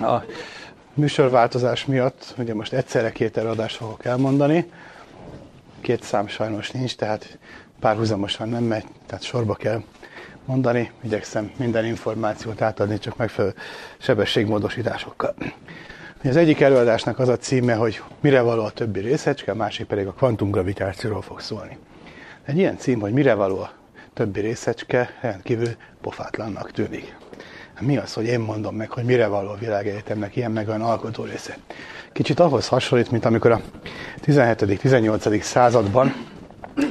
A műsorváltozás miatt, ugye most egyszerre két előadást fogok elmondani, két szám sajnos nincs, tehát párhuzamosan nem megy, tehát sorba kell mondani, igyekszem minden információt átadni, csak megfelelő sebességmódosításokkal. Az egyik előadásnak az a címe, hogy mire való a többi részecske, a másik pedig a kvantumgravitációról fog szólni. Egy ilyen cím, hogy mire való a többi részecske, rendkívül pofátlannak tűnik. Mi az, hogy én mondom meg, hogy mire való a világegyetemnek ilyen meg olyan alkotó része? Kicsit ahhoz hasonlít, mint amikor a 17.-18. században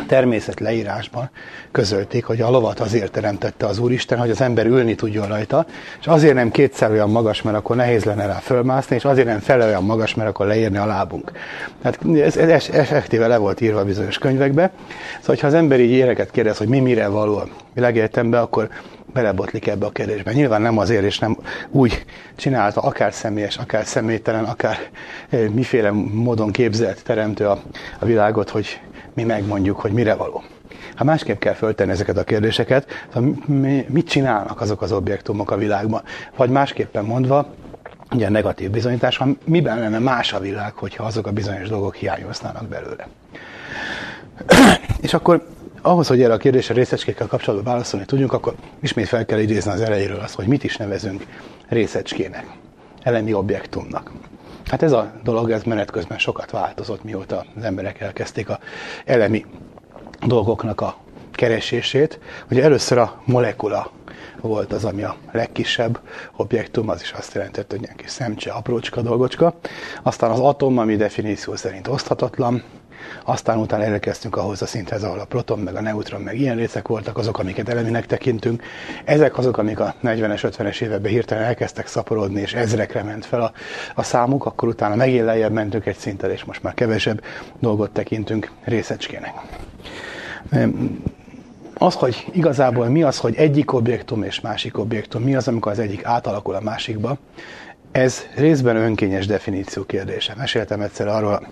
természetleírásban közölték, hogy a lovat azért teremtette az Úristen, hogy az ember ülni tudjon rajta, és azért nem kétszer olyan magas, mert akkor nehéz lenne rá fölmászni, és azért nem fele olyan magas, mert akkor leérni a lábunk. Hát ez effektíve le volt írva bizonyos könyvekbe. Szóval, ha az ember így éreket kérdez, hogy mi mire való a világegyetembe, akkor belebotlik ebbe a kérdésbe. Nyilván nem azért, és nem úgy csinálta, akár személyes, akár személytelen, akár miféle módon képzelt teremtő a világot, hogy mi megmondjuk, hogy mire való. Ha másképp kell föltenni ezeket a kérdéseket, mit csinálnak azok az objektumok a világban? Vagy másképpen mondva, ugye negatív bizonyítás, miben lenne más a világ, hogyha azok a bizonyos dolgok hiányoznának belőle? És akkor ahhoz, hogy erre a kérdésre részecskékkel kapcsolatban válaszolni tudjunk, akkor ismét fel kell idézni az elejéről azt, hogy mit is nevezünk részecskének, elemi objektumnak. Hát ez a dolog, ez menet közben sokat változott, mióta az emberek elkezdték az elemi dolgoknak a keresését. Ugye először a molekula volt az, ami a legkisebb objektum, az is azt jelentett, hogy ilyen kis szemcse, aprócska dolgocska. Aztán az atom, ami definíció szerint oszthatatlan. Aztán utána elkezdtünk ahhoz a szinthez, ahol a proton, meg a neutron, meg ilyen részek voltak, azok, amiket eleminek tekintünk. Ezek azok, amik a 40-es, 50-es években hirtelen elkezdtek szaporodni, és ezrekre ment fel a számuk, akkor utána megint lejjebb mentünk egy szinttel, és most már kevesebb dolgot tekintünk részecskének. Az, hogy igazából mi az, hogy egyik objektum és másik objektum, mi az, amikor az egyik átalakul a másikba, ez részben önkényes definíció kérdése. Meséltem egyszer arról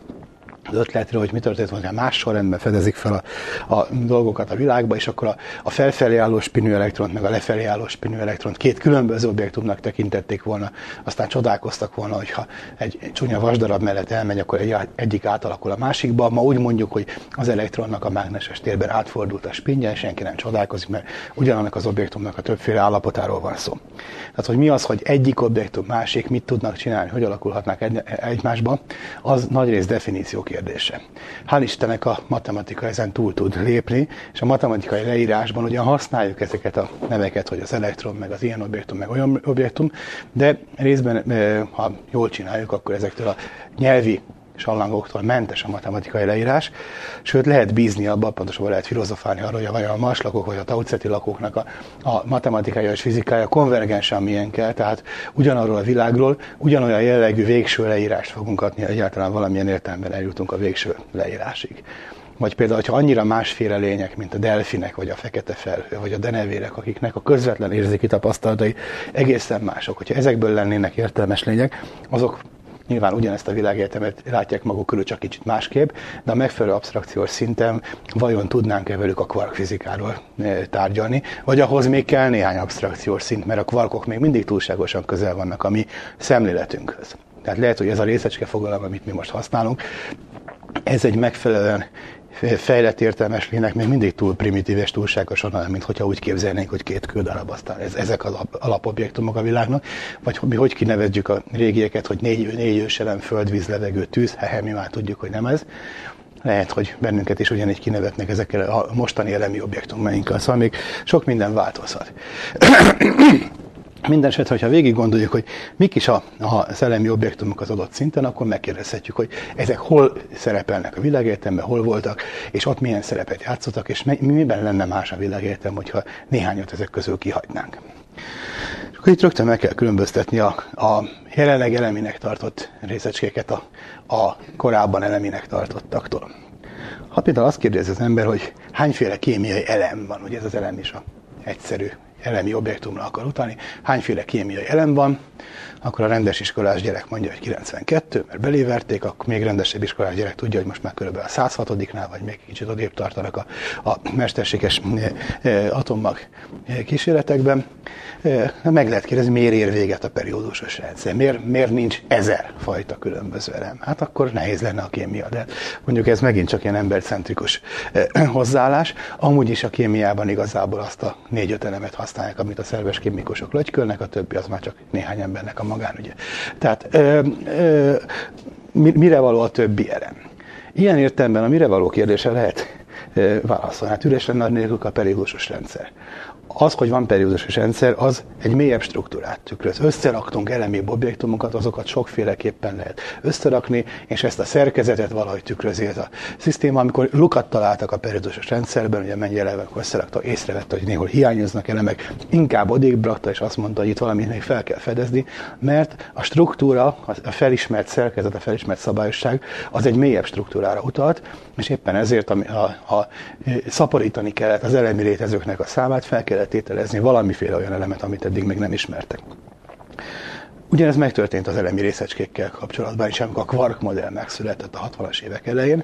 az ötletről, hogy mi történt, hogy más sorrendben fedezik fel a dolgokat a világba, és akkor a felfelé álló spinű elektront, meg a lefelé álló spinű elektront két különböző objektumnak tekintették volna, aztán csodálkoztak volna, hogyha egy csúnya vasdarab mellett elmegy, akkor egyik átalakul a másikba. Ma úgy mondjuk, hogy az elektronnak a mágneses térben átfordult a spinje, senki nem csodálkozik, mert ugyanannak az objektumnak a többféle állapotáról van szó. Tehát, hogy mi az, hogy egyik objektum, másik, mit tudnak csinálni, hogy alakulhatnak egymásba, az nagyrészt definíció kérdése. Hál' Istennek a matematika ezen túl tud lépni, és a matematikai leírásban ugyan használjuk ezeket a neveket, hogy az elektron, meg az ilyen objektum, meg olyan objektum, de részben, ha jól csináljuk, akkor ezektől a nyelvi sallangoktól mentes a matematikai leírás, sőt lehet bízni abba, pontosabban lehet filozofálni arról, hogy a marslakók vagy a tauceti lakóknak a matematikája és fizikája konvergensen milyenkel, tehát ugyanarról a világról ugyanolyan jellegű végső leírást fogunk adni, egyáltalán valamilyen értelemben eljutunk a végső leírásig. Vagy például, ha annyira másféle lények, mint a delfinek, vagy a fekete felhő, vagy a denevérek, akiknek a közvetlen érzéki tapasztalatai egészen mások, hogyha ezekből lennének értelmes lények, azok nyilván ugyanezt a világegyetemet látják maguk körül, csak kicsit másképp, de a megfelelő absztrakciós szinten vajon tudnánk-e velük a kvarkfizikáról tárgyalni, vagy ahhoz még kell néhány absztrakciós szint, mert a kvarkok még mindig túlságosan közel vannak a mi szemléletünkhöz. Tehát lehet, hogy ez a részecske fogalom, amit mi most használunk, ez egy megfelelően fejlett értelmes lénynek még mindig túl primitív és túlságosan, mint hogyha úgy képzelnénk, hogy két kődarab, aztán ezek az alapobjektumok a világnak, vagy mi hogy kinevezzük a régieket, hogy négy őselem, föld, víz, levegő, tűz, mi már tudjuk, hogy nem ez. Lehet, hogy bennünket is ugyanígy kinevetnek ezekkel a mostani elemi objektumainkkal, szóval még sok minden változhat. Mindenesetre, hogyha végig gondoljuk, hogy mik is az elemi objektumok az adott szinten, akkor megkérdezhetjük, hogy ezek hol szerepelnek a világegyetemben, hol voltak, és ott milyen szerepet játszottak, és miben lenne más a világegyetem, hogyha néhányat ezek közül kihagynánk. És akkor itt rögtön meg kell különböztetni a jelenleg eleminek tartott részecskéket a korábban eleminek tartottaktól. Ha például azt kérdezi az ember, hogy hányféle kémiai elem van, ugye ez az elem is egyszerű elemi objektumra akar utalni, hányféle kémiai elem van, akkor a rendes iskolás gyerek mondja, hogy 92, mert beléverték, akkor még rendesebb iskolás gyerek tudja, hogy most már körülbelül a 106-nál, vagy még kicsit odébb tartanak a mesterséges atommag kísérletekben. Meg lehet kérdezni, miért ér véget a periódusos rendszer, miért nincs 1000 fajta különböző elem. Hát akkor nehéz lenne a kémia, de mondjuk ez megint csak ilyen embercentrikus hozzáállás. Amúgy is a kémiában igazából azt a 4-5 elemet használják, amit a szerves kémikusok lögykölnek, a többi az már csak néhány embernek a magánügye. Tehát mire való a többi elem? Ilyen értelemben a mire való kérdése lehet válaszolni. Hát üres lenne nélkül a periódusos rendszer. Az, hogy van periódusos rendszer, az egy mélyebb struktúrát tükröz. Összeraktunk elemi objektumokat, azokat sokféleképpen lehet összerakni, és ezt a szerkezetet valahogy tükrözi ez a szisztéma. Amikor lukat találtak a periódusos rendszerben, ugye Mengyelejev összerakta, észrevette, hogy néhol hiányoznak elemek, inkább odébb rakta, és azt mondta, hogy itt valamit még fel kell fedezni, mert a struktúra, a felismert szerkezet, a felismert szabályosság, az egy mélyebb struktúrára utalt, és éppen ezért ha szaporítani kellett az elemi létezőknek a számát, fel kellett tételezni valamiféle olyan elemet, amit eddig még nem ismertek. Ugyanez megtörtént az elemi részecskékkel kapcsolatban is, amikor a kvark modell megszületett a 60-as évek elején,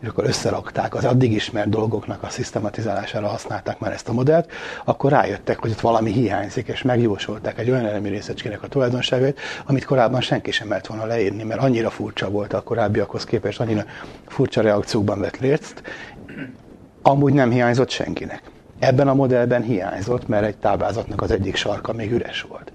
és akkor összerakták az addig ismert dolgoknak a szisztematizálására használták már ezt a modellt, akkor rájöttek, hogy ott valami hiányzik, és megjósolták egy olyan elemi részecskének a tulajdonságait, amit korábban senki sem mert volna leírni, mert annyira furcsa volt a korábbiakhoz képest, annyira furcsa reakciókban vett részt, amúgy nem hiányzott senkinek. Ebben a modellben hiányzott, mert egy táblázatnak az egyik sarka még üres volt.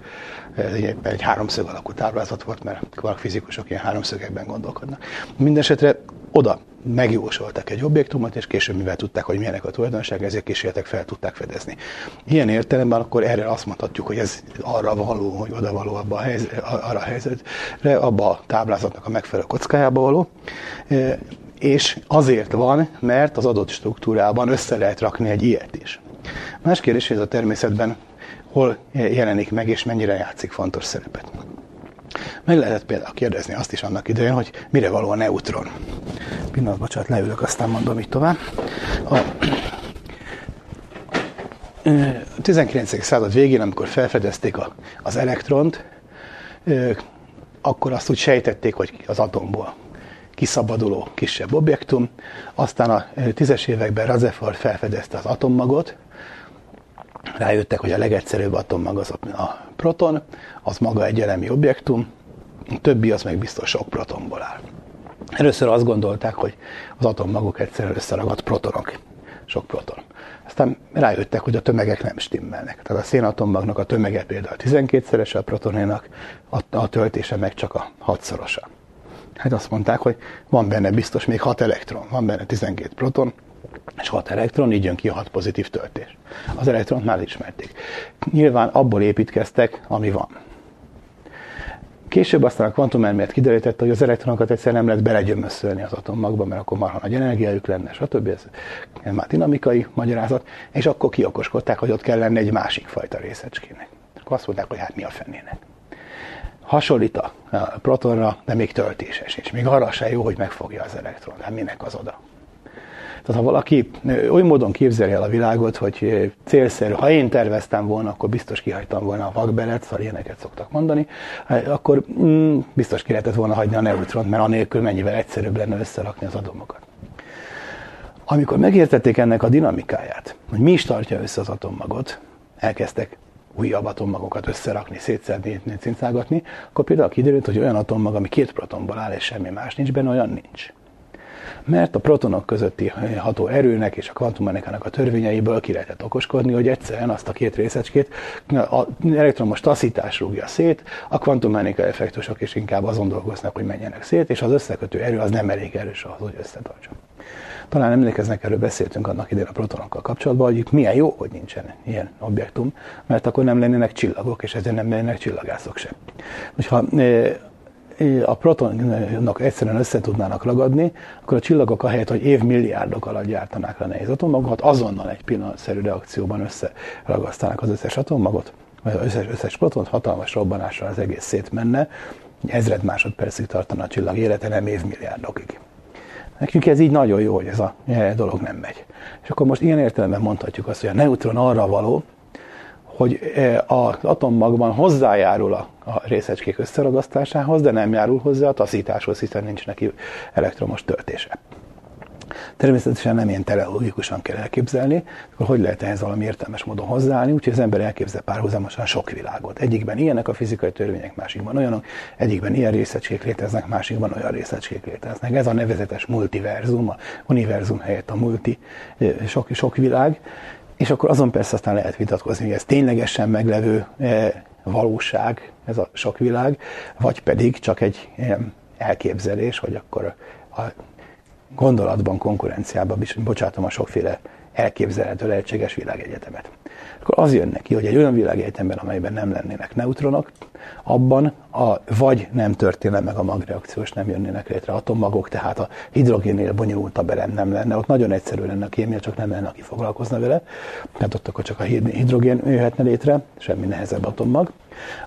Ez egy háromszög alakú táblázat volt, mert kvarkfizikusok ilyen háromszögekben gondolkodnak. Mindenesetre oda megjósoltak egy objektumot, és később mivel tudták, hogy milyenek a tulajdonság, ezért kísérletek fel tudták fedezni. Ilyen értelemben akkor erre azt mondhatjuk, hogy ez arra való, hogy oda való arra a helyzetre, abba a táblázatnak a megfelelő kockájába való. És azért van, mert az adott struktúrában össze lehet rakni egy ilyet is. Más kérdés, hogy ez a természetben hol jelenik meg, és mennyire játszik fontos szerepet. Meg lehetett például kérdezni azt is annak idején, hogy mire való a neutron. Pillanat, bocsánat, leülök, aztán mondom itt tovább. A 19. század végén, amikor felfedezték az elektront, akkor azt úgy sejtették, hogy az atomból kiszabaduló kisebb objektum. Aztán a 10-es években Rutherford felfedezte az atommagot. Rájöttek, hogy a legegyszerűbb atommag az a proton, az maga egy elemi objektum, a többi az meg biztos sok protonból áll. Először azt gondolták, hogy az atommagok egyszerűen összeragadt protonok, sok proton. Aztán rájöttek, hogy a tömegek nem stimmelnek. Tehát a szénatommagnak a tömege például 12-szeres, a protonénak a töltése meg csak a 6-szorosa. Hát azt mondták, hogy van benne biztos még 6 elektron, van benne 12 proton, és 6 elektron, így jön ki a 6 pozitív töltés. Az elektront már ismerték. Nyilván abból építkeztek, ami van. Később aztán a kvantum-elmélet kiderítette, hogy az elektronokat egyszer nem lehet belegyömöszölni az atommagba, mert akkor marha nagy energiájuk lenne, stb. Ez már dinamikai magyarázat, és akkor kiokoskodták, hogy ott kell lenni egy másik fajta részecskének. Akkor azt mondták, hogy hát mi a fennének. Hasonlít a protonra, de még töltéses, és még arra se jó, hogy megfogja az elektron. Hát minek az oda? Tehát ha valaki oly módon képzelje el a világot, hogy célszerű, ha én terveztem volna, akkor biztos kihagytam volna a vakbelet, szóval ilyeneket szoktak mondani, akkor biztos ki lehetett volna hagyni a neutront, mert anélkül mennyivel egyszerűbb lenne összerakni az atomokat. Amikor megértették ennek a dinamikáját, hogy mi is tartja össze az atommagot, elkezdtek újabb atommagokat összerakni, szétszedni, cincálgatni, akkor például kiderült, hogy olyan atommag, ami 2 protonból áll, és semmi más nincs benne, olyan nincs. Mert a protonok közötti ható erőnek és a kvantummechanikának a törvényeiből ki lehetett okoskodni, hogy egyszerűen azt a 2 részecskét az elektromos taszítás rúgja szét, a kvantummechanikai effektusok is inkább azon dolgoznak, hogy menjenek szét, és az összekötő erő az nem elég erős ahhoz, hogy összetartsa. Talán emlékeznek, erről beszéltünk annak idején a protonokkal kapcsolatban, hogy milyen jó, hogy nincsen ilyen objektum, mert akkor nem lennének csillagok, és ezért nem lennének csillagászok sem. Hogyha a protonok egyszerűen össze tudnának ragadni, akkor a csillagok ahelyett, hogy évmilliárdok alatt gyártanák le nehéz atommagokat, azonnal egy pillanatszerű reakcióban összeragasztanak az összes atommagot, vagy az összes protont, hatalmas robbanással az egész szétmenne, 1000 másodpercig tartana a csillag élete, nem évmilliárdokig. Nekünk ez így nagyon jó, hogy ez a dolog nem megy. És akkor most ilyen értelemben mondhatjuk azt, hogy a neutron arra való, hogy az atommagban hozzájárul a részecskék összeragasztásához, de nem járul hozzá a taszításhoz, hiszen nincs neki elektromos töltése. Természetesen nem ilyen teleológikusan kell elképzelni, akkor hogy lehet ehhez valami értelmes módon hozzáállni, úgyhogy az ember elképzel párhuzamosan sok világot. Egyikben ilyenek a fizikai törvények, másikban olyanok, egyikben ilyen részecskék léteznek, másikban olyan részecskék léteznek. Ez a nevezetes multiverzum, a univerzum helyett a multi, sok világ, és akkor azon persze aztán lehet vitatkozni, hogy ez ténylegesen meglevő valóság, ez a sok világ, vagy pedig csak egy elképzelés, hogy akkor a gondolatban, konkurenciába bocsátom a sokféle elképzelhető lehetséges világegyetemet. Akkor az jön neki, hogy egy olyan világegyetemben, amelyben nem lennének neutronok, abban vagy nem történne meg a magreakció, nem jönnének létre atommagok, tehát a hidrogénnél bonyolultabb elem nem lenne, ott nagyon egyszerű lenne a kémia, csak nem lenne, aki foglalkozna vele, tehát ott akkor csak a hidrogén jöhetne létre, semmi nehezebb atommag,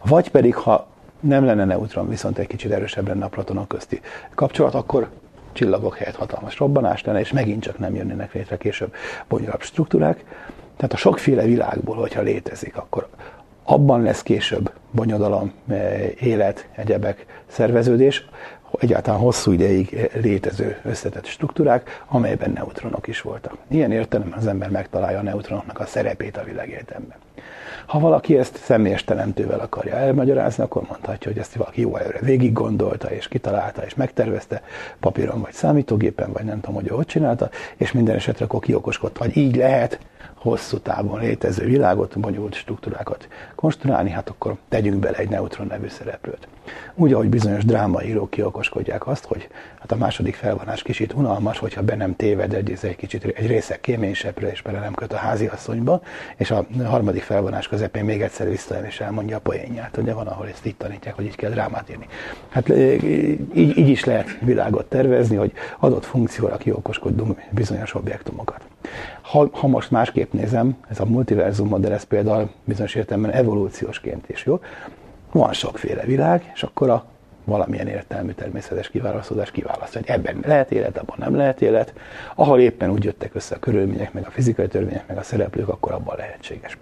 vagy pedig, ha nem lenne neutron, viszont egy kicsit erősebb lenne a platonok közti kapcsolat, akkor csillagok helyett hatalmas robbanás lenne, és megint csak nem jönnének létre később bonyolultabb struktúrák. Tehát a sokféle világból, hogyha létezik, akkor abban lesz később bonyodalom, élet, egyebek, szerveződés, egyáltalán hosszú ideig létező összetett struktúrák, amelyben neutronok is voltak. Ilyen értelemben az ember megtalálja a neutronoknak a szerepét a világegyetemben. Ha valaki ezt személyes teremtővel akarja elmagyarázni, akkor mondhatja, hogy ezt valaki jó előre végig gondolta, és kitalálta, és megtervezte papíron, vagy számítógépen, vagy nem tudom, hogy ő ott csinálta, és minden esetre akkor kiokoskodta, hogy így lehet hosszú távon létező világot, bonyolult struktúrákat konstruálni, hát akkor tegyünk bele egy neutron nevű szereplőt. Úgy, ahogy bizonyos drámaírók kiokoskodják azt, hogy hát a második felvonás kicsit unalmas, hogyha be nem téved egy kicsit egy részek kéménysebbre, és bele nem köt a háziasszonyba, és a harmadik felvonás közepén még egyszer visszajön és elmondja a poénját. Ugye van, ahol ezt így tanítják, hogy így kell drámát írni. Hát így is lehet világot tervezni, hogy adott funkcióra kiokoskodunk bizonyos objektumokat. Ha most másképp nézem, ez a multiverzum modell, ez például bizonyos értelemben evolúciósként is jó. Van sokféle világ, és akkor a valamilyen értelmű természetes kiválasztás kiválasztja, hogy ebben lehet élet, abban nem lehet élet. Ahol éppen úgy jöttek össze a körülmények, meg a fizikai törvények, meg a szereplők, akkor abban lehetséges.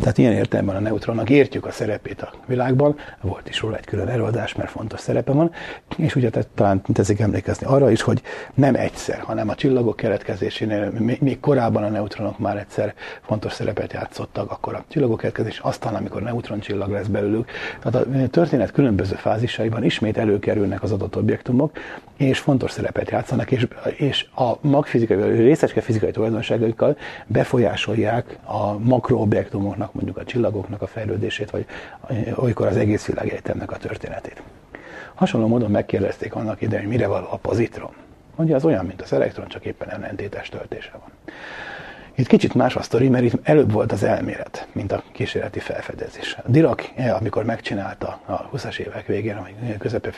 Tehát ilyen értelemben a neutronnak értjük a szerepét a világban, volt is róla egy külön előadás, mert fontos szerepe van, és ugye talán tetszik emlékezni arra is, hogy nem egyszer, hanem a csillagok keletkezésénél még korábban a neutronok már egyszer fontos szerepet játszottak, akkor a csillagok keletkezés, aztán amikor neutroncsillag lesz belőlük. Tehát a történet különböző fázisaiban ismét előkerülnek az adott objektumok, és fontos szerepet játszanak, és a magfizikai, a részecske fizikai tulajdonságaikkal befolyásolják a makroobjektum, mondjuk a csillagoknak a fejlődését, vagy olykor az egész világegyetemnek a történetét. Hasonló módon megkérdezték annak idején, hogy mire való a pozitron. Ugye az olyan, mint az elektron, csak éppen ellentétes töltése van. Itt kicsit más a sztori, mert itt előbb volt az elmélet, mint a kísérleti felfedezés. A Dirac, amikor megcsinálta a 20-as évek végén, vagy közepén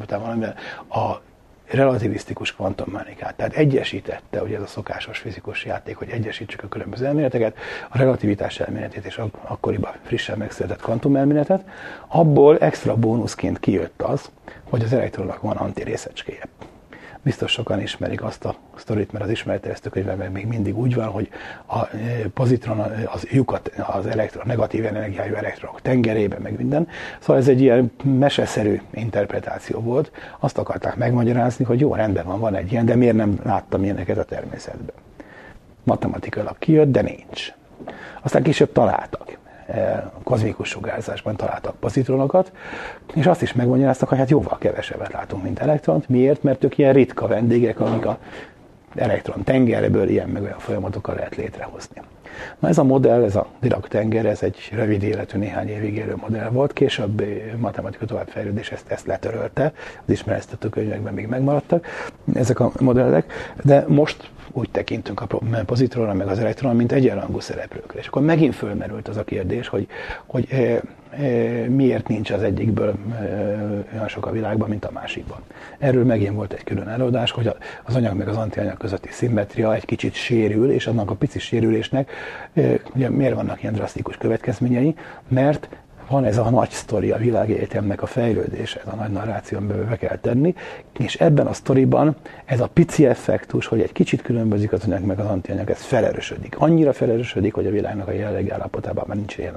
után valamivel, a relativisztikus kvantummechanikát, tehát egyesítette, hogy ez a szokásos fizikus játék, hogy egyesítsük a különböző elméleteket, a relativitás elméletét és akkoriban frissen megszületett kvantumelméletet, abból extra bónuszként kijött az, hogy az elektronnak van antirészecskéje. Biztos sokan ismerik azt a sztorit, mert az ismeretterjesztő könyvben még mindig úgy van, hogy a pozitron az lyukat, az elektron, negatív energiájú elektronok tengerében, meg minden. Szóval ez egy ilyen meseszerű interpretáció volt. Azt akarták megmagyarázni, hogy jó, rendben van egy ilyen, de miért nem láttam ilyeneket a természetben. Matematikailag kijött, de nincs. Aztán később találtak. Kozmikus sugárzásban találtak pozitronokat, és azt is megmagyaráztak, hogy hát jóval kevesebbet látunk, mint elektront. Miért? Mert ők ilyen ritka vendégek, amik az elektron tengerből ilyen meg olyan folyamatokkal lehet létrehozni. Na ez a modell, ez a Dirac tenger, ez egy rövid életű, néhány évig élő modell volt, később matematika továbbfejlődés ezt letörölte, az ismereztető könyvekben még megmaradtak ezek a modellek, de most úgy tekintünk a pozitronra meg az elektronra, mint egyenrangú szereplőkre. És akkor megint fölmerült az a kérdés, hogy miért nincs az egyikből olyan sok a világban, mint a másikban. Erről megint volt egy külön előadás, hogy az anyag meg az antianyag közötti szimmetria egy kicsit sérül, és annak a pici sérülésnek ugye miért vannak ilyen drasztikus következményei, mert van ez a nagy sztori a világegyetemnek a fejlődése, ez a nagy narráció, amiben be kell tenni, és ebben a sztoriban ez a pici effektus, hogy egy kicsit különbözik az anyag meg az antianyag, ez felerősödik. Annyira felerősödik, hogy a világnak a jelenlegi állapotában már nincs ilyen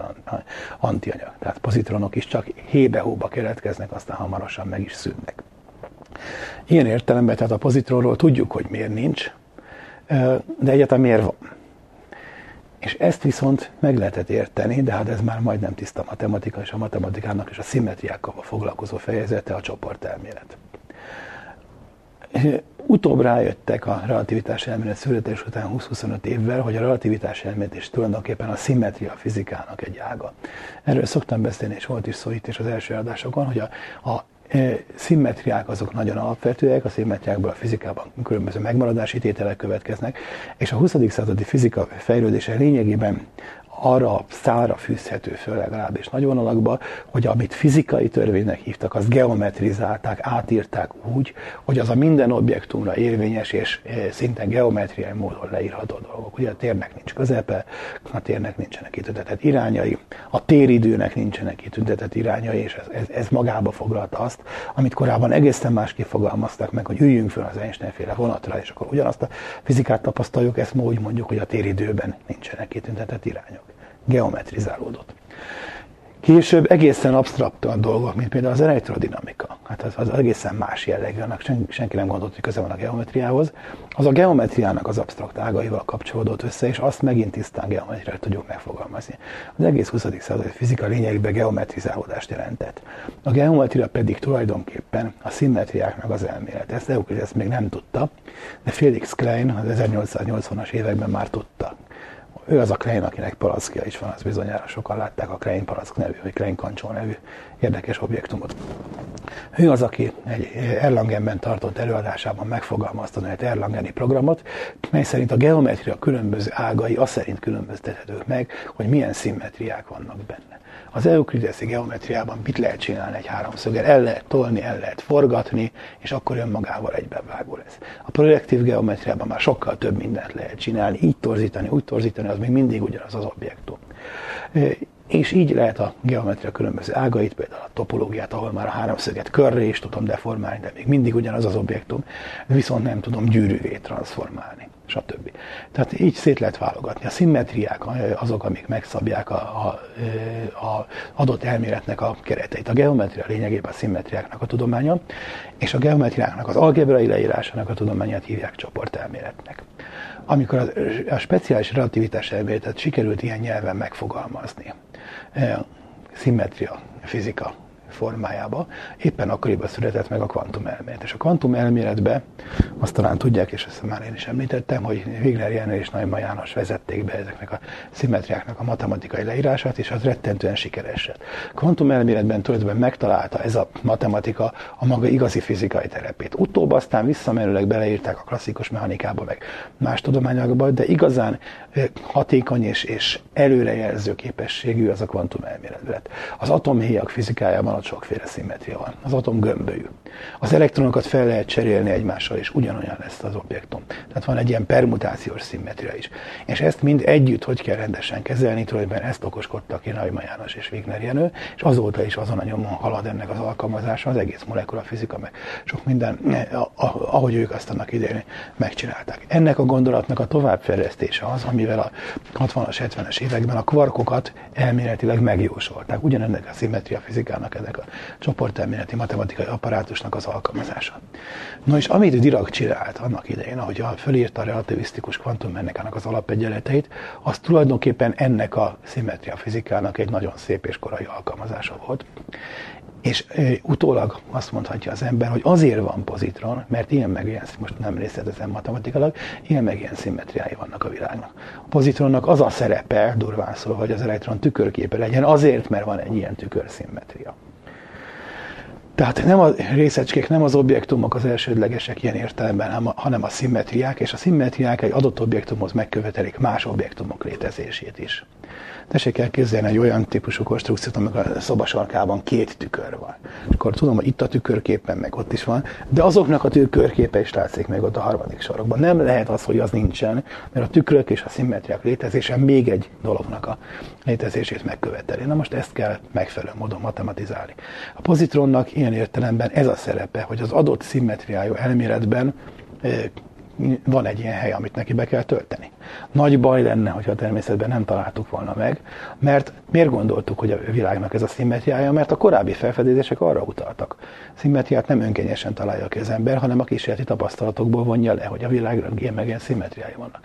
antianyag. Tehát pozitronok is csak hébe-hóba keletkeznek, aztán hamarosan meg is szűnnek. Ilyen értelemben tehát a pozitronról tudjuk, hogy miért nincs, de egyáltalán miért van. És ezt viszont meg lehetett érteni, de hát ez már majdnem tiszta matematika, és a matematikának és a szimmetriákkal foglalkozó fejezete a csoportelmélet. Utóbb rájöttek a relativitás elmélet születés után 20-25 évvel, hogy a relativitás elmélet is tulajdonképpen a szimmetria fizikának egy ága. Erről szoktam beszélni, és volt is szó itt is az első adásokon, hogy a szimmetriák azok nagyon alapvetőek, a szimmetriákból a fizikában különböző megmaradási tételek következnek, és a 20. századi fizika fejlődése lényegében arra szára fűzhető föl, legalábbis nagy vonalakba, hogy amit fizikai törvénynek hívtak, azt geometrizálták, átírták úgy, hogy az a minden objektumra érvényes és szinte geometriai módon leírható dolgok. Ugye a térnek nincs közepe, a térnek nincsenek kitüntetett irányai, a téridőnek nincsenek kitüntetett irányai, és ez magába foglalta azt, amit korábban egészen másképp fogalmazták meg, hogy üljünk föl az Einstein-féle vonatra, és akkor ugyanazt a fizikát tapasztaljuk, ezt ma úgy mondjuk, hogy a téridőben nincsenek kitüntetett irányok. Geometrizálódott. Később egészen absztrakt a dolgok, mint például az elektrodinamika. Hát az egészen más jellegű, annak senki nem gondolt, hogy köze van a geometriához. Az a geometriának az absztrakt ágaival kapcsolódott össze, és azt megint tisztán geometriát tudjuk megfogalmazni. Az egész 20. század fizika lényegében geometrizálódást jelentett. A geometria pedig tulajdonképpen a szimmetriáknak az elmélet. Ezt Euklidész még nem tudta, de Félix Klein az 1880-as években már tudta. Ő az a Klein, akinek palackja is van, az bizonyára sokan látták a Klein palack nevű, vagy Klein kancsó nevű érdekes objektumot. Ő az, aki egy Erlangenben tartott előadásában megfogalmazta a erlangeni programot, mely szerint a geometria különböző ágai azt szerint különböztethetők meg, hogy milyen szimmetriák vannak benne. Az euklideszi geometriában mit lehet csinálni egy háromszöggel? El lehet tolni, el lehet forgatni, és akkor önmagával egybevágó lesz. A projektív geometriában már sokkal több mindent lehet csinálni, így torzítani, úgy torzítani, az még mindig ugyanaz az objektum. És így lehet a geometria különböző ágait, például a topológiát, ahol már a háromszöget körré is tudom deformálni, de még mindig ugyanaz az objektum, viszont nem tudom gyűrűvé transformálni, stb. Tehát így szét lehet válogatni. A szimmetriák azok, amik megszabják a adott elméletnek a kereteit. A geometria lényegében a szimmetriáknak a tudománya, és a geometriáknak az algebrai leírásának a tudományát hívják csoportelméletnek. Amikor a speciális relativitás elméletet sikerült ilyen nyelven megfogalmazni, szimmetria fizika formájába, éppen akkoriban született meg a kvantumelmélet. És a kvantumelméletbe, azt talán tudják, és ezt már én is említettem, hogy Wigner Jenő és Neumann János vezették be ezeknek a szimmetriáknak a matematikai leírását, és az rettentően sikeres lett. Kvantumelméletben tulajdonképpen megtalálta ez a matematika a maga igazi fizikai terepét. Utóbb aztán visszamenőleg beleírták a klasszikus mechanikába, meg más tudományokba, de igazán hatékony és előrejelző képességű az a kvantumelmélet lett. Az atomhéjak fizikájában sokféle szimmetria van. Az atom gömbölyű. Az elektronokat fel lehet cserélni egymással, és ugyanolyan lesz az objektum. Tehát van egy ilyen permutációs szimmetria is. És ezt mind együtt hogy kell rendesen kezelni, tulajdonképpen ezt okoskodtak ki Neumann János és Wigner Jenő, és azóta is azon a nyomon halad ennek az alkalmazása, az egész molekulafizika, meg sok minden, ahogy ők azt annak idején megcsinálták. Ennek a gondolatnak a továbbfejlesztése az, amivel a 60-as, 70-es években a kvarkokat elméletileg megjósolták. Ugyanennek a szimmetria fizikának a csoportelméleti matematikai apparátusnak az alkalmazása. No és amit Dirac csinált annak idején, ahogy fölírta a relativisztikus kvantummechanikának az alapegyenleteit, az tulajdonképpen ennek a szimmetria fizikának egy nagyon szép és korai alkalmazása volt. És utólag azt mondhatja az ember, hogy azért van pozitron, mert ilyen meg ilyen, most nem részletezem matematikailag, ilyen meg ilyen szimmetriái vannak a világnak. A pozitronnak az a szerepe, durván szólva, hogy az elektron tükörképe legyen, azért, mert van egy ilyen tükörszimmetria. Tehát nem a részecskék, nem az objektumok az elsődlegesek ilyen értelemben, hanem a szimmetriák, és a szimmetriák egy adott objektumhoz megkövetelik más objektumok létezését is. Tessék elképzelni egy olyan típusú konstrukciót, amikor a szobasarkában két tükör van. És akkor tudom, hogy itt a tükörképen, meg ott is van, de azoknak a tükörképe is látszik meg ott a harmadik sorokban. Nem lehet az, hogy az nincsen, mert a tükrök és a szimmetriák létezése még egy dolognak a létezését megköveteli. Na most ezt kell megfelelő módon matematizálni. A pozitronnak ilyen értelemben ez a szerepe, hogy az adott szimmetriájú elméletben van egy ilyen hely, amit neki be kell tölteni. Nagy baj lenne, hogyha a természetben nem találtuk volna meg, mert miért gondoltuk, hogy a világnak ez a szimmetriája? Mert a korábbi felfedezések arra utaltak. Szimmetriát nem önkényesen találja ki az ember, hanem a kísérleti tapasztalatokból vonja le, hogy a világnak ilyen meg ilyen szimmetriái vannak.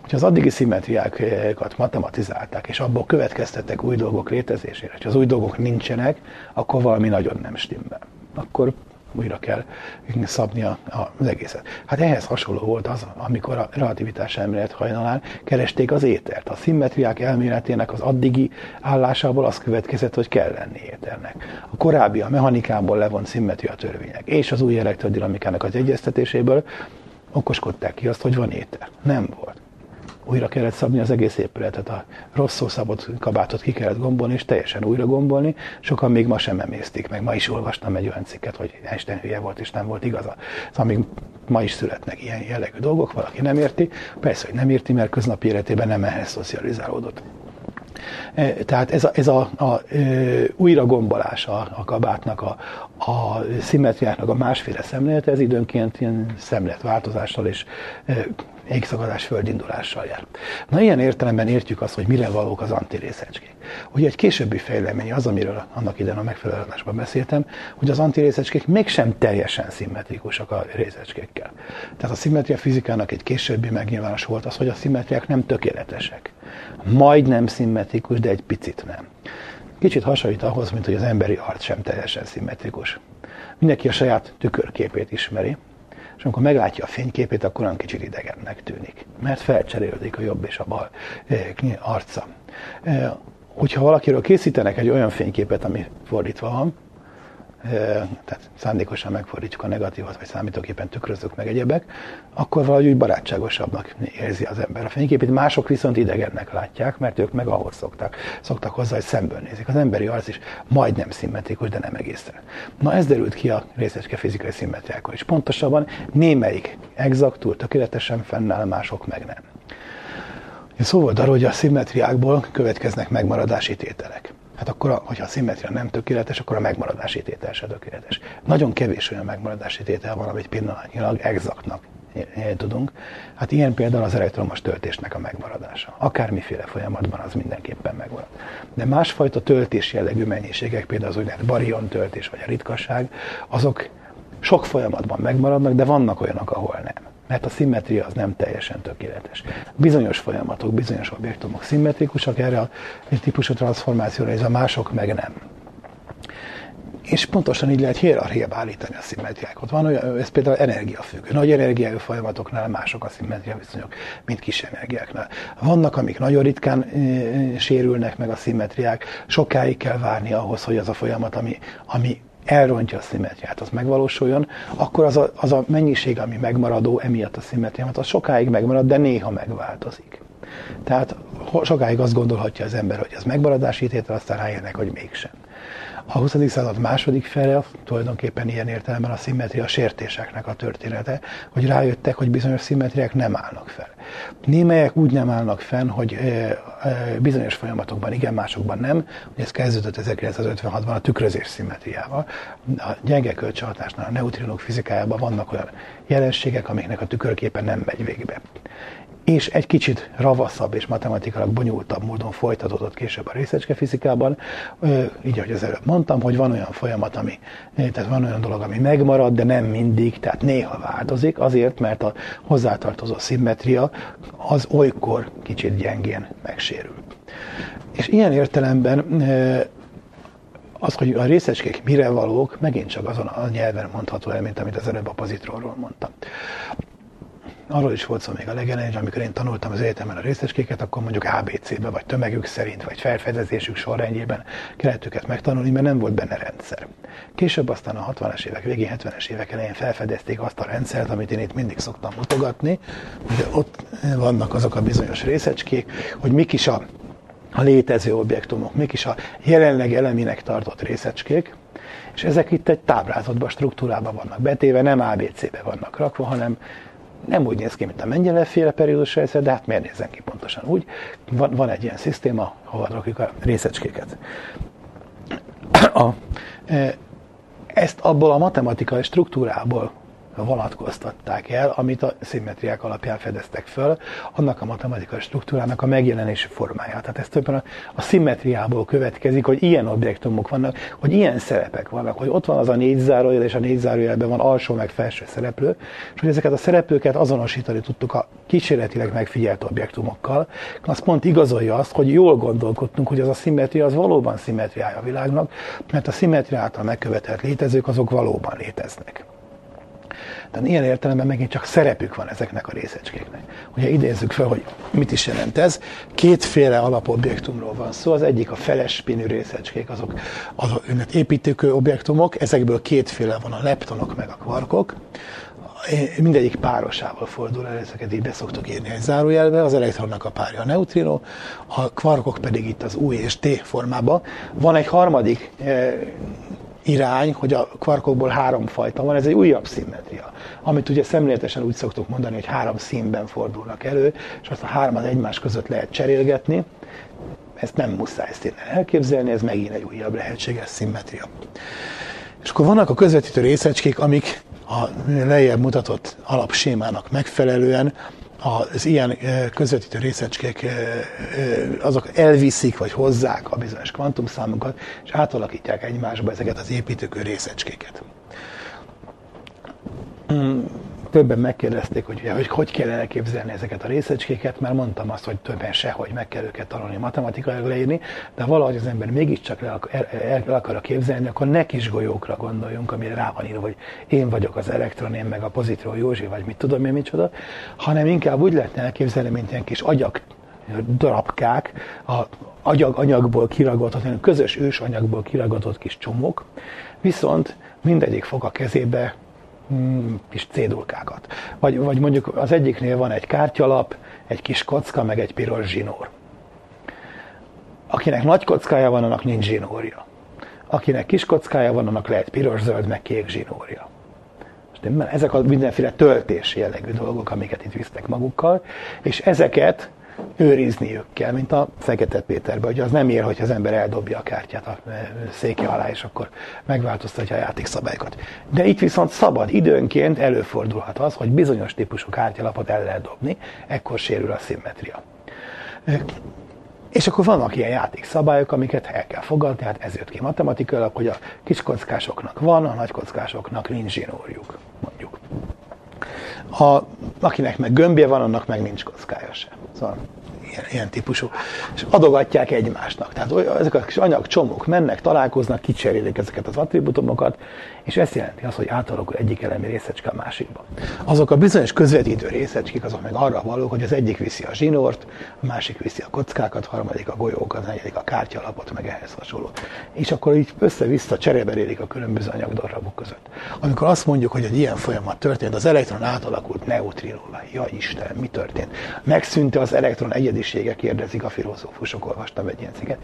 Hogyha az addigi szimmetriákat matematizálták, és abból következtettek új dolgok létezésére, és az új dolgok nincsenek, akkor valami nagyon nem stimmel. Akkor újra kell szabni az egészet. Hát ehhez hasonló volt az, amikor a relativitás elmélet hajnalán keresték az étert. A szimmetriák elméletének az addigi állásából az következett, hogy kell lenni éternek. A korábbi, a mechanikából levont szimmetria törvények és az új elektrodinamikának az egyeztetéséből okoskodták ki azt, hogy van éter. Nem volt. Újra kellett szabni az egész épületet, a rosszul szabott kabátot ki kellett gombolni, és teljesen újra gombolni. Sokan még ma sem emésztik meg. Ma is olvastam egy olyan cikket, hogy Einstein hülye volt, és nem volt igaza. Szóval még ma is születnek ilyen jellegű dolgok, valaki nem érti. Persze, hogy nem érti, mert köznapi életében nem ehhez szocializálódott. Tehát újra gombolása a kabátnak, a szimmetriáknak a másféle szemlélete, ez időnként ilyen szemléletváltozással és égszakadás földindulással jár. Na, ilyen értelemben értjük azt, hogy mire valók az antirészecskék. Ugye egy későbbi fejlemény az, amiről annak idején a megfelelő adásban beszéltem, hogy az antirészecskék mégsem teljesen szimmetrikusak a részecskékkel. Tehát a szimmetria fizikának egy későbbi megnyilvánulás volt az, hogy a szimmetriák nem tökéletesek. Majdnem szimmetrikus, de egy picit nem. Kicsit hasonlít ahhoz, mint hogy az emberi arc sem teljesen szimmetrikus. Mindenki a saját tükörképét ismeri, és amikor meglátja a fényképét, akkor olyan kicsit idegennek tűnik, mert felcserélődik a jobb és a bal arca. Hogyha valakiről készítenek egy olyan fényképet, ami fordítva van, tehát szándékosan megfordítjuk a negatívot, vagy számítógépen tükrözzük meg egyebek, akkor valahogy úgy barátságosabbnak érzi az ember a fényképét, mások viszont idegennek látják, mert ők meg ahhoz szoktak hozzá, hogy szemből nézik. Az emberi arc is majdnem szimmetrikus, de nem egészen. Na, ez derült ki a részecske fizikai szimmetriákon is. Pontosabban némelyik egzaktul, tökéletesen fennáll, mások meg nem. Szó volt arról, hogy a szimmetriákból következnek megmaradási tételek. Hát akkor, hogyha a szimmetria nem tökéletes, akkor a megmaradási tétel sem tökéletes. Nagyon kevés olyan megmaradási tétel van, amit pillanatnyilag exaktnak tudunk. Hát ilyen például az elektromos töltésnek a megmaradása. Akármiféle folyamatban az mindenképpen megmarad. De másfajta töltés jellegű mennyiségek, például az úgynevezett barion töltés vagy a ritkasság, azok sok folyamatban megmaradnak, de vannak olyanok, ahol nem. Mert a szimmetria az nem teljesen tökéletes. Bizonyos folyamatok, bizonyos objektumok szimmetrikusak, erre a típusú transzformációra, ez a mások meg nem. És pontosan így lehet hierarchiába állítani a szimmetriákat. Van olyan, ez például energiafüggő. Nagy energiájú folyamatoknál mások a szimmetria viszonyok, mint kis energiáknál. Vannak, amik nagyon ritkán sérülnek meg a szimmetriák, sokáig kell várni ahhoz, hogy az a folyamat, ami elrontja a szimmetriát, az megvalósuljon, akkor az a mennyiség, ami megmaradó emiatt a szimmetriát, az sokáig megmarad, de néha megváltozik. Tehát sokáig azt gondolhatja az ember, hogy ez megmaradási tétel, aztán rájönnek, hogy mégsem. A 20. század második fele tulajdonképpen ilyen értelemben a szimmetria sértéseknek a története, hogy rájöttek, hogy bizonyos szimmetriák nem állnak fel. Némelyek úgy nem állnak fenn, hogy bizonyos folyamatokban igen, másokban nem, hogy ez kezdődött 1956-ban a tükrözés szimmetriával. A gyenge kölcsönhatásnál, a neutrinok fizikájában vannak olyan jelenségek, amiknek a tükörképe nem megy végbe. És egy kicsit ravaszabb és matematikailag bonyolultabb módon folytatódott később a részecskefizikában. Így, ahogy az előbb mondtam, hogy van olyan folyamat, tehát van olyan dolog, ami megmarad, de nem mindig, tehát néha változik, azért, mert a hozzátartozó szimmetria az olykor kicsit gyengén megsérül. És ilyen értelemben az, hogy a részecskék mire valók, megint csak azon a nyelven mondható el, mint amit az előbb a pozitronról mondtam. Arról is volt szó még a legelején, hogy amikor én tanultam az egyetemen a részecskéket, akkor mondjuk ABC-be, vagy tömegük szerint, vagy felfedezésük sorrendjében kellett őket megtanulni, mert nem volt benne rendszer. Később aztán a 60-as évek végén, 70-es évek elején felfedezték azt a rendszert, amit én itt mindig szoktam mutogatni, hogy ott vannak azok a bizonyos részecskék, hogy mik is a a létező objektumok, mégis a jelenleg eleminek tartott részecskék, és ezek itt egy táblázatban, struktúrában vannak betéve, nem ABC-be vannak rakva, hanem nem úgy néz ki, mint a Mengyelejev-féle periódus rendszer, de hát miért nézzen ki pontosan úgy? Van egy ilyen szisztéma, ahol rakjuk a részecskéket. Ezt abból a matematikai struktúrából vonatkoztatták el, amit a szimmetriák alapján fedeztek föl, annak a matematikai struktúrának a megjelenési formáját. Tehát ez többen a szimmetriából következik, hogy ilyen objektumok vannak, hogy ilyen szerepek vannak, hogy ott van az a négy zárójel, és a négy zárójelben van alsó meg felső szereplő, és hogy ezeket a szereplőket azonosítani tudtuk a kísérletileg megfigyelt objektumokkal. Az pont igazolja azt, hogy jól gondolkodtunk, hogy az a szimmetria az valóban szimmetriája a világnak, mert a szimmetria által megkövetelt létezők azok valóban léteznek. Tehát ilyen értelemben megint csak szerepük van ezeknek a részecskéknek. Ugye idézzük fel, hogy mit is jelent ez. Kétféle alapobjektumról van szó, az egyik a feles spinű részecskék, azok építőkő objektumok, ezekből kétféle van, a leptonok meg a kvarkok. Mindegyik párosával fordul el, ezeket így beszoktuk írni egy zárójelbe, az elektronnak a párja a neutrino, a kvarkok pedig itt az U és T formában. Van egy harmadik irány, hogy a kvarkokból három fajta van, ez egy újabb szimmetria, amit ugye szemléletesen úgy szoktuk mondani, hogy három színben fordulnak elő, és azt a hármat egymás között lehet cserélgetni. Ezt nem muszáj színen elképzelni, ez megint egy újabb lehetséges szimmetria. És akkor vannak a közvetítő részecskék, amik a lejjebb mutatott alapsémának megfelelően az ilyen közvetítő részecskék azok elviszik, vagy hozzák a bizonyos kvantumszámunkat, és átalakítják egymásba ezeket az építőkő részecskéket. Többen megkérdezték, hogy kell elképzelni ezeket a részecskéket, mert mondtam azt, hogy többen sehogy meg kell őket tanulni matematikailag leírni, de valahogy az ember mégiscsak el akar képzelni, akkor ne kis golyókra gondoljunk, amire rá van írva, hogy én vagyok az elektron, én meg a pozitron Józsi, vagy mit tudom én micsoda, hanem inkább úgy lehetne elképzelni, mint ilyen kis darabkák, anyagból kiragadott, közös ősanyagból kiragadott kis csomók, viszont mindegyik fog a kezébe kis cédulkákat. Vagy mondjuk az egyiknél van egy kártyalap, egy kis kocka, meg egy piros zsinór. Akinek nagy kockája van, annak nincs zsinórja. Akinek kis kockája van, annak lehet piros, zöld, meg kék zsinórja. Ezek a mindenféle töltés jellegű dolgok, amiket itt visznek magukkal, és ezeket őrizniük kell, mint a Fekete Péterben. Ugye az nem ér, hogy az ember eldobja a kártyát a széke alá, és akkor megváltoztatja a játékszabályokat. De itt viszont szabad, időnként előfordulhat az, hogy bizonyos típusú kártyalapot el lehet dobni, ekkor sérül a szimmetria. És akkor vannak ilyen játékszabályok, amiket el kell fogadni, hát ez jött ki matematikailag, hogy a kiskockásoknak van, a nagykockásoknak nincs zsinórjuk, mondjuk. Akinek meg gömbje van, annak meg nincs kockája sem. Szóval ilyen típusú. És adogatják egymásnak. Tehát ezek a kis anyagcsomók mennek, találkoznak, kicserélik ezeket az attribútumokat, és ez jelenti azt, hogy átalakul egyik elemi részecske a másikba. Azok a bizonyos közvetítő részecskék, azok meg arra valók, hogy az egyik viszi a zsinort, a másik viszi a kockákat, a harmadik a golyókat, a negyedik a kártyalapot, meg ehhez hasonlót. És akkor így össze-vissza cseréberélik a különböző anyagdarabok között. Amikor azt mondjuk, hogy egy ilyen folyamat történt, az elektron átalakult neutrinóvá. Ja Isten, mi történt? Megszűnt az elektron egyedisége, kérdezik a filozófusok, olvastam egy ilyen cikket.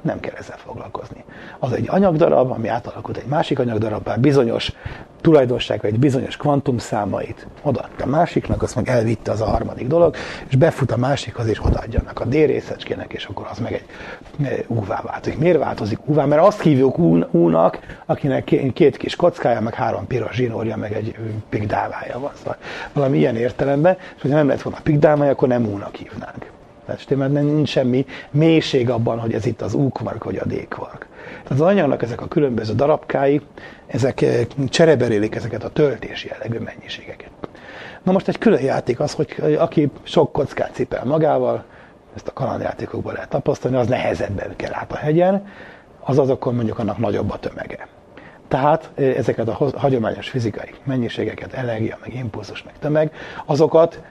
Nem kell ezzel foglalkozni. Az egy anyagdarab, ami átalakult egy másik anyagdarabbá, bizonyos tulajdonságait, bizonyos kvantumszámait odaadta a másiknak, azt meg elvitte, az a harmadik dolog, és befut a másikhoz, és odaadja annak a D részecskének, és akkor az meg egy U-vá változik. Miért változik U-vá? Mert azt hívjuk U-nak, akinek két kis kockája, meg három piros zsinórja, meg egy pigdálája van. Szóval valami ilyen értelemben, és hogyha nem lett volna pigdálája, akkor nem U-nak hívnánk. Mert nincs semmi mélység abban, hogy ez itt az U-kvark vagy a D-kvark. Tehát az anyagnak ezek a különböző darabkái, ezek csereberélik ezeket a töltési jellegű mennyiségeket. Na most egy külön játék az, hogy aki sok kockát cipel magával, ezt a kalandjátékokból lehet tapasztalni, az nehezebben kell át a hegyen, azaz akkor mondjuk annak nagyobb a tömege. Tehát ezeket a hagyományos fizikai mennyiségeket, energia, meg impulzus, meg tömeg, azokat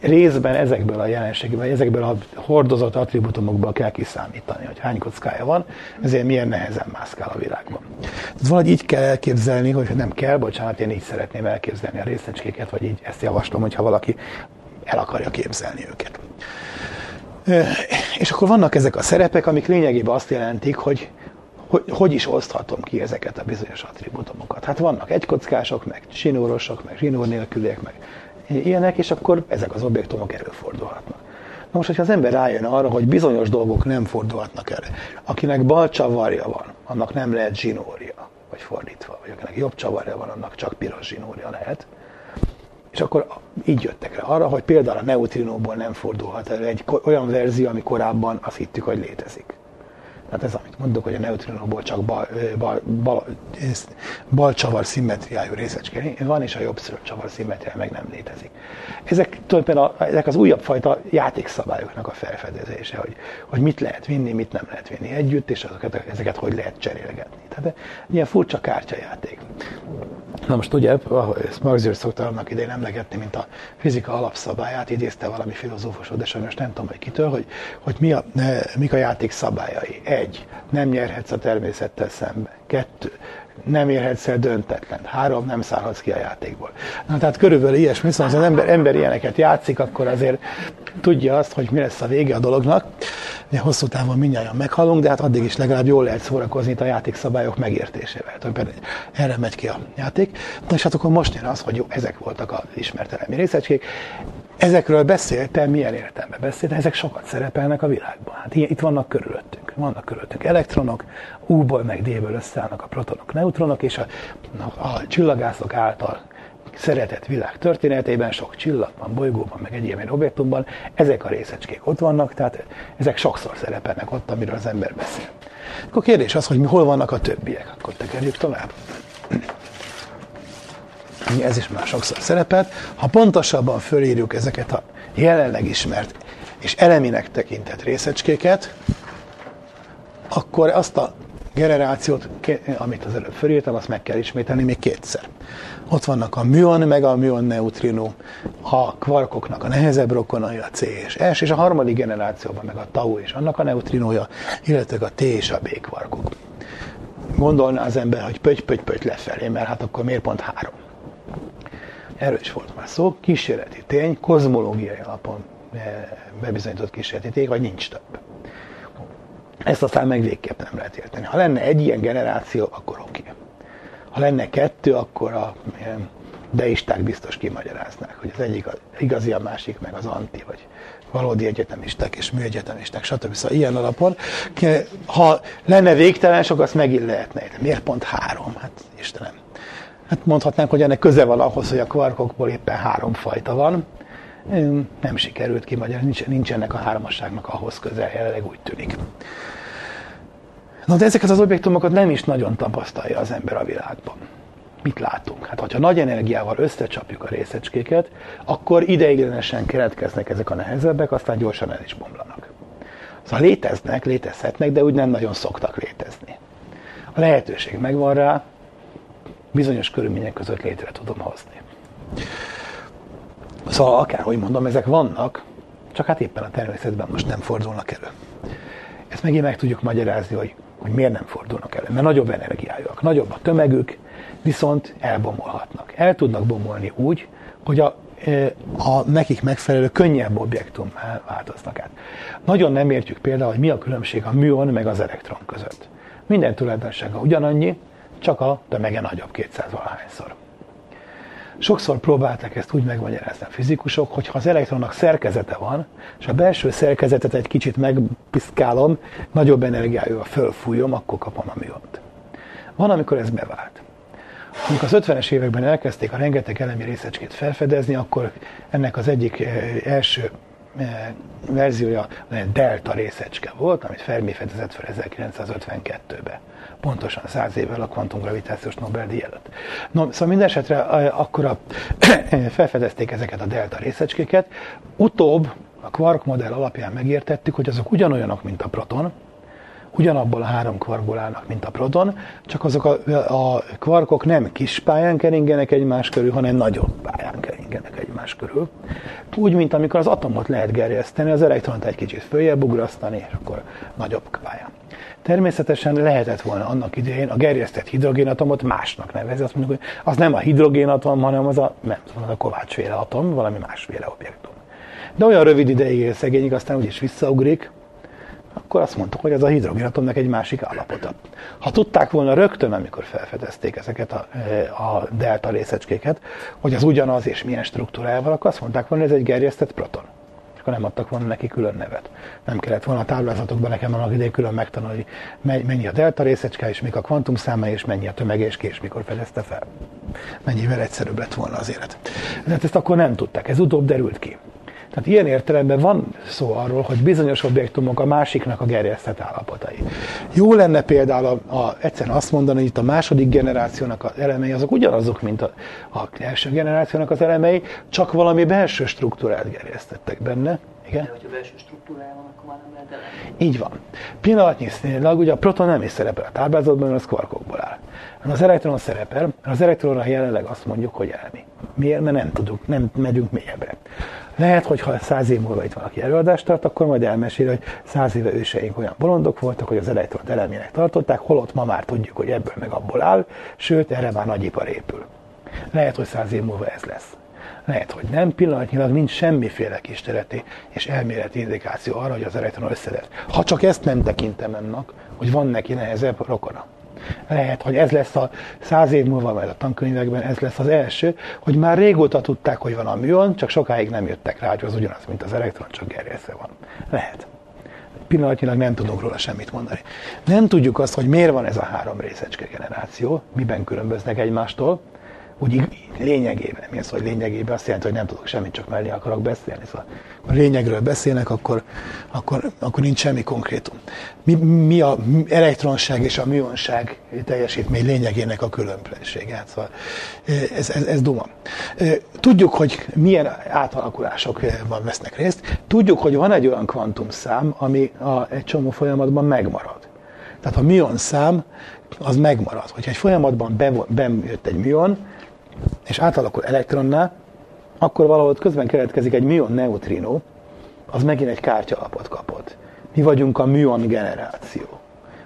részben ezekből a jelenségekből, ezekből a hordozott attribútumokból kell kiszámítani, hogy hány kockája van, ezért milyen nehezen mászkál a világban. Tehát valahogy így kell elképzelni, hogy nem kell, bocsánat, én így szeretném elképzelni a részecskéket, vagy így ezt javaslom, hogyha valaki el akarja képzelni őket. És akkor vannak ezek a szerepek, amik lényegében azt jelentik, hogy hogy is oszthatom ki ezeket a bizonyos attribútumokat. Hát vannak egykockások, meg zsinórosok, meg zsinór nélküliek, meg ilyenek, és akkor ezek az objektumok előfordulhatnak. Na most, hogyha az ember rájön arra, hogy bizonyos dolgok nem fordulhatnak elő, akinek bal csavarja van, annak nem lehet zsinórja, vagy fordítva, vagy akinek jobb csavarja van, annak csak piros zsinórja lehet. És akkor így jöttek rá arra, hogy például a neutrinóból nem fordulhat elő egy olyan verzió, ami korábban azt hittük, hogy létezik. Tehát ez, amit mondok, hogy a neutrinóból csak bal csavar szimmetriájú részecske van, és a jobb csavar szimmetriájú meg nem létezik. Ezek tulajdonképpen ezek az újabb fajta játékszabályoknak a felfedezése, hogy mit lehet vinni, mit nem lehet vinni együtt, és ezeket hogy lehet cserélgetni. Tehát ilyen furcsa kártyajáték. Na most ugye, ezt Maxwell szokta annak idején emlegetni, mint a fizika alapszabályát, idézte valami filozófusod, de sajnos nem tudom, hogy kitől, hogy mik a játék szabályai. 1. Nem nyerhetsz a természettel szembe. 2. Nem érhetsz el döntetlent. 3. Nem szállhatsz ki a játékból. Na, tehát körülbelül ilyesmi, szóval ha az ember ilyeneket játszik, akkor azért tudja azt, hogy mi lesz a vége a dolognak. Ugye hosszú távon mindnyájan meghalunk, de hát addig is legalább jól lehet szórakozni itt a játékszabályok megértésével. Erre megy ki a játék. Na, és hát akkor most jön az, hogy jó, ezek voltak az ismertelemi részecskék. Ezekről beszéltem, milyen értelemben beszéltem, ezek sokat szerepelnek a világban. Hát itt vannak körülöttünk. Vannak körülöttünk elektronok, U-ból meg D-ből összeállnak a protonok, neutronok, és a csillagászok által szeretett világ történetében sok csillagban, bolygóban, meg egy ilyen objektumban ezek a részecskék ott vannak, tehát ezek sokszor szerepelnek ott, amiről az ember beszél. Akkor kérdés az, hogy hol vannak a többiek, akkor tekerjük tovább. Ez is már sokszor szerepelt. Ha pontosabban fölírjuk ezeket a jelenleg ismert és eleminek tekintett részecskéket, akkor azt a generációt, amit az előbb fölírtam, azt meg kell ismételni még kétszer. Ott vannak a műon, meg a műon neutrinó, a kvarkoknak a nehezebb rokonai, a C és S, és a harmadik generációban meg a tau és annak a neutrinója, illetve a T és a B kvarkok. Gondolná az ember, hogy pöty-pöty-pöty lefelé, mert hát akkor miért pont 3? Erről is volt már szó, kísérleti tény, kozmológiai alapon bebizonyított kísérleti tény, vagy nincs több. Ezt aztán meg végképp nem lehet érteni. Ha lenne egy ilyen generáció, akkor oké. Ha lenne 2, akkor a deisták biztos kimagyaráznák, hogy az egyik az igazi, a másik meg az anti, vagy valódi egyetemisták és műegyetemisták, stb. Szóval ilyen alapon. Ha lenne végtelen sok, azt megint lehetne. Miért pont 3? Hát Istenem. Hát mondhatnánk, hogy ennek köze van ahhoz, hogy a kvarkokból éppen 3 fajta van. Nem sikerült kimagyarázni, nincs ennek a hármasságnak ahhoz közel, jelenleg úgy tűnik. Na, de ezeket az objektumokat nem is nagyon tapasztalja az ember a világban. Mit látunk? Hát, hogyha nagy energiával összecsapjuk a részecskéket, akkor ideiglenesen keletkeznek ezek a nehezebbek, aztán gyorsan el is bomlanak. Szóval léteznek, létezhetnek, de úgy nem nagyon szoktak létezni. A lehetőség megvan rá, bizonyos körülmények között létre tudom hozni. Szóval akárhogy mondom, ezek vannak, csak hát éppen a természetben most nem fordulnak elő. Ezt megint meg tudjuk magyarázni, hogy miért nem fordulnak elő. Mert nagyobb energiájúak, nagyobb a tömegük, viszont elbomolhatnak. El tudnak bomolni úgy, hogy a nekik megfelelő könnyebb objektummá változnak át. Nagyon nem értjük például, hogy mi a különbség a műon meg az elektron között. Minden tulajdonsága ugyanannyi, csak a tömege nagyobb 200-valahányszor. Sokszor próbálták ezt úgy megmagyarázni a fizikusok, hogy ha az elektronnak szerkezete van, és a belső szerkezetet egy kicsit megpiszkálom, nagyobb energiájúval fölfújom, akkor kapom a műont. Van, amikor ez bevált. Amikor az 50-es években elkezdték a rengeteg elemi részecskét felfedezni, akkor ennek az egyik első verziója delta részecske volt, amit Fermi fedezett fel 1952-ben. Pontosan 100 évvel a kvantumgravitációs Nobel-díj előtt. No, szóval mindesetre akkora felfedezték ezeket a delta részecskéket. Utóbb a kvark modell alapján megértettük, hogy azok ugyanolyanok, mint a proton, ugyanabból a 3 kvarkból állnak, mint a proton, csak azok a kvarkok nem kis pályán keringenek egymás körül, hanem nagyobb pályán keringenek egymás körül. Úgy, mint amikor az atomot lehet gerjeszteni, az elektront egy kicsit följebb ugrasztani, és akkor nagyobb pályán. Természetesen lehetett volna annak idején a gerjesztett hidrogénatomot másnak nevezni. Azt mondjuk, hogy az nem a hidrogénatom, hanem az a Kovács féle atom, valami másféle objektum. de olyan rövid ideig él szegényig, aztán úgyis visszaugrik, akkor azt mondtuk, hogy ez a hidrogénatomnak egy másik állapota. Ha tudták volna rögtön, amikor felfedezték ezeket a delta részecskéket, hogy az ugyanaz és milyen struktúrával, akkor azt mondták volna, hogy ez egy gerjesztett proton. Akkor nem adtak volna neki külön nevet. Nem kellett volna a táblázatokban nekem annak idején külön megtanulni, mennyi a delta részecske, és még a kvantum száma, és mennyi a tömege, és ki, és mikor fedezte fel. Mennyivel egyszerűbb lett volna az élet. De hát ezt akkor nem tudták, ez utóbb derült ki. Tehát ilyen értelemben van szó arról, hogy bizonyos objektumok a másiknak a gerjesztett állapotai. Jó lenne például egyszerűen azt mondani, hogy itt a második generációnak az elemei azok ugyanazok, mint az első generációnak az elemei, csak valami belső struktúrát gerjesztettek benne. Igen? De hogyha belső struktúrája van, akkor már nem lehet elem. Így van. Pillanatnyilag ugye a proton nem is szerepel a táblázatban, mert az kvarkokból áll. Az elektron szerepel, az elektronra jelenleg azt mondjuk, hogy elemi. Miért? Mert nem tudunk, nem megyünk mélyebbre. Lehet, hogy ha 100 év múlva itt valaki előadást tart, akkor majd elmesél, hogy 100 éve őseink olyan bolondok voltak, hogy az elektront eleminek tartották, holott ma már tudjuk, hogy ebből meg abból áll, sőt, erre már nagyipar épül. Lehet, hogy 100 év múlva ez lesz. Lehet, hogy nem, pillanatnyilag nincs semmiféle kísérleti és elméleti indikáció arra, hogy az elektron összedett. Ha csak ezt nem tekintem annak, hogy van neki nehezebb rokona. Lehet, hogy ez lesz a 100 év múlva majd a tankönyvekben, ez lesz az első, hogy már régóta tudták, hogy van a műon, csak sokáig nem jöttek rá, hogy az ugyanaz, mint az elektron, csak gerjesztve van. Lehet. Pillanatnyilag nem tudunk róla semmit mondani. Nem tudjuk azt, hogy miért van ez a három részecske generáció, miben különböznek egymástól, úgy lényegében, mi az, hogy lényegében azt jelenti, hogy nem tudok semmit, csak mellé akarok beszélni. Szóval, ha lényegről beszélnek, akkor nincs semmi konkrétum. Mi a elektronság és a műonság teljesítmény lényegének a különbsége? Szóval, ez duma. Tudjuk, hogy milyen átalakulásokban vesznek részt. Tudjuk, hogy van egy olyan kvantumszám, ami egy csomó folyamatban megmarad. Tehát a műonszám az megmarad. Hogyha egy folyamatban bejött egy műon, és átalakul elektronná, akkor valahol közben keletkezik egy műon neutrino, az megint egy kártyalapot kapott. Mi vagyunk a műon generáció.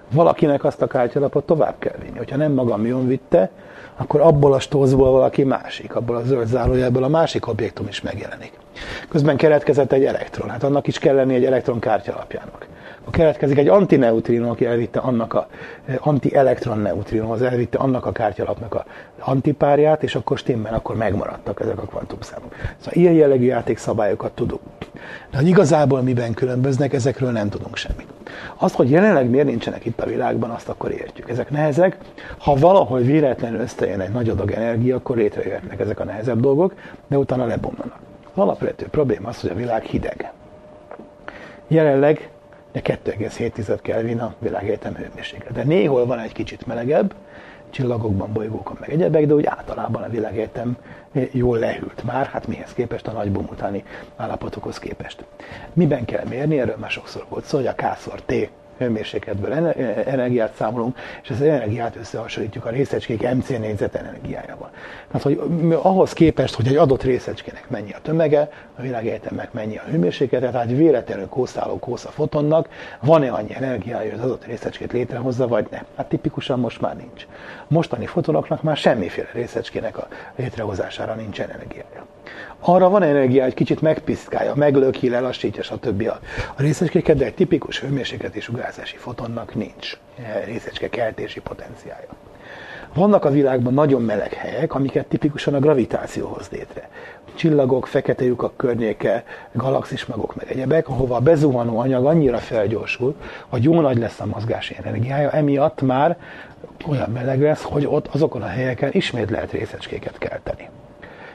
Valakinek azt a kártyalapot tovább kell vinni. Hogyha nem maga a műon vitte, akkor abból a stózból valaki másik, abból a zöld zárójelből a másik objektum is megjelenik. Közben keletkezett egy elektron, hát annak is kell lenni egy elektron kártyalapjának. Akkor keletkezik egy antineutrino, aki elvitte annak a antielektron neutrino, az elvitte annak a kártyalapnak a antipárját, és akkor stimmel, akkor megmaradtak ezek a kvantumszámok. Szóval ilyen jellegű játékszabályokat tudunk. De hogy igazából miben különböznek, ezekről nem tudunk semmit. Azt, hogy jelenleg miért nincsenek itt a világban, azt akkor értjük. Ezek nehezek, ha valahol véletlenül összejön egy nagy adag energia, akkor létrejöhetnek ezek a nehezebb dolgok, de utána lebomlanak. Az alapvető probléma az, hogy a világ hideg. Jelenleg 2,7 Kelvin a világegyetem hőmérséklet. De néhol van egy kicsit melegebb, csillagokban, bolygókon, meg egyebek, de úgy általában a világegyetem jól lehűlt már, hát mihez képest, a nagy bumm utáni állapotokhoz képest. Miben kell mérni? Erről már sokszor volt szó, hogy a K-szor T hőmérsékletből energiát számolunk, és az energiát összehasonlítjuk a részecskék MC négyzet energiájával. Tehát, hogy ahhoz képest, hogy egy adott részecskének mennyi a tömege, a világegyetemnek mennyi a hőmérséklete, tehát véletlenül kószáló kósz a fotonnak, van-e annyi energiája, hogy az adott részecskét létrehozza, vagy ne? Hát tipikusan most már nincs. Mostani fotonoknak már semmiféle részecskének a létrehozására nincs energiája. Arra van energia, egy kicsit megpiszkálja, meglöki, lelassítja, stb. A részecskéket, de egy tipikus hőmérsékleti sugárzási fotonnak nincs részecske keltési potenciálja. Vannak a világban nagyon meleg helyek, amiket tipikusan a gravitáció hoz létre. Csillagok, fekete lyukak környéke, galaxismagok meg egyebek, ahova a bezuhanó anyag annyira felgyorsul, hogy jó nagy lesz a mozgási energiája, emiatt már olyan meleg lesz, hogy ott azokon a helyeken ismét lehet részecskéket kelteni.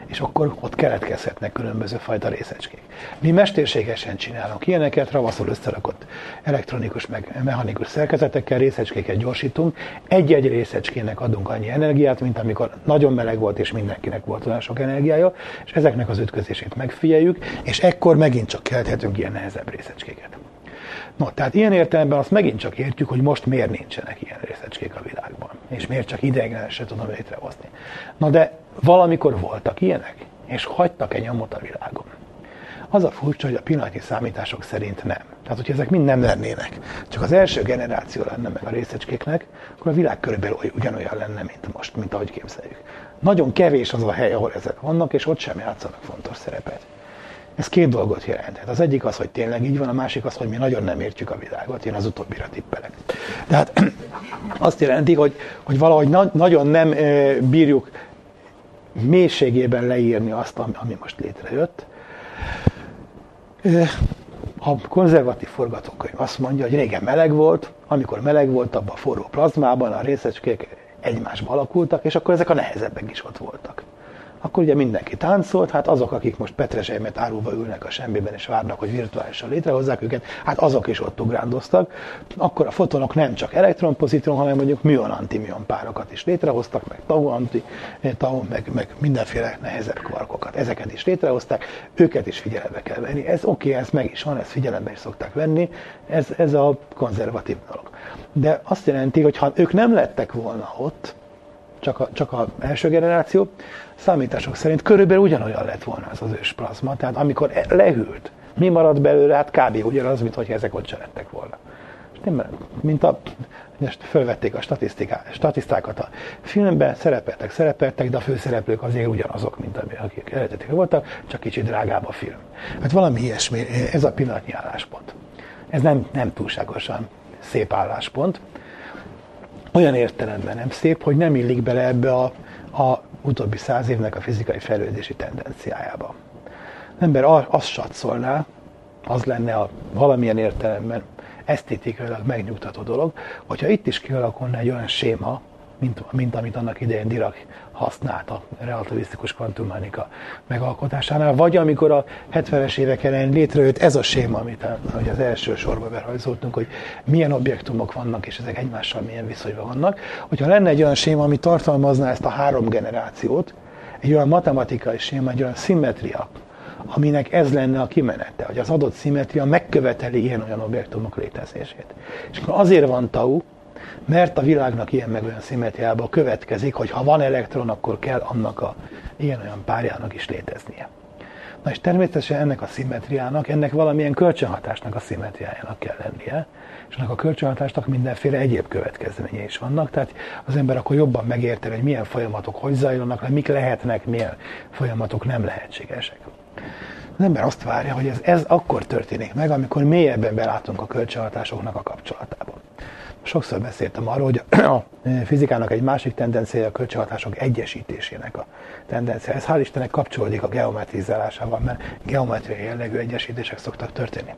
És akkor ott keletkezhetnek különböző fajta részecskék. Mi mesterségesen csinálunk ilyeneket, ravaszul összerakott elektronikus meg mechanikus szerkezetekkel részecskéket gyorsítunk, egy-egy részecskének adunk annyi energiát, mint amikor nagyon meleg volt és mindenkinek volt olyan sok energiája, és ezeknek az ütközését megfigyeljük, és ekkor megint csak kelthetünk ilyen nehezebb részecskéket. No, tehát ilyen értelemben azt megint csak értjük, hogy most miért nincsenek ilyen részecskék a világban, és miért csak ideiglenesen tudom létrehozni. Na de valamikor voltak ilyenek, és hagytak-e nyomot a világon? Az a furcsa, hogy a pillanatnyi számítások szerint nem. Tehát, hogyha ezek mind nem lennének, csak az első generáció lenne meg a részecskéknek, akkor a világ körülbelül ugyanolyan lenne, mint most, mint ahogy képzeljük. Nagyon kevés az a hely, ahol ezek vannak, és ott sem játszanak fontos szerepet. Ez két dolgot jelent. Hát az egyik az, hogy tényleg így van, a másik az, hogy mi nagyon nem értjük a világot. Én az utóbbira tippelek. Tehát azt jelenti, hogy valahogy nagyon nem bírjuk mélységében leírni azt, ami most létrejött. A konzervatív forgatókönyv azt mondja, hogy régen meleg volt, amikor meleg volt, abban a forró plazmában a részecskék egymásba alakultak, és akkor ezek a nehezebbek is ott voltak. Akkor ugye mindenki táncolt, hát azok, akik most petrezselymet árulva ülnek a semmiben és várnak, hogy virtuálisan létrehozzák őket, hát azok is ott ugrándoztak. Akkor a fotonok nem csak elektron-pozitron, hanem mondjuk műon-antimion párokat is létrehoztak, meg tau, meg mindenféle nehezebb kvarkokat. Ezeket is létrehozták, őket is figyelembe kell venni. Ez oké, ez meg is van, ezt figyelembe is szokták venni, ez a konzervatív dolog. De azt jelenti, hogy ha ők nem lettek volna ott, csak az első generáció, számítások szerint körülbelül ugyanolyan lett volna ez az ősplazma, tehát amikor lehűlt, mi maradt belőle, hát kb. Ugyanaz, mintha ezek ott se lettek volna. Fölvették a statisztákat a filmben, szerepeltek, de a főszereplők azért ugyanazok, mint akik eredetileg voltak, csak kicsit drágább a film. Hát valami ilyesmi, ez a pillanatnyi álláspont. Ez nem túlságosan szép álláspont. Olyan értelemben nem szép, hogy nem illik bele ebbe a utóbbi 100 évnek a fizikai fejlődési tendenciájába. Az ember azt satszolná, az lenne a valamilyen értelemben esztétikailag megnyugtató dolog, hogyha itt is kialakulna egy olyan séma, mint amit annak idején Dirac használt a relativisztikus kvantummechanika megalkotásánál, vagy amikor a 70-es évek elején létrejött ez a séma, amit az első sorba berajzoltunk, hogy milyen objektumok vannak, és ezek egymással milyen viszonyban vannak. Hogyha lenne egy olyan séma, ami tartalmazná ezt a három generációt, egy olyan matematikai séma, egy olyan szimmetria, aminek ez lenne a kimenete, hogy az adott szimmetria megköveteli ilyen-olyan objektumok létezését. És akkor azért van tau, mert a világnak ilyen meg olyan szimmetriából következik, hogy ha van elektron, akkor kell annak a ilyen-olyan párjának is léteznie. Na és természetesen ennek a szimmetriának, ennek valamilyen kölcsönhatásnak a szimmetriájának kell lennie, és annak a kölcsönhatásnak mindenféle egyéb következményei is vannak, tehát az ember akkor jobban megérti, hogy milyen folyamatok hogy zajlanak, mik lehetnek, milyen folyamatok nem lehetségesek. Az ember azt várja, hogy ez akkor történik meg, amikor mélyebben belátunk a kölcsönhatásoknak a kapcsolatában. Sokszor beszéltem arról, hogy a fizikának egy másik tendenciája a kölcsönhatások egyesítésének a tendenciája. Ez hál' Istennek kapcsolódik a geometrizálásával, mert geometriai jellegű egyesítések szoktak történni.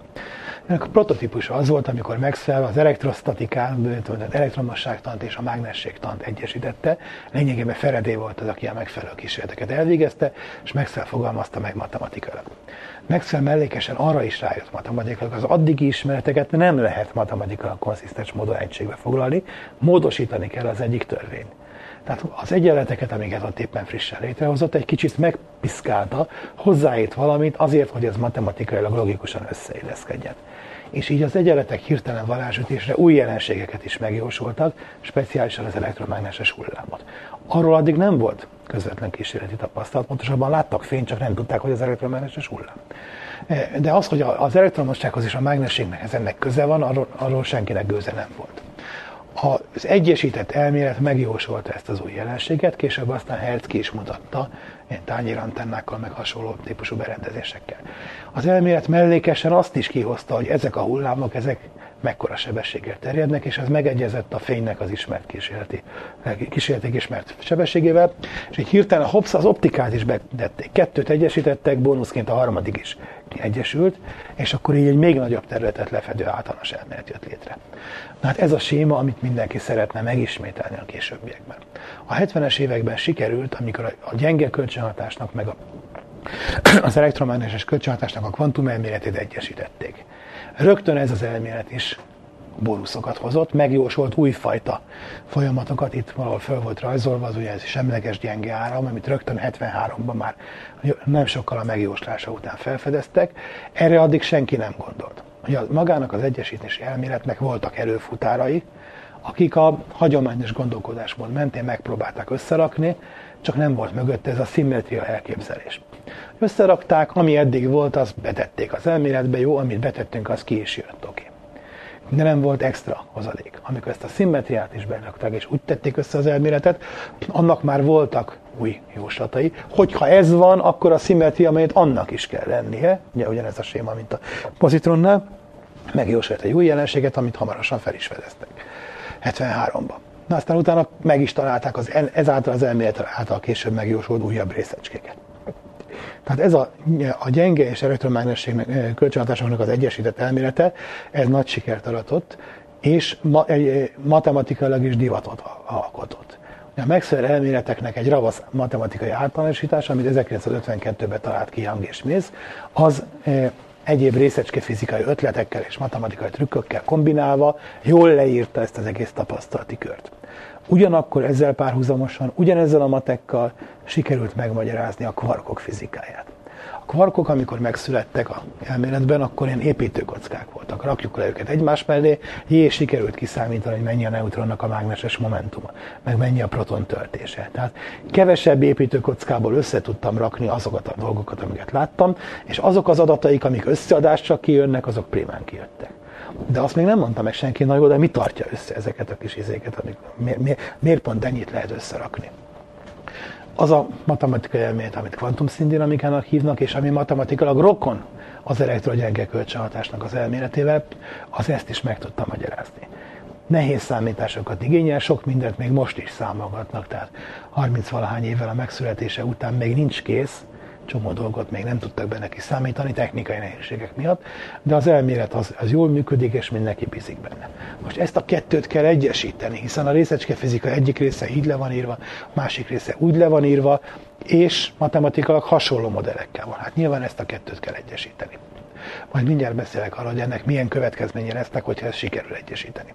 Ennek a prototípusa az volt, amikor Maxwell az elektrosztatikát, az elektromosságtant és a mágnességtant egyesítette. Lényegében Faraday volt az, aki a megfelelő kísérleteket elvégezte, és Maxwell fogalmazta meg matematikailag. Maxwell mellékesen arra is rájött matematikailag, az addigi ismereteket nem lehet matematikailag konszisztens módon egységbe foglalni, módosítani kell az egyik törvényt. Tehát az egyenleteket, amiket ott éppen frissen létrehozott, egy kicsit megpiszkálta, hozzáírt valamit azért, hogy ez matematikailag logikusan összeilleszkedjen. És így az egyenletek hirtelen varázsütésre új jelenségeket is megjósoltak, speciálisan az elektromágneses hullámot. Arról addig nem volt közvetlen kísérleti tapasztalat, pontosabban láttak fényt, csak nem tudták, hogy az elektromágneses hullám. De az, hogy az elektromossághoz és a mágnességnek ez ennek köze van, arról senkinek gőze nem volt. Az egyesített elmélet megjósolta ezt az új jelenséget, később aztán Hertzki is mutatta, tányérantennákkal meg hasonló típusú berendezésekkel. Az elmélet mellékesen azt is kihozta, hogy ezek a hullámok, ezek mekkora sebességgel terjednek, és ez megegyezett a fénynek az ismert kísérletek ismert sebességével, és így hirtelen hopsz, az optikát is betették. Kettőt egyesítettek, bónuszként a harmadik is egyesült, és akkor így egy még nagyobb területet lefedő általános elmélet jött létre. Na hát ez a séma, amit mindenki szeretne megismételni a későbbiekben. A 70-es években sikerült, amikor a gyenge kölcsönhatásnak, meg az elektromágneses kölcsönhatásnak a kvantumelméletét egyesítették. Rögtön ez az elmélet is bónuszokat hozott, megjósolt újfajta folyamatokat, itt valahol föl volt rajzolva, az ugye ez semleges gyenge áram, amit rögtön 73-ban már nem sokkal a megjóslása után felfedeztek, erre addig senki nem gondolt. Ugye magának az egyesítési elméletnek voltak előfutárai, akik a hagyományos gondolkodásmód mentén megpróbálták összerakni, csak nem volt mögötte ez a szimmetria elképzelés. Összerakták, ami eddig volt, azt betették az elméletbe, jó, amit betettünk, az ki is jött, oké. De nem volt extra hozadék. Amikor ezt a szimmetriát is berakták, és úgy tették össze az elméletet, annak már voltak új jóslatai. Hogyha ez van, akkor a szimmetria mellett annak is kell lennie, ugye ugyanez a séma, mint a pozitronnál, megjósolt egy új jelenséget, amit hamarosan fel is fedeztek 73-ban. Na aztán utána meg is találták ezáltal az elmélet által később megjósolt újabb részecskéket. Tehát ez a gyenge és elektromágnes kölcsönhatásoknak az egyesített elmélete, ez nagy sikert aratott, és matematikailag is divatot alkotott. A Maxwell elméleteknek egy ravasz matematikai általánosítása, amit 1952-ben talált ki Yang és Mills, az egyéb részecske fizikai ötletekkel és matematikai trükkökkel kombinálva jól leírta ezt az egész tapasztalati kört. Ugyanakkor ezzel párhuzamosan, ugyanezzel a matekkal sikerült megmagyarázni a kvarkok fizikáját. A kvarkok, amikor megszülettek az elméletben, akkor ilyen építőkockák voltak. Rakjuk le őket egymás mellé, sikerült kiszámítani, hogy mennyi a neutronnak a mágneses momentuma, meg mennyi a proton töltése. Tehát kevesebb építőkockából össze tudtam rakni azokat a dolgokat, amiket láttam, és azok az adataik, amik összeadásra kijönnek, azok primán kijöttek. De azt még nem mondta meg senki, na jó, de mi tartja össze ezeket a kis izéket, miért pont ennyit lehet összerakni? Az a matematikai elmélet, amit kvantumszíndinamikának hívnak, és ami matematikailag rokon az elektrogyenge kölcsönhatásnak az elméletével, az ezt is meg tudta magyarázni. Nehéz számításokat igényel, sok mindent még most is számolgatnak, tehát 30-valahány évvel a megszületése után még nincs kész, csomó dolgot még nem tudtak be neki számítani technikai nehézségek miatt, de az elmélet az jól működik, és mindenki bízik benne. Most ezt a kettőt kell egyesíteni, hiszen a részecskefizika egyik része így le van írva, másik része úgy le van írva, és matematikailag hasonló modellekkel van. Hát nyilván ezt a kettőt kell egyesíteni. Majd mindjárt beszélek arról, hogy ennek milyen következménye lesznek, hogyha ezt sikerül egyesíteni.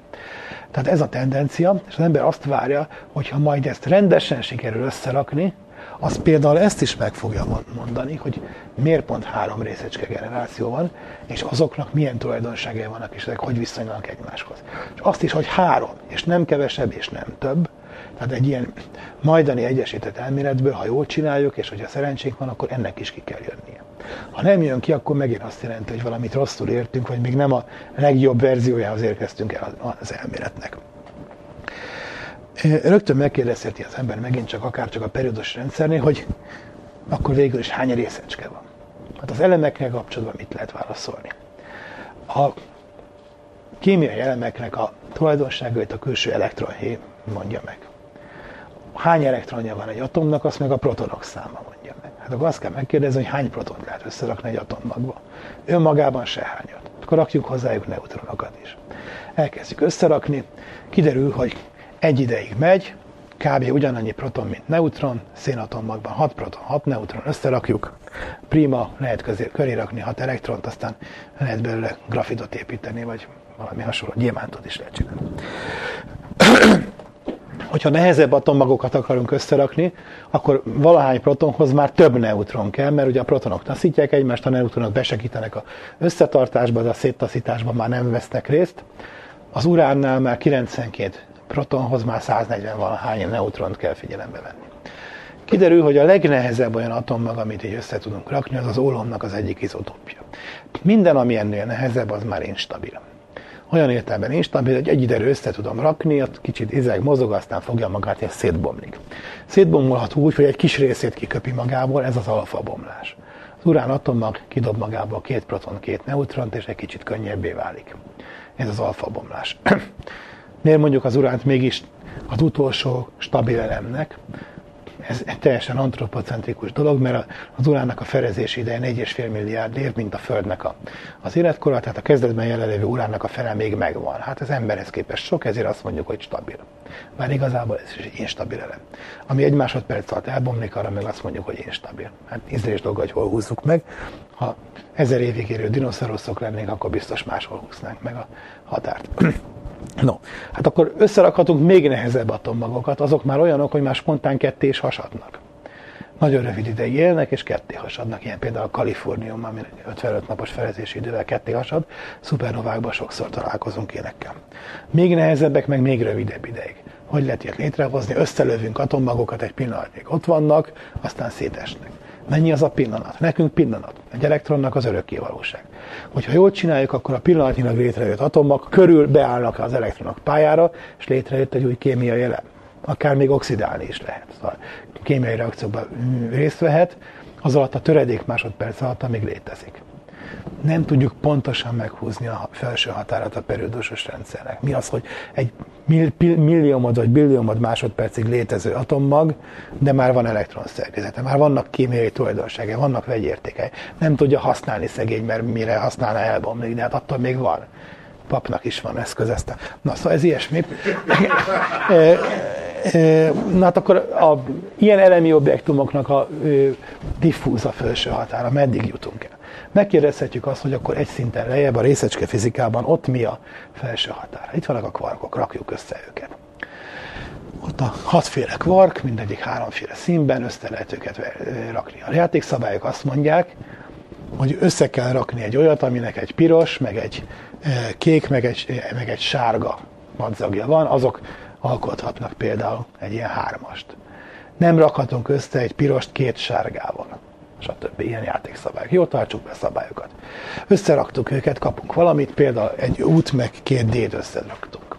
Tehát ez a tendencia, és az ember azt várja, hogyha majd ezt rendesen sikerül összerakni, az például ezt is meg fogja mondani, hogy miért pont 3 részecske generáció van, és azoknak milyen tulajdonságai vannak, és ezek hogy viszonyulnak egymáshoz. És azt is, hogy 3, és nem kevesebb, és nem több. Tehát egy ilyen majdani egyesített elméletből, ha jól csináljuk, és hogyha szerencsénk van, akkor ennek is ki kell jönnie. Ha nem jön ki, akkor megint azt jelenti, hogy valamit rosszul értünk, vagy még nem a legjobb verziójához érkeztünk el az elméletnek. Rögtön megkérdezheti az ember megint csak akárcsak a periódus rendszernél, hogy akkor végül is hány részecske van. Hát az elemekkel kapcsolatban mit lehet válaszolni? A kémiai elemeknek a tulajdonságait a külső elektronhéj mondja meg. Hány elektronja van egy atomnak, azt meg a protonok száma mondja meg. Hát akkor azt kell megkérdezni, hogy hány protont lehet összerakni egy atommagba. Önmagában se hányat. Akkor rakjuk hozzájuk neutronokat is. Elkezdjük összerakni, kiderül, hogy egy ideig megy, kb. Ugyanannyi proton, mint neutron, szénatommagban 6 proton, 6 neutron, összerakjuk. Prima, lehet köré rakni 6 elektront, aztán lehet belőle grafitot építeni, vagy valami hasonló gyémántot is lehet csinálni. Hogyha nehezebb atommagokat akarunk összerakni, akkor valahány protonhoz már több neutron kell, mert ugye a protonok taszítják egymást, a neutronok besegítenek az összetartásba, de a széttaszításban már nem vesznek részt. Az uránnál már 92 protonhoz már 140-valahány neutront kell figyelembe venni. Kiderül, hogy a legnehezebb olyan atommag, amit így össze tudunk rakni, az az ólomnak az egyik izotópja. Minden, ami ennél nehezebb, az már instabil. Olyan értelemben instabil, hogy egy ideig össze tudom rakni, ott kicsit izeg, mozog, aztán fogja magát, és szétbomlik. Szétbomolható úgy, hogy egy kis részét kiköpi magából, ez az alfa bomlás. Az urán atommag kidob magából 2 proton, 2 neutront, és egy kicsit könnyebbé válik. Ez az alfa bomlás. Miért mondjuk az uránt mégis az utolsó stabil elemnek? Ez egy teljesen antropocentrikus dolog, mert az uránnak a felezési ideje 4,5 milliárd év, mint a Földnek az életkora, tehát a kezdetben jelenlévő uránnak a fele még megvan. Hát az emberhez képest sok, ezért azt mondjuk, hogy stabil. Már igazából ez is egy instabil elem. Ami egy másodperc alatt elbomlik, arra meg azt mondjuk, hogy instabil. Hát ízlés dolga, hogy hol húzzuk meg. Ha 1000 évig érő dinoszauruszok lennénk, akkor biztos máshol húznánk meg a határt. No, hát akkor összerakhatunk még nehezebb atommagokat, azok már olyanok, hogy már spontán ketté is hasadnak. Nagyon rövid ideig élnek, és ketté hasadnak, ilyen például a kalifornium, ami 55 napos felezési idővel ketté hasad, szupernovákban sokszor találkozunk ilyenekkel. Még nehezebbek, meg még rövidebb ideig. Hogy lehet ilyet létrehozni? Összelövünk atommagokat, egy pillanatig ott vannak, aztán szétesnek. Mennyi az a pillanat? Nekünk pillanat. Egy elektronnak az örökké valóság. Hogyha jól csináljuk, akkor a pillanatnyilag létrejött atommag körül beállnak az elektronok pályára, és létrejött egy új kémiai elem. akár még oxidálni is lehet. Szóval kémiai reakcióban részt vehet, az alatt a töredék másodperc alatt, amíg létezik. Nem tudjuk pontosan meghúzni a felső határát a periódusos rendszernek. Mi az, hogy egy milliomod vagy billiomod másodpercig létező atommag, de már van elektronszerkezete, már vannak kémiai tulajdonságai, vannak vegyértékei. Nem tudja használni szegény, mert mire használna elbomlik, de hát attól még van. Papnak is van eszközeztem. Na, szóval ez ilyesmi. Na hát akkor ilyen elemi objektumoknak a diffúz a felső határa, meddig jutunk el? Megkérdezhetjük azt, hogy akkor egy szinten lejjebb a részecske fizikában ott mi a felső határa. Itt vannak a kvarkok, rakjuk össze őket. Ott a hatféle kvark, mindegyik háromféle színben, össze lehet őket rakni. A játékszabályok azt mondják, hogy össze kell rakni egy olyat, aminek egy piros, meg egy kék, meg egy sárga madzagja van, azok alkothatnak például egy ilyen hármast. Nem rakhatunk össze egy pirost két sárgával, stb. Ilyen játékszabályok. Jó, tartsuk be szabályokat. Összeraktuk őket, kapunk valamit, például egy út meg két D-t összeraktunk.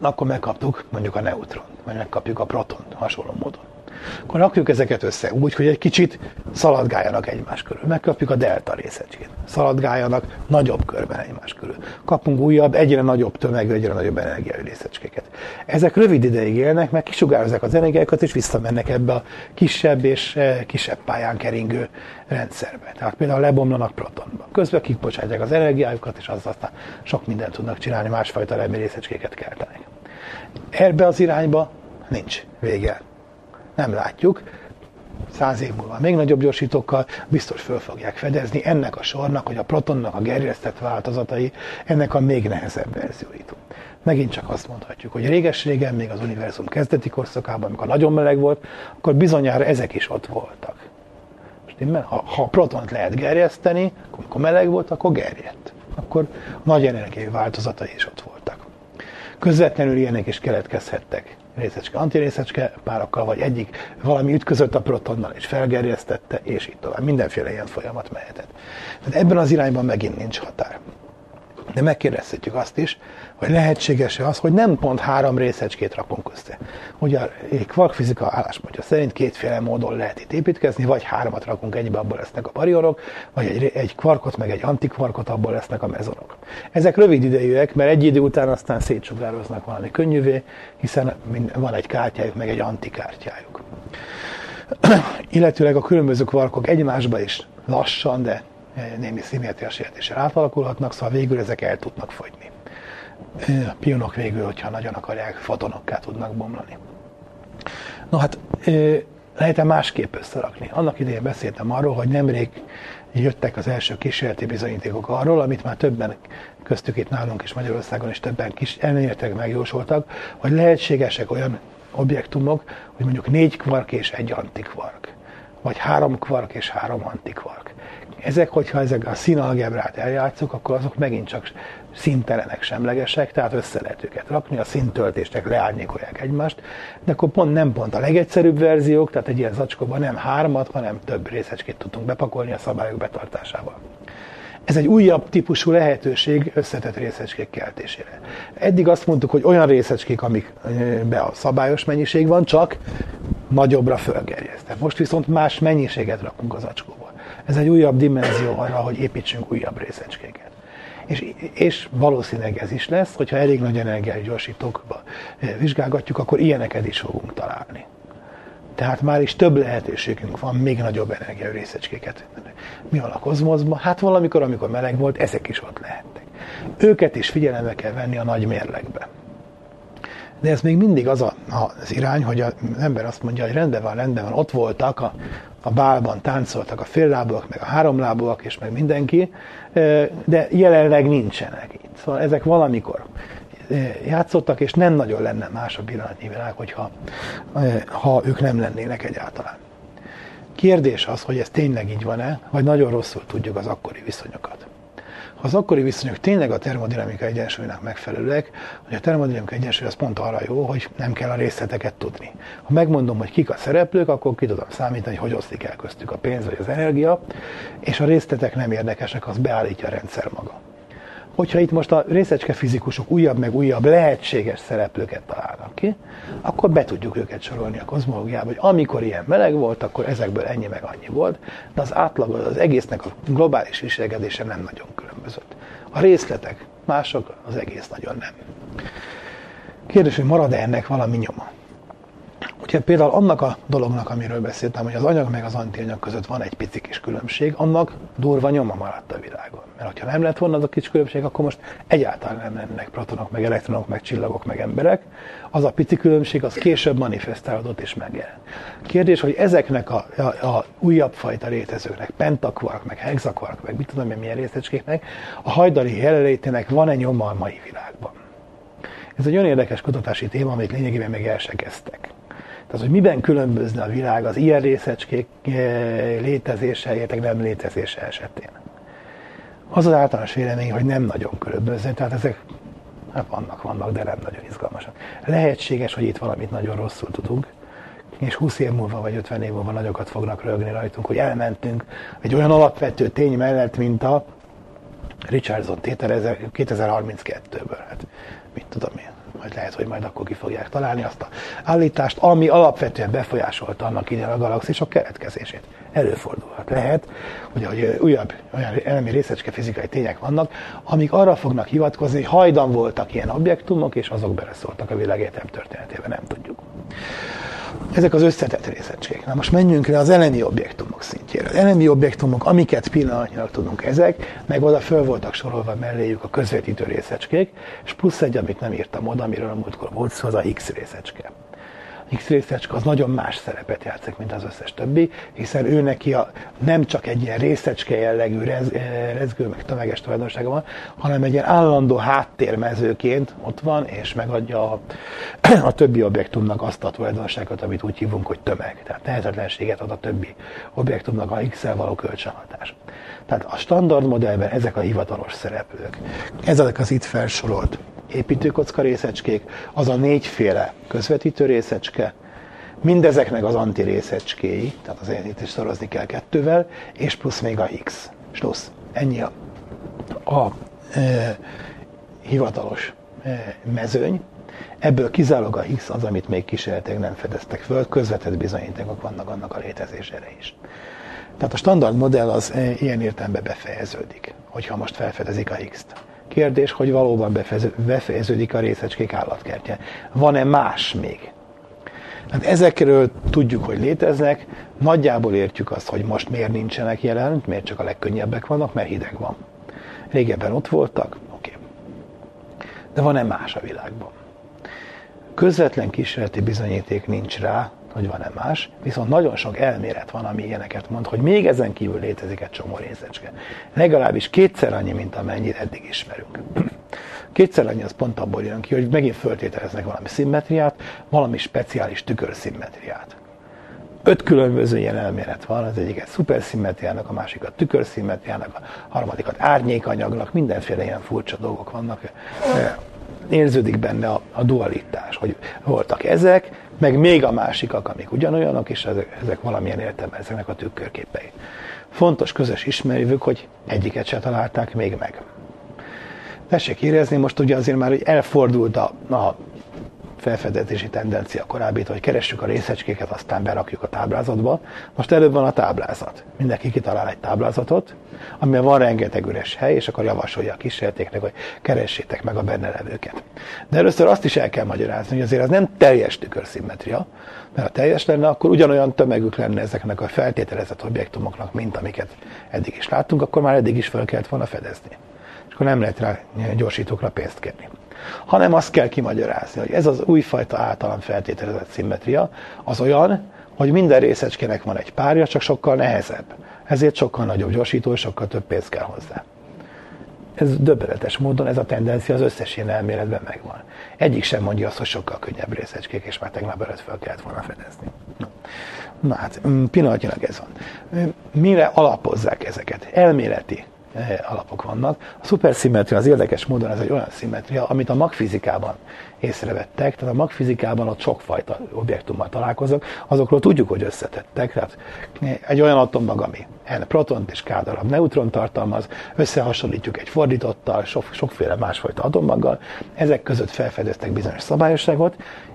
Akkor megkaptuk mondjuk a neutront, vagy megkapjuk a protont hasonló módon. Akkor rakjuk ezeket össze úgy, hogy egy kicsit szaladgáljanak egymás körül. Megkapjuk a delta részecskét. Szaladgáljanak nagyobb körben egymás körül. Kapunk újabb, egyre nagyobb tömegű, egyre nagyobb energiai részecskéket. Ezek rövid ideig élnek, mert kisugározzák az energiákat, és visszamennek ebbe a kisebb és kisebb pályán keringő rendszerbe. Tehát például lebomlanak protonba. Közben kibocsátják az energiájukat, és azzal aztán sok mindent tudnak csinálni, másfajta elemi részecskéket keltenek. Erbe az irányba nincs vége. Nem látjuk, 100 év múlva még nagyobb gyorsítókkal biztos föl fogják fedezni ennek a sornak, hogy a protonnak a gerjesztett változatai, ennek a még nehezebb verzióit. Megint csak azt mondhatjuk, hogy réges-régen, még az univerzum kezdeti korszakában, amikor nagyon meleg volt, akkor bizonyára ezek is ott voltak. Most ha protont lehet gerjeszteni, amikor meleg volt, akkor gerjedt. Akkor a nagy energiai változatai is ott voltak. Közvetlenül ilyenek is keletkezhettek. Részecske, antirészecske párokkal, vagy egyik valami ütközött a protonnal, és felgerjesztette, és így tovább. Mindenféle ilyen folyamat mehetett. Tehát ebben az irányban megint nincs határ. De megkérdezhetjük azt is, hogy lehetséges-e az, hogy nem pont három részecskét rakunk össze. Ugye a kvarkfizika álláspontja szerint kétféle módon lehet itt építkezni, vagy hármat rakunk egybe, abból lesznek a barionok, vagy egy kvarkot, meg egy antikvarkot, abból lesznek a mezonok. Ezek rövid idejűek, mert egy idő után aztán szétsugároznak valami könnyűvé, hiszen van egy kártyájuk, meg egy antikártyájuk. Illetőleg a különböző kvarkok egymásba is lassan, de némi szimmetriás értéssel átalakulhatnak, szóval végül ezek el tudnak fogyni. A pionok végül, hogyha nagyon akarják, fotonokká tudnak bomlani. No hát, lehet-e másképp összerakni? Annak idején beszéltem arról, hogy nemrég jöttek az első kísérleti bizonyítékok arról, amit már többen köztük itt nálunk és Magyarországon is többen elméletileg megjósoltak, hogy lehetségesek olyan objektumok, hogy mondjuk 4 kvark és 1 antikvark, vagy 3 kvark és 3 antikvark. Ezek, hogyha ezek a színalgebrát eljátszuk, akkor azok megint csak színtelenek, semlegesek, tehát össze lehet őket rakni, a színtöltésnek leárnyékolják egymást, de akkor nem pont a legegyszerűbb verziók, tehát egy ilyen zacskóban nem 3, hanem több részecskét tudtunk bepakolni a szabályok betartásával. Ez egy újabb típusú lehetőség összetett részecskék keltésére. Eddig azt mondtuk, hogy olyan részecskék, amikben a szabályos mennyiség van, csak nagyobbra fölgerjesztek. Most viszont más mennyiséget rakunk az acskóba. Ez egy újabb dimenzió arra, hogy építsünk újabb részecskéket. És valószínűleg ez is lesz, hogyha elég nagy energiai gyorsítókba vizsgálgatjuk, akkor ilyeneket is fogunk találni. Tehát már is több lehetőségünk van, még nagyobb energiai részecskéket. Mi van a kozmoszban? Hát valamikor, amikor meleg volt, ezek is ott lehettek. Őket is figyelembe kell venni a nagy mérlegbe. De ez még mindig az az irány, hogy az ember azt mondja, hogy rendben van, ott voltak a bálban táncoltak a féllábúak, meg a háromlábúak, és meg mindenki, de jelenleg nincsenek itt. Szóval ezek valamikor játszottak, és nem nagyon lenne más a pillanatnyi világ, hogyha ők nem lennének egyáltalán. Kérdés az, hogy ez tényleg így van-e, vagy nagyon rosszul tudjuk az akkori viszonyokat. Ha az akkori viszonyok tényleg a termodinamika egyensúlynak megfelelőek, hogy a termodinamika egyensúly az pont arra jó, hogy nem kell a részleteket tudni. Ha megmondom, hogy kik a szereplők, akkor ki tudom számítani, hogy oszlik el köztük a pénz vagy az energia, és a részletek nem érdekesek, az beállítja a rendszer maga. hogyha itt most a részecske fizikusok újabb meg újabb lehetséges szereplőket találnak ki, akkor be tudjuk őket sorolni a kozmológiába, hogy amikor ilyen meleg volt, akkor ezekből ennyi meg annyi volt, de az átlag az egésznek a globális viselkedése nem nagyon különbözött. A részletek mások, az egész nagyon nem. Kérdés, hogy marad-e ennek valami nyoma? Úgyhogy például annak a dolognak, amiről beszéltem, hogy az anyag meg az antianyag között van egy pici kis különbség, annak durva nyoma maradt a világon. Mert ha nem lett volna az a kis különbség, akkor most egyáltalán nem lennének protonok, meg elektronok, meg csillagok, meg emberek. Az a pici különbség, az később manifesztálódott és megjelent. Kérdés, hogy ezeknek a újabb fajta létezőknek, pentakvark, meg hexakvark, meg mit tudom én milyen részecskéknek, a hajdani jelenlétének van-e nyoma a mai világban? Ez egy olyan érdekes kutatási téma, amit lényegében még el se kezdtek. Tehát, hogy miben különbözne a világ az ilyen részecskék létezése, illetve nem létezése esetén. Az az általános vélemény, hogy nem nagyon különbözne, tehát ezek hát vannak, de nem nagyon izgalmasak. Lehetséges, hogy itt valamit nagyon rosszul tudunk, és 20 év múlva vagy 50 év múlva nagyokat fognak rögni rajtunk, hogy elmentünk egy olyan alapvető tény mellett, mint a Richardson-tétel 2032-ből. Hát mit tudom én. Majd lehet, hogy majd akkor ki fogják találni azt az állítást, ami alapvetően befolyásolta annak idején a galaxisok keletkezését. Előfordulhat. Lehet, hogy újabb olyan elemi részecske fizikai tények vannak, amik arra fognak hivatkozni, hogy hajdan voltak ilyen objektumok, és azok beleszóltak a világegyetem történetében, nem tudjuk. Ezek az összetett részecskék. Na most menjünk le az elemi objektumok szintjére. Az elemi objektumok, amiket pillanatnyilag tudunk ezek, meg oda föl voltak sorolva melléjük a közvetítő részecskék, és plusz egy, amit nem írtam oda, amiről a múltkor volt szó, az a Higgs részecske. A Higgs részecske az nagyon más szerepet játszik, mint az összes többi, hiszen ő neki nem csak egy ilyen részecske jellegű rezgő, meg tömeges tulajdonsága van, hanem egy ilyen állandó háttérmezőként ott van, és megadja a többi objektumnak azt a tulajdonságot, amit úgy hívunk, hogy tömeg. Tehát tehetetlenséget ad a többi objektumnak a Higgs-szel való kölcsönhatás. Tehát a standard modellben ezek a hivatalos szereplők. Ezek az itt felsorolt építőkocka részecskék, az a négyféle közvetítő részecske, mindezeknek az antirészecskéi, tehát azért itt is szorozni kell kettővel, és plusz még a Higgs. Slussz. Ennyi a hivatalos mezőny. Ebből kizárólag a Higgs az, amit még kísérletek nem fedeztek föl, közvetett bizonyítékok vannak annak a létezésére is. Tehát a standard modell az ilyen értelemben befejeződik, hogyha most felfedezik a Higgs-t. Kérdés, hogy valóban befejeződik a részecskék állatkertje. Van-e más még? Hát ezekről tudjuk, hogy léteznek, nagyjából értjük azt, hogy most miért nincsenek jelen, miért csak a legkönnyebbek vannak, mert hideg van. Régebben ott voltak, oké. De van-e más a világban? Közvetlen kísérleti bizonyíték nincs rá, hogy van-e más, viszont nagyon sok elmélet van, ami ilyeneket mond, hogy még ezen kívül létezik egy csomó részecske. Legalábbis kétszer annyi, mint amennyire eddig ismerünk. Kétszer annyi az pont abból jön ki, hogy megint föltételeznek valami szimmetriát, valami speciális tükörszimmetriát. 5 különböző ilyen elmélet van, az egyiket szuperszimmetriának, a másikat tükörszimmetriának, a harmadikat árnyékanyagnak, mindenféle ilyen furcsa dolgok vannak. Érződik benne a dualitás, hogy voltak ezek, meg még a másikak, amik ugyanolyanok, és ezek valamilyen értelemben ezeknek a tükörképei. Fontos közös ismerőjük, hogy egyiket se találták még meg. Tessék érezni, most ugye azért már, hogy elfordult a felfedezési tendencia korábbit, hogy keressük a részecskéket, aztán berakjuk a táblázatba. Most előbb van a táblázat. Mindenki kitalál egy táblázatot, amiben van rengeteg üres hely, és akkor javasolja a kísérletéknek, hogy keressétek meg a benne levőket. De először azt is el kell magyarázni, hogy azért az nem teljes tükörszimmetria, mert ha teljes lenne, akkor ugyanolyan tömegük lenne ezeknek a feltételezett objektumoknak, mint amiket eddig is láttunk, akkor már eddig is fel kellett volna fedezni. És akkor nem lehet rá gyorsítókra pénzt kérni. Hanem azt kell kimagyarázni, hogy ez az újfajta általán feltételezett szimmetria az olyan, hogy minden részecskének van egy párja, csak sokkal nehezebb. Ezért sokkal nagyobb gyorsító, és sokkal több pénz kell hozzá. Ez döbbenetes módon, ez a tendencia az összes ilyen elméletben megvan. Egyik sem mondja azt, hogy sokkal könnyebb részecskék, és már tegnap előtt fel kellett volna fedezni. Na hát, pillanatnyilag ez van. Mire alapozzák ezeket? Elméleti alapok vannak. A szuperszimetria az érdekes módon ez egy olyan szimmetria, amit a magfizikában észrevettek, tehát a magfizikában ott sokfajta objektummal találkozok, azokról tudjuk, hogy összetettek, tehát egy olyan atommag, ami N protont és K darab neutron tartalmaz, összehasonlítjuk egy fordítottal, sokféle másfajta atommakkal, ezek között felfedeztek bizonyos szabályosságot,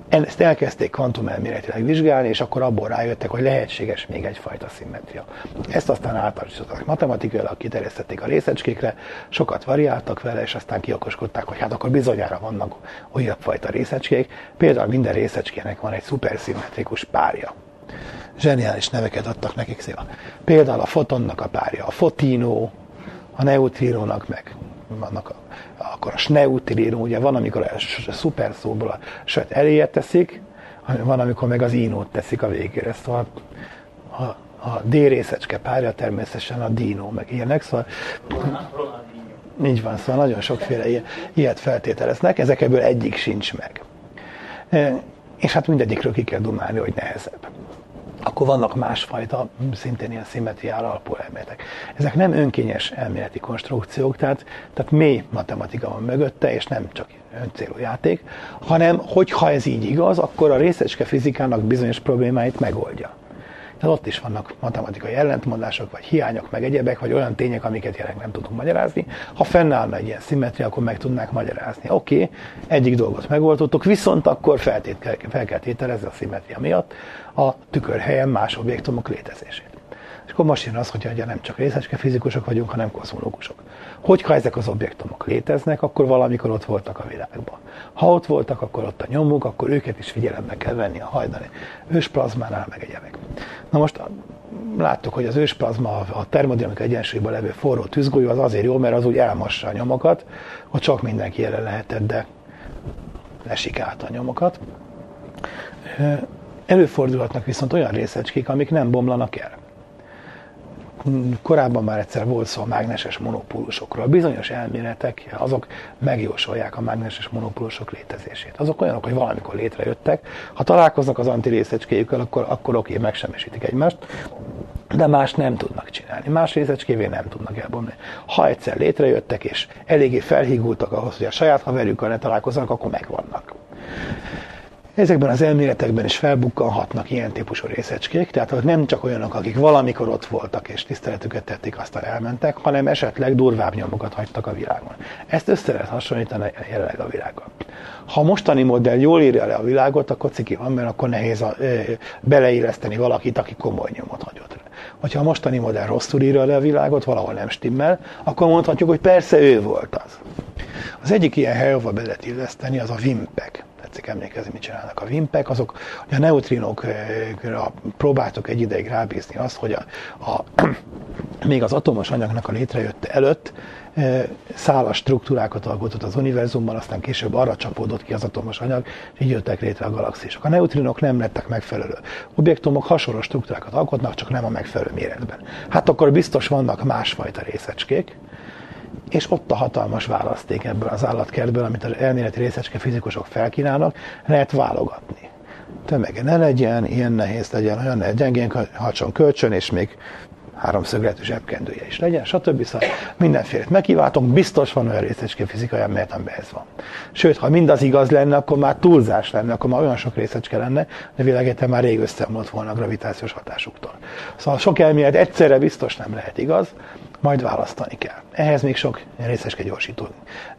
ezt elkezdték kvantumelméletileg vizsgálni, és akkor abból rájöttek, hogy lehetséges még egyfajta szimmetria. Ezt aztán általánosították matematikailag, kiterjesztették a részecskékre, sokat variáltak vele, és aztán kiokoskodták, hogy hát akkor bizonyára vannak olyan fajta részecskék, például minden részecskének van egy szuperszimmetrikus párja. Zseniális neveket adtak nekik szépen. Például a fotonnak a párja, a fotino, a neutrinónak meg vannak akkor a sneutrino, ugye van, amikor a szuper szóból a söt eléje teszik, van, amikor meg az inót teszik a végére. Szóval a D részecske párja természetesen a dino, meg ilyenek, szóval... Így van, szóval nagyon sokféle ilyet feltételeznek, ezekből egyik sincs meg. És hát mindegyikről ki kell dumálni, hogy nehezebb. Akkor vannak másfajta, szintén ilyen szimmetriára alapuló elméletek. Ezek nem önkényes elméleti konstrukciók, tehát mély matematika van mögötte, és nem csak öncélú játék, hanem hogyha ez így igaz, akkor a részecske fizikának bizonyos problémáit megoldja. Tehát ott is vannak matematikai ellentmondások, vagy hiányok, meg egyebek, vagy olyan tények, amiket jelenleg nem tudunk magyarázni. Ha fennállna egy ilyen szimmetria, akkor meg tudnák magyarázni. Oké, egyik dolgot megoldottuk, viszont akkor fel kell tételezni a szimmetria miatt a tükörhelyen más objektumok létezését. És akkor most jön az, hogy ugye nem csak részecske fizikusok vagyunk, hanem kozmológusok. Hogyha ezek az objektumok léteznek, akkor valamikor ott voltak a világban. Ha ott voltak, akkor ott a nyomuk, akkor őket is figyelembe kell venni a hajdani ősplazmánál, meg egyebek. Na most láttuk, hogy az ősplazma, a termodinamika egyensúlyban levő forró tűzgolyó az azért jó, mert az úgy elmassa a nyomokat, hogy csak mindenki jelen lehetett, de lesik át a nyomokat. Előfordulhatnak viszont olyan részecskék, amik nem bomlanak el. Korábban már egyszer volt szó a mágneses monopólusokról. Bizonyos elméletek, azok megjósolják a mágneses monopólusok létezését. Azok olyanok, hogy valamikor létrejöttek. Ha találkoznak az antirészecskéjükkel, akkor oké, megsemmisítik egymást, de más nem tudnak csinálni. Más részecskévé nem tudnak elbomlani. Ha egyszer létrejöttek, és eléggé felhígultak ahhoz, hogy a saját haverjukkal ne találkoznak, akkor megvannak. Ezekben az elméletekben is felbukkanhatnak ilyen típusú részecskék, tehát nem csak olyanok, akik valamikor ott voltak és tiszteletüket tették, aztán elmentek, hanem esetleg durvább nyomokat hagytak a világon. Ezt össze lehet hasonlítani jelenleg a világgal. Ha a mostani modell jól írja le a világot, akkor ciki van, mert akkor nehéz beleilleszteni valakit, aki komoly nyomot hagyott le. Ha a mostani modell rosszul írja le a világot, valahol nem stimmel, akkor mondhatjuk, hogy persze ő volt az. Az egyik ilyen hely, ahova be lehet illeszteni, az a wimpek. Tetszik emlékezni, mit csinálnak a wimpek, azok, hogy a neutrinokra próbáltuk egy ideig rábízni azt, hogy még az atomos anyagnak a létrejötte előtt szálas struktúrákat alkotott az univerzumban, aztán később arra csapódott ki az atomos anyag, és így jöttek létre a galaxisok. A neutrinok nem lettek megfelelő objektumok, hasonló struktúrákat alkotnak, csak nem a megfelelő méretben. Hát akkor biztos vannak másfajta részecskék, és ott a hatalmas választék ebből az állatkertből, amit az elméleti részecske fizikusok felkínálnak, lehet válogatni. Tömege ne legyen, ilyen nehéz legyen, olyan gyengén hatson kölcsön, és még háromszögletű zsebkendője is legyen, stb. Szóval mindenfélét megkívántunk, biztos van olyan részecske fizikai elmélet, amiben ez van. Sőt, ha mindaz igaz lenne, akkor már túlzás lenne, akkor már olyan sok részecske lenne, de világegyetem már rég összeomlott volna a gravitációs hatásuktól. Szóval sok elmélet egyszerre biztos nem lehet igaz, majd választani kell. Ehhez még sok részecske gyorsító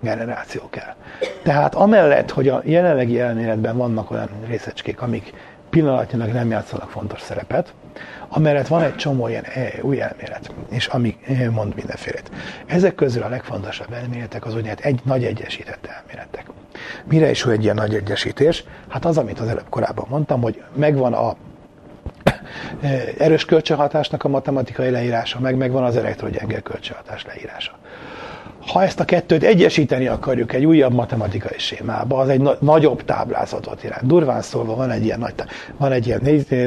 generáció kell. Tehát amellett, hogy a jelenlegi elméletben vannak olyan részecskék, amik pillanatnyilag nem játszanak fontos szerepet, amellett van egy csomó ilyen új elmélet, és ami mond mindenfélét. Ezek közül a legfontosabb elméletek az úgynevezett egy nagy egyesített elméletek. Mire is jó egy ilyen nagy egyesítés? Hát az, amit az előbb korábban mondtam, hogy megvan a erős kölcsönhatásnak a matematikai leírása, megvan az elektrogyenge kölcsönhatás leírása. Ha ezt a kettőt egyesíteni akarjuk egy újabb matematikai sémába, az egy nagyobb táblázatot jelent. Durván szólva van egy ilyen,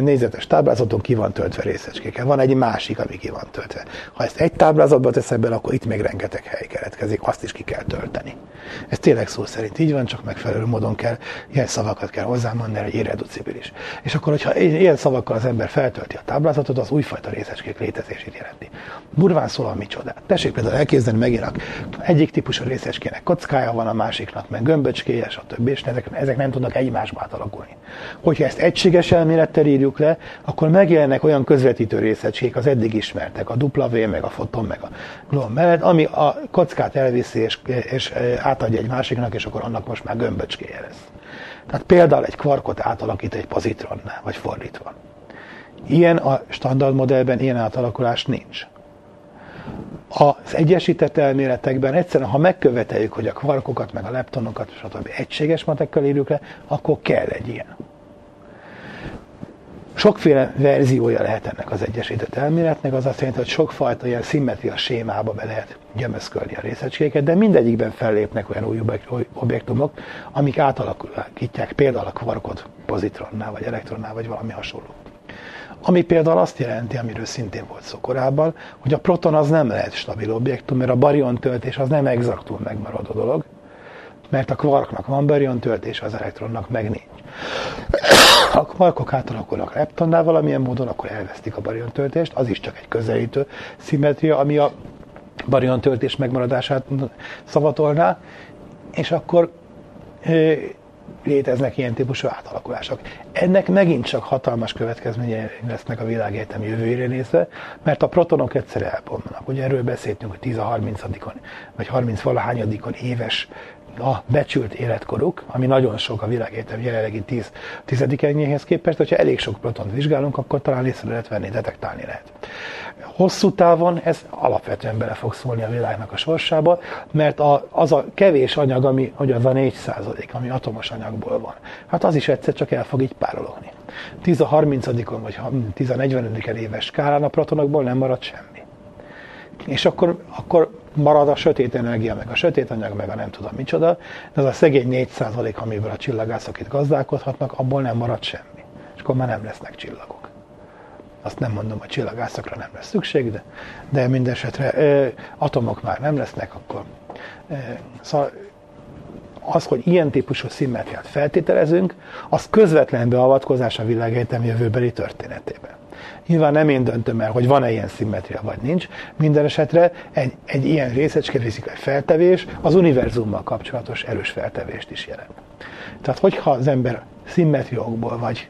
négyzetes táblázaton ki van töltve részecskékkel, van egy másik, ami ki van töltve. Ha ezt egy táblázatba teszed bele, akkor itt még rengeteg hely keletkezik, azt is ki kell tölteni. Ez tényleg szó szerint így van, csak megfelelő módon kell, ilyen szavakat kell hozzámondani, hogy irreducibilis. És akkor, hogyha ilyen szavakkal az ember feltölti a táblázatot, az újfajta részecskék létezését jelenti. Durván szólva micsodát. Tessék például elképzelni megint a Egyik típusú részecskének kockája van, a másiknak meg gömböcskéje, stb. És ezek nem tudnak egymásba átalakulni. Hogyha ezt egységes elmélettel írjuk le, akkor megjelennek olyan közvetítő részecskék, az eddig ismertek, a W, meg a foton, meg a gluon mellett, ami a kockát elviszi és átadja egy másiknak, és akkor annak most már gömböcskéje lesz. Tehát például egy kvarkot átalakít egy pozitronnál, vagy fordítva. Ilyen a standard modellben, ilyen átalakulás nincs. Az egyesített elméletekben egyszerűen, ha megköveteljük, hogy a kvarkokat, meg a leptonokat, stb. Egységes matekkal írjuk le, akkor kell egy ilyen. Sokféle verziója lehet ennek az egyesített elméletnek, az azt jelenti, hogy sokfajta ilyen szimmetria sémába be lehet gyömözkölni a részecskéket, de mindegyikben fellépnek olyan új objektumok, amik átalakítják például a kvarkot pozitronnál, vagy elektronnál, vagy valami hasonló. Ami például azt jelenti, amiről szintén volt szó korábban, hogy a proton az nem lehet stabil objektum, mert a baryon töltés az nem exaktul megmaradó dolog, mert a kvarknak van baryon töltés, az elektronnak meg nincs. Ha a kvarkok átalakulnak leptonnál valamilyen módon, akkor elvesztik a baryon töltést, az is csak egy közelítő szimmetria, ami a baryon töltés megmaradását szavatolná, és akkor léteznek ilyen típusú átalakulások. Ennek megint csak hatalmas következményei lesznek a világegyetem jövőjére nézve, mert a protonok egyszer elbomlanak. Ugye erről beszéltünk, hogy 10-30-on vagy 30-valahányadikon éves a becsült életkoruk, ami nagyon sok a világegyetem jelenlegi 10-enyéhez képest, hogyha elég sok protont vizsgálunk, akkor talán észre lehet venni, detektálni lehet. Hosszú távon ez alapvetően bele fog szólni a világnak a sorsába, mert az a kevés anyag, ami, hogy az a 4%, ami atomos anyagból van, hát az is egyszer csak el fog így párologni. 10-30-on vagy 10-40 éves skálán a protonokból nem marad semmi. És akkor marad a sötét energia, meg a sötét anyag, meg a nem tudom micsoda, de az a szegény 4%, amiből a csillagászok itt gazdálkodhatnak, abból nem marad semmi. És akkor már nem lesznek csillagok. Azt nem mondom, hogy csillagászokra nem lesz szükség, de mindesetre atomok már nem lesznek, akkor. Szóval az, hogy ilyen típusú szimmetriát feltételezünk, az közvetlen beavatkozás a világegyetem jövőbeli történetében. Nyilván nem én döntöm el, hogy van-e ilyen szimmetria, vagy nincs. Mindenesetre egy ilyen részecske fizikai feltevés az univerzummal kapcsolatos erős feltevést is jelent. Tehát hogyha az ember szimmetriókból vagy,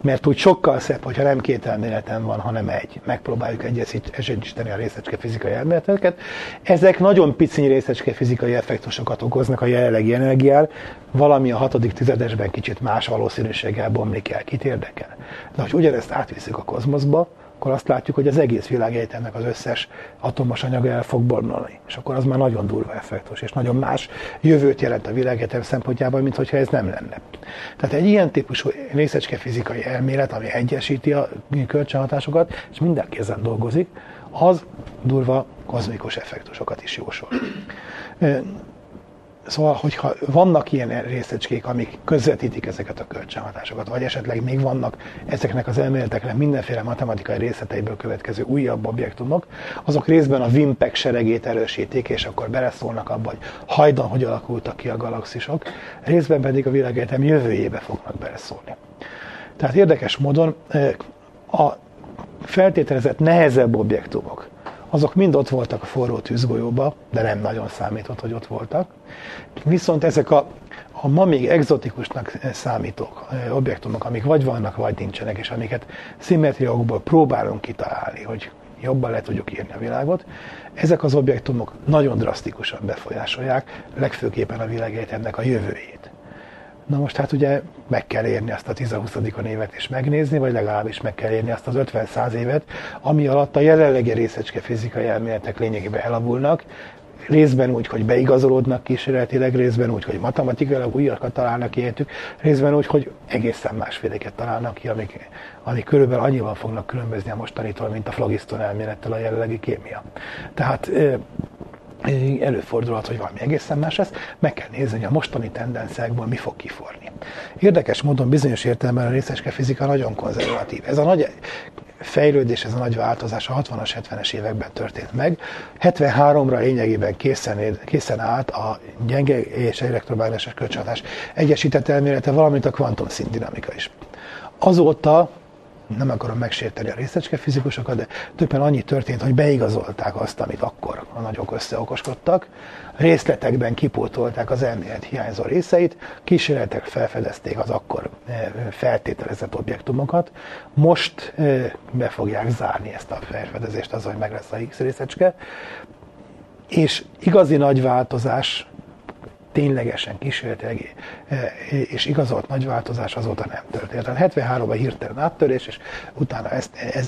mert úgy sokkal szebb, hogyha nem két elméletem van, hanem egy. Megpróbáljuk egyesíteni a részecske fizikai elméleteket. Ezek nagyon piciny részecske fizikai effektusokat okoznak a jelenlegi energián. Valami a 6. tizedesben kicsit más valószínűséggel bomlik el, kit érdekel. De ha ugyanezt átviszük a kozmoszba, akkor azt látjuk, hogy az egész világegyetemnek az összes atomos anyaga el fog bomlani. És akkor az már nagyon durva effektus, és nagyon más jövőt jelent a világegyetem szempontjában, mint hogyha ez nem lenne. Tehát egy ilyen típusú részecskefizikai elmélet, ami egyesíti a kölcsönhatásokat, és minden kézen dolgozik, az durva kozmikus effektusokat is jósol. Szóval, hogyha vannak ilyen részecskék, amik közvetítik ezeket a kölcsönhatásokat, vagy esetleg még vannak ezeknek az elméleteknek mindenféle matematikai részleteiből következő újabb objektumok, azok részben a vimpek seregét erősítik, és akkor beleszólnak abba, hogy hajdan, hogy alakultak ki a galaxisok, részben pedig a világegyetem jövőjébe fognak beleszólni. Tehát érdekes módon a feltételezett nehezebb objektumok, azok mind ott voltak a forró tűzgolyóban, de nem nagyon számított, hogy ott voltak. Viszont ezek a ma még exotikusnak számító objektumok, amik vagy vannak, vagy nincsenek, és amiket szimmetriákból próbálunk kitalálni, hogy jobban le tudjuk írni a világot, ezek az objektumok nagyon drasztikusan befolyásolják, legfőképpen a világegyetemnek a jövőjét. Na most hát ugye meg kell érni azt a 10-20. évet is megnézni, vagy legalábbis meg kell érni azt az 50-100 évet, ami alatt a jelenlegi részecske fizikai elméletek lényegében elavulnak, részben úgy, hogy beigazolódnak kísérletileg, részben úgy, hogy matematikailag újakat találnak ki értük, részben úgy, hogy egészen másféleket találnak ki, amik körülbelül annyival fognak különbözni a mostanitól, mint a flagiszton elmélettel a jelenlegi kémia. Tehát előfordulhat, hogy valami egészen más lesz, meg kell nézni, hogy a mostani tendenciákból mi fog kiforni. Érdekes módon bizonyos értelemben a részecske fizika nagyon konzervatív. Ez a nagy fejlődés, ez a nagy változás a 60-as, 70-es években történt meg. 73-ra lényegében készen állt a gyenge és elektromágneses kölcsönhatás egyesített elmélete, valamint a kvantum szintdinamika is. Azóta nem akarom megsérteni a részecskefizikusokat, de többen annyi történt, hogy beigazolták azt, amit akkor a nagyok összeokoskodtak, részletekben kipótolták az ennél hiányzó részeit, kísérletek felfedezték az akkor feltételezett objektumokat, most be fogják zárni ezt a felfedezést az, hogy meg lesz a X részecske, és igazi nagy változás, ténylegesen kísérletileg és igazolt nagy változás azóta nem történt. 73-ban hirtelen áttörés, és utána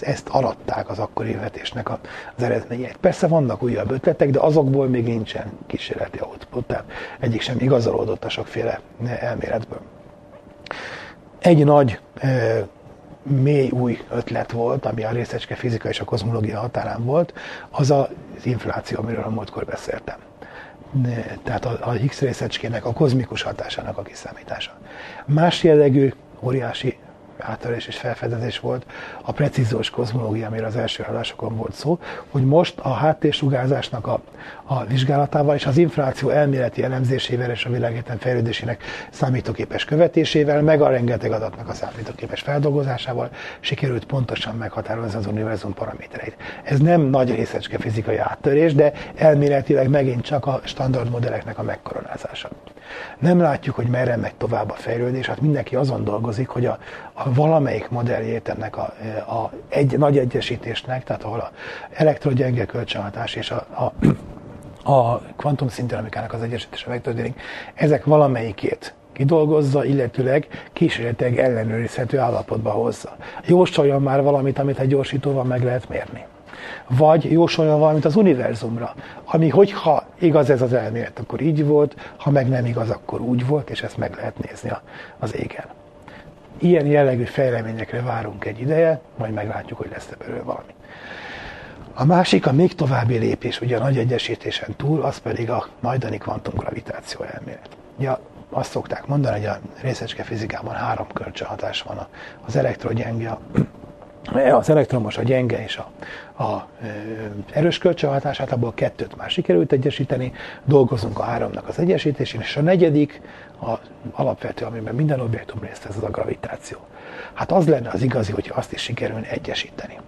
ezt aratták az akkori vetésnek az eredményeit. Persze vannak újabb ötletek, de azokból még nincsen kísérleti output, tehát egyik sem igazolódott a sokféle elméletből. Egy nagy mély új ötlet volt, ami a részecske fizika és a kozmológia határán volt, az az infláció, amiről a múltkor beszéltem. Tehát a Higgs részecskének, a kozmikus hatásának a kiszámítása. Más jellegű, óriási áttörés és felfedezés volt a precíziós kozmológia, amiről az első adásokon volt szó, hogy most a háttérsugárzásnak a vizsgálatával és az infláció elméleti elemzésével és a világegyetem fejlődésének számítógépes követésével, meg a rengeteg adatnak a számítógépes feldolgozásával sikerült pontosan meghatározni az univerzum paramétereit. Ez nem nagy részecske fizikai áttörés, de elméletileg megint csak a standard modelleknek a megkoronázása. Nem látjuk, hogy merre megy tovább a fejlődés, hát mindenki azon dolgozik, hogy a valamelyik modelljét ennek a nagy egyesítésnek, tehát ahol a elektrogyenge kölcsönhatás és a kvantumszintdinamikának az egyesítése megtörténik, ezek valamelyikét kidolgozza, illetőleg kísérletileg ellenőrizhető állapotba hozza. Jósoljon már valamit, amit egy gyorsítóval meg lehet mérni. Vagy jósoljon valamit az univerzumra, ami hogyha igaz ez az elmélet, akkor így volt, ha meg nem igaz, akkor úgy volt, és ezt meg lehet nézni az égen. Ilyen jellegű fejleményekre várunk egy ideje, majd meglátjuk, hogy lesz ebből valami. A másik, a még további lépés, ugye a nagy egyesítésen túl, az pedig a majdani kvantumgravitáció elmélet. Ja, azt szokták mondani, hogy a részecske fizikában három kölcsönhatás van, az elektrogyenge, az elektromos, a gyenge és a erős kölcsönhatását, abból kettőt már sikerült egyesíteni, dolgozunk a háromnak az egyesítésén, és a negyedik, az alapvető, amiben minden objektum részt vesz, az a gravitáció. Hát az lenne az igazi, hogy azt is sikerülne egyesíteni.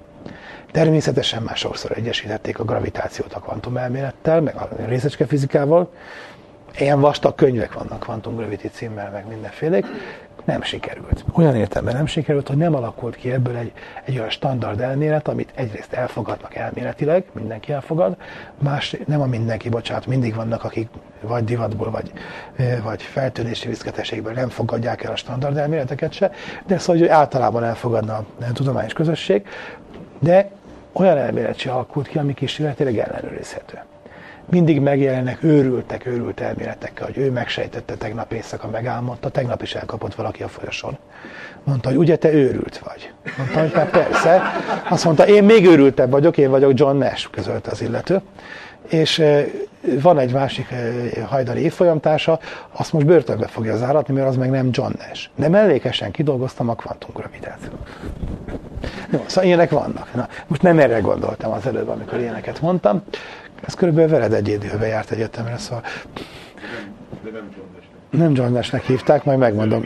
Természetesen már sokszor egyesítették a gravitációt a kvantumelmélettel, meg a részecskefizikával. Ilyen vastag könyvek vannak Quantum Gravity címmel, meg mindenfélék. Nem sikerült. Olyan értelemben nem sikerült, hogy nem alakult ki ebből egy olyan standard elmélet, amit egyrészt elfogadnak elméletileg, mindenki elfogad, mindig vannak, akik vagy divatból, vagy feltűnési viszketeségből nem fogadják el a standard elméleteket se, de szóval, hogy általában elfogadna a tudományos közösség, de olyan elmélet se alakult ki, ami kísérletileg ellenőrizhető. Mindig megjelennek őrült elméletekkel, hogy ő megsejtette tegnap éjszaka, megálmodta, tegnap is elkapott valaki a folyoson. Mondta, hogy ugye te őrült vagy. Mondta, hogy hát persze. Azt mondta, én még őrültebb vagyok, én vagyok John Nash, közölte az illető. És van egy másik hajdani évfolyamtársa, azt most börtönbe fogja záratni, mert az meg nem John Nash. De mellékesen kidolgoztam a kvantumgravitációt. No, szóval ilyenek vannak. Na, most nem erre gondoltam az előbb, amikor ilyeneket mondtam. Ez körülbelül veled egy időben járt egyetemre, szóval... De nem John Nash-nek. Nem John Nash-nek hívták, majd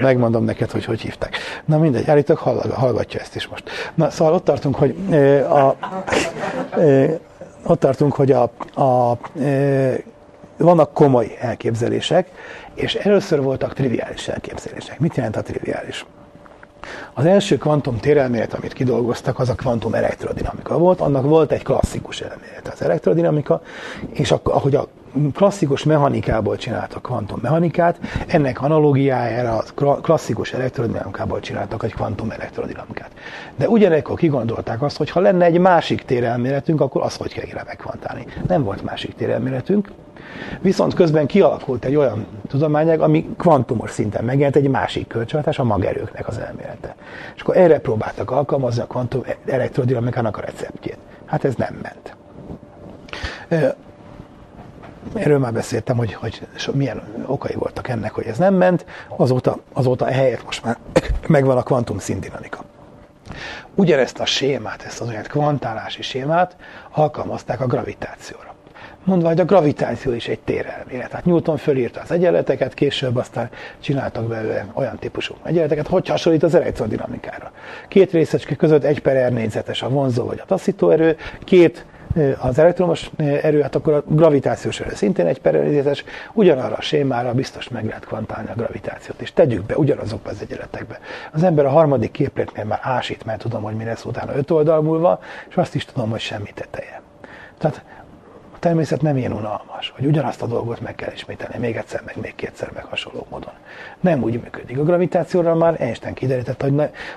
megmondom neked, hogy hívták. Na mindegy, állítok, hallgatja ezt is most. Na, szóval ott tartunk, hogy vannak komoly elképzelések, és először voltak triviális elképzelések. Mit jelent a triviális? Az első kvantum térelmélet, amit kidolgoztak, az a kvantum elektrodinamika volt, annak volt egy klasszikus elmélet, az elektrodinamika, és ahogy a klasszikus mechanikából csináltak kvantummechanikát, ennek analógiájára a klasszikus elektrodinamikából csináltak egy kvantum elektrodinamikát. De ugyanekkor kigondolták azt, hogy ha lenne egy másik térelméletünk, akkor azt hogy kell megkvantálni. Nem volt másik térelméletünk, viszont közben kialakult egy olyan tudományág, ami kvantumos szinten megjelent egy másik kölcsönhatás, a magerőknek az elmélete. És akkor erre próbáltak alkalmazni a kvantum elektrodinamikának a receptjét. Hát ez nem ment. Erről már beszéltem, hogy milyen okai voltak ennek, hogy ez nem ment, azóta ehelyett most már megvan a kvantumszintdinamika. Ugyanezt a sémát, ezt az olyan kvantálási sémát alkalmazták a gravitációra. mondva, hogy a gravitáció is egy térelmélet. Tehát Newton fölírta az egyenleteket, később aztán csináltak belőle olyan típusú egyenleteket, hogy hasonlít az elektrodinamikára. Két részecske között 1/r négyzetes a vonzó vagy a taszító erő, két az elektromos erő, hát akkor a gravitációs erő szintén 1/r négyzetes, ugyanarra a sémára biztos meg lehet kvantálni a gravitációt, és tegyük be ugyanazokba az egyenletekbe. Az ember a harmadik képletnél már ásít, mert tudom, hogy mi lesz utána 5 oldal múlva, és azt is tudom, hogy semmi teteje. Tehát a természet nem ilyen unalmas, hogy ugyanazt a dolgot meg kell ismételni, még egyszer, meg még kétszer, meg hasonló módon. Nem úgy működik. A gravitációra már Einstein kiderített,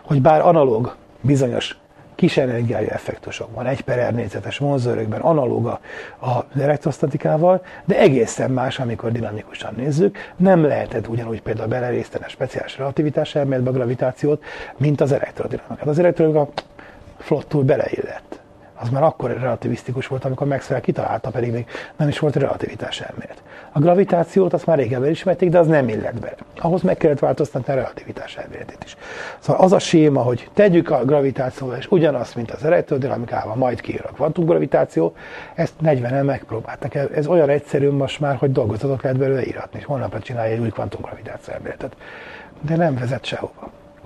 hogy bár analóg bizonyos kis energiájú effektusokban, 1/r négyzetes vonzóerőkben analóga az elektrosztatikával, de egészen más, amikor dinamikusan nézzük. Nem lehetett ugyanúgy például belerészteni a speciális relativitáselméletbe a gravitációt, mint az elektrodinamikát. Az elektrodinamika flottul beleillett. Az már akkor relativisztikus volt, amikor Maxwell kitalálta, pedig még nem is volt relativitáselmélet. A gravitációt azt már régen ismerték, de az nem illett bele. Ahhoz meg kellett változtatni a relativitáselméletét is. Szóval az a séma, hogy tegyük a gravitációval és ugyanazt, mint az elektrodinamikával, majd kijön a kvantumgravitáció, ezt 40-en megpróbáltak. Ez olyan egyszerű most már, hogy dolgozatot lehet belőle íratni, és holnapra csinálja egy új kvantumgravitációelméletet. De nem vezet sehova.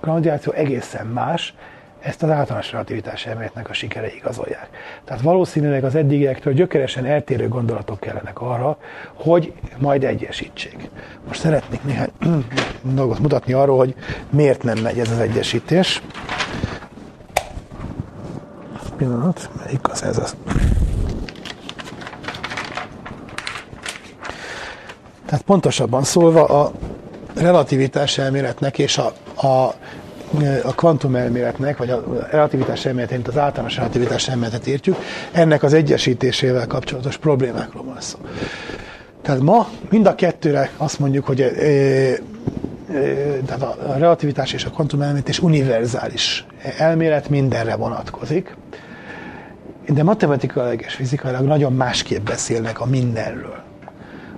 A gravitáció egészen más. Ezt az általános relativitáselméletnek a sikerei igazolják. Tehát valószínűleg az eddigiektől gyökeresen eltérő gondolatok kellenek arra, hogy majd egyesítsék. Most szeretnék néhány dolgot mutatni arról, hogy miért nem megy ez az egyesítés. Pillanat, melyik az ez az? Tehát pontosabban szólva a relativitáselméletnek és a kvantumelméletnek, vagy a relativitás elméletét, az általános relativitás elméletet értjük, ennek az egyesítésével kapcsolatos problémákról van szó. Tehát ma mind a kettőre azt mondjuk, hogy tehát a relativitás és a kvantumelmélet univerzális elmélet, mindenre vonatkozik, de matematikailag és fizikailag nagyon másképp beszélnek a mindenről.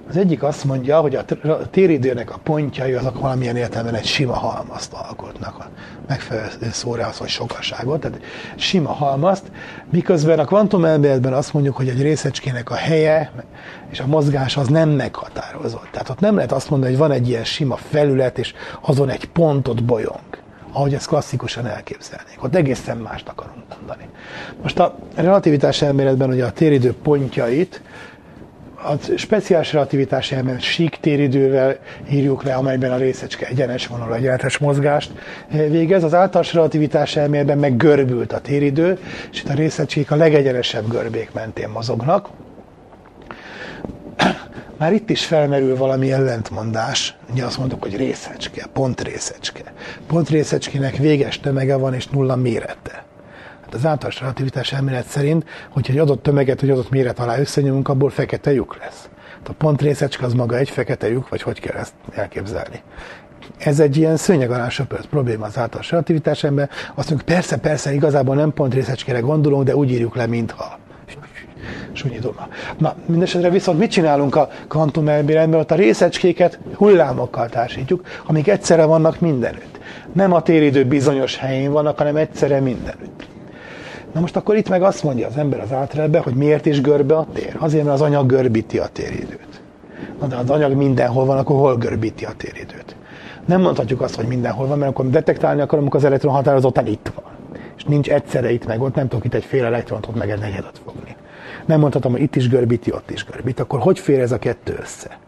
Az egyik azt mondja, hogy a téridőnek a pontjai azok valamilyen értelemben egy sima halmazt alkotnak. A megfelelő szóra az, hogy sokaságot, tehát sima halmazt. Miközben a kvantumelméletben azt mondjuk, hogy egy részecskének a helye és a mozgás az nem meghatározott. Tehát ott nem lehet azt mondani, hogy van egy ilyen sima felület, és azon egy pontot bolyong, ahogy ezt klasszikusan elképzelnék. Ott egészen mást akarunk mondani. Most a relativitás elméletben ugye a téridő pontjait a speciális relativitás elmélet sík téridővel írjuk le, amelyben a részecske egyenes vonalú egyenletes mozgást végez. Az általános relativitás elméletben meg görbült a téridő, és itt a részecskék a legegyenesebb görbék mentén mozognak. Már itt is felmerül valami ellentmondás. Ugye azt mondok, hogy részecske, pontrészecske. Pontrészecskinek véges tömege van és nulla mérete. Az általános relativitás elmélet szerint, hogyha egy adott tömeget, vagy adott méret alá összenyomunk, abból fekete lyuk lesz. A pontrészecske az maga egy fekete lyuk, vagy hogy kell ezt elképzelni. Ez egy ilyen szőnyeg alá söpört probléma az általános relativitás elméletben. Azt mondjuk, persze, igazából nem pontrészecskére gondolunk, de úgy írjuk le, mintha. Súnyi duma. Na, mindesetre viszont mit csinálunk a kvantumelméletben? Ott a részecskéket hullámokkal társítjuk, amik egyszerre vannak mindenütt. Nem a téridő bizonyos helyén vannak, hanem egyszerre mindenütt. Na most akkor itt meg azt mondja az ember az átrelbe, hogy miért is görbe a tér? Azért, mert az anyag görbíti a téridőt. Na de az anyag mindenhol van, akkor hol görbíti a téridőt? Nem mondhatjuk azt, hogy mindenhol van, mert akkor detektálni akarom, akkor az elektron határozottan itt van. És nincs egyszerre itt meg ott, nem tudok itt egy fél elektront, ott meg egy negyedet fogni. Nem mondhatom, hogy itt is görbíti, ott is görbít. Akkor hogy fér ez a kettő össze?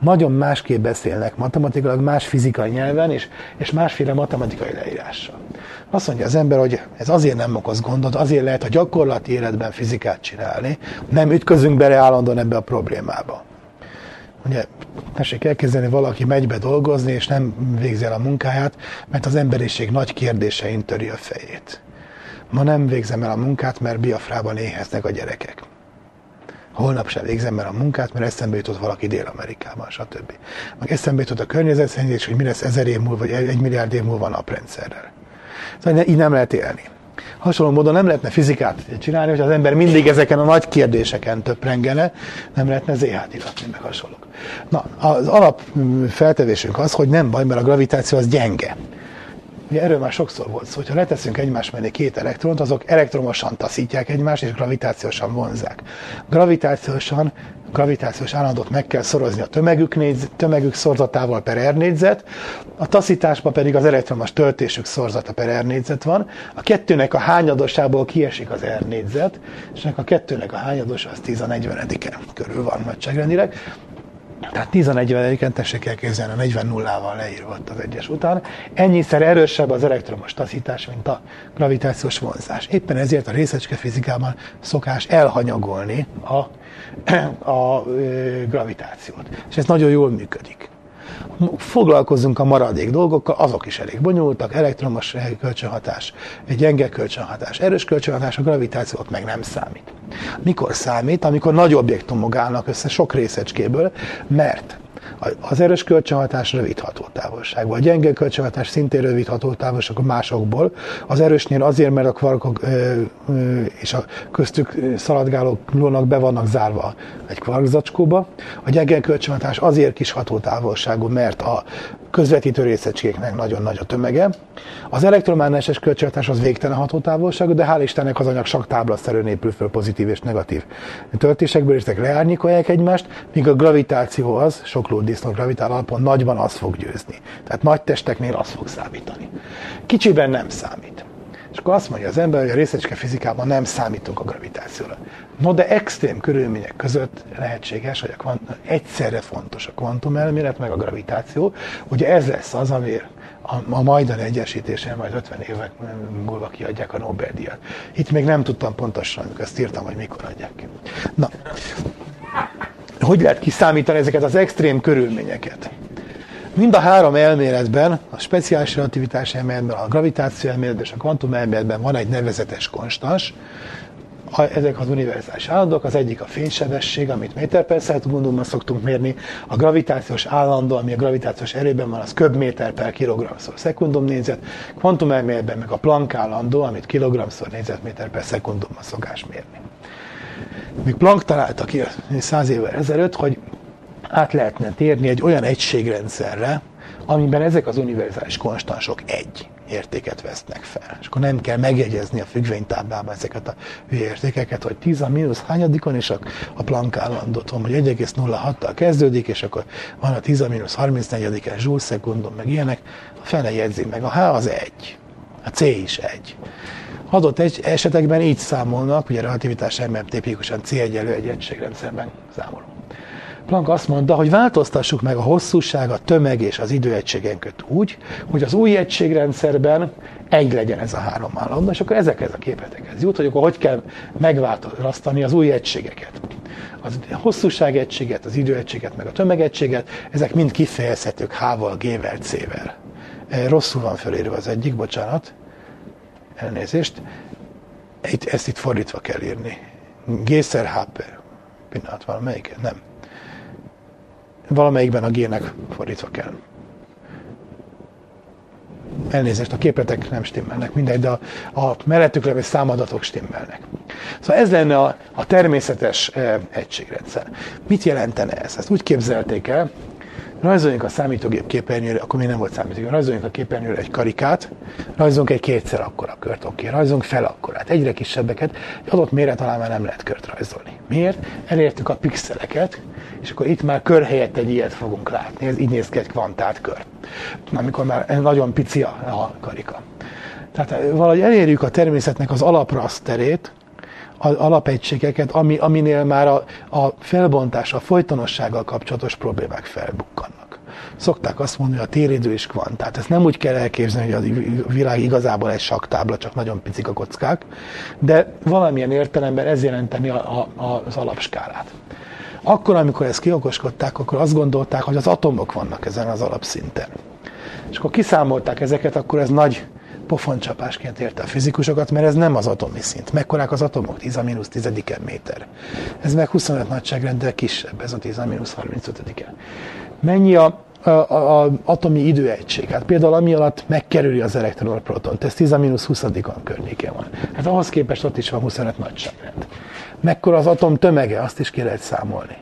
Nagyon másképp beszélnek matematikailag, más fizikai nyelven, és másféle matematikai leírással. Azt mondja az ember, hogy ez azért nem okoz gondot, azért lehet a gyakorlati életben fizikát csinálni, nem ütközünk bele állandóan ebbe a problémába. Ugye, tessék elképzelni, valaki megy be dolgozni, és nem végzi el a munkáját, mert az emberiség nagy kérdésein töri a fejét. Ma nem végzem el a munkát, mert Biafrában éheznek a gyerekek. Holnap sem végzem el a munkát, mert eszembe jutott valaki Dél-Amerikában, stb. Meg eszembe jutott a környezetszennyezés, hogy mi lesz 1000 év múlva, vagy 1 milliárd év múlva a naprendszerrel. Szóval így nem lehet élni. Hasonló módon nem lehetne fizikát csinálni, hogy az ember mindig ezeken a nagy kérdéseken töprengene, nem lehetne zéhát illatni, meg hasonlók. Na, az alapfeltevésünk az, hogy nem baj, mert a gravitáció az gyenge. Ugye erről már sokszor volt szó, hogyha leteszünk egymás mellé két elektront, azok elektromosan taszítják egymást, és gravitációsan vonzzák. Gravitációs állandót meg kell szorozni a tömegük szorzatával per R négyzet, a taszításban pedig az elektromos töltésük szorzata per R négyzet van, a kettőnek a hányadosából kiesik az R négyzet, és ennek a kettőnek a hányadosa az 10⁻⁴-e körül van nagyságrendileg. Tehát 10⁻⁴-en tessék elképzelni, a 40 nullával leírva ott az egyes után. Ennyiszer erősebb az elektromos taszítás, mint a gravitációs vonzás. Éppen ezért a részecske fizikában szokás elhanyagolni a gravitációt. És ez nagyon jól működik. Foglalkozzunk a maradék dolgokkal, azok is elég bonyolultak, elektromos kölcsönhatás, gyenge kölcsönhatás, erős kölcsönhatás, a gravitációt meg nem számít. Mikor számít? Amikor nagy objektumok állnak össze sok részecskéből, mert az erős kölcsönhatás rövid hatótávolságban, a gyenge kölcsönhatás szintén rövid hatótávolságban másokból, az erősnél azért, mert a kvarkok és a köztük szaladgáló gluonok be vannak zárva egy kvarkzacskóba, a gyenge kölcsönhatás azért kis hatótávolságú, mert a közvetítő részecskéknek nagyon nagy a tömege, az elektromágneses kölcsönhatás az végtelen hatótávolságú, de hál' Istennek az anyag saktáblaszerűen épül föl pozitív és negatív töltésekből, és ezek leárnyékolják egymást, míg a gravitáció az soklódisznó gravitál alapon nagyban az fog győzni. Tehát nagy testeknél az fog számítani. Kicsiben nem számít. És akkor azt mondja az ember, hogy a részecske fizikában nem számítunk a gravitációra. No, de extrém körülmények között lehetséges, hogy egyszerre fontos a kvantumelmélet, meg a gravitáció. Ugye ez lesz az, amiért a majdani egyesítésen majd 50 évek múlva kiadják a Nobel-díjat. Itt még nem tudtam pontosan, amikor ezt írtam, hogy mikor adják ki. Na, hogy lehet kiszámítani ezeket az extrém körülményeket? Mind a három elméletben, a speciális relativitás elméletben, a gravitáció elméletben és a kvantum elméletben van egy nevezetes konstans. Ezek az univerzális állandók, az egyik a fénysebesség, amit méter per szekundumban szoktunk mérni, a gravitációs állandó, ami a gravitációs erőben van, az köbméter per kilogrammszor szekundum négyzet, kvantum elméletben meg a Planck állandó, amit kilogrammszor négyzetméter per szekundumban szokás mérni. Még Planck találta ki 100 évvel ezelőtt, hogy át lehetne térni egy olyan egységrendszerre, amiben ezek az univerzális konstansok egy értéket vesznek fel. És akkor nem kell megjegyezni a függvénytáblában ezeket a hülye értékeket, hogy 10⁻⁻, és a Planck állandóton, hogy 1,06-tal kezdődik, és akkor van a 10⁻34-en zsúlszekundum, meg ilyenek, a fele jegyzi meg, a H az 1, a C is 1. Adott esetekben így számolnak, ugye a relativitás elméletben tipikusan C1 egységrendszerben számolunk. Planck azt mondta, hogy változtassuk meg a hosszúság, a tömeg és az időegységeket úgy, hogy az új egységrendszerben egy legyen ez a három állandó, és akkor ezekhez a képletekhez jut, hogy akkor hogy kell megváltoztatni az új egységeket. A hosszúság egységet, az időegységet, meg a tömegegységet, ezek mind kifejezhetők H-val, G-vel, C-vel. Rosszul van felírva az egyik, bocsánat, elnézést. Ezt itt fordítva kell írni. G-szer H-per. Pillanat, valamelyik? Nem. Valamelyikben a G-nek fordítva kell. Elnézést, a képletek nem stimmelnek, mindegy, de a mellettük levő számadatok stimmelnek. Szóval ez lenne a természetes egységrendszer. Mit jelentene ez? Ezt úgy képzelték el, rajzoljunk a számítógép képernyőre, akkor még nem volt számítógép, rajzoljunk a képernyőre egy karikát, rajzoljunk egy kétszer akkora kört, oké, rajzoljunk fel akkorát, egyre kisebbeket, egy adott méret alá már nem lehet kört rajzolni. Miért? Elértük a pixeleket, és akkor itt már kör helyett egy ilyet fogunk látni, ez így néz ki egy kvantált kör, amikor már nagyon pici a karika. Tehát valahogy elérjük a természetnek az alapraszterét, az alapegységeket, aminél már a felbontás, a folytonossággal kapcsolatos problémák felbukkannak. Szokták azt mondani, hogy a téridő is kvantát. Ezt nem úgy kell elképzelni, hogy a világ igazából egy sakktábla, csak nagyon picik a kockák, de valamilyen értelemben ez jelenteni az alapskálát. Akkor, amikor ezt kiokoskodták, akkor azt gondolták, hogy az atomok vannak ezen az alapszinten. És akkor kiszámolták ezeket, akkor ez nagy pofoncsapásként érte a fizikusokat, mert ez nem az atomi szint. Mekkorák az atomok? 10⁻⁹ méter. Ez meg 25 nagyságrenddel kisebb, ez a 10⁻35-e. Mennyi az atomi időegység? Hát például ami alatt megkerüli az elektron a protont, ez 10⁻20 környékén van. Hát ahhoz képest ott is van 25 nagyságrend. Mekkora az atom tömege? Azt is ki lehet számolni.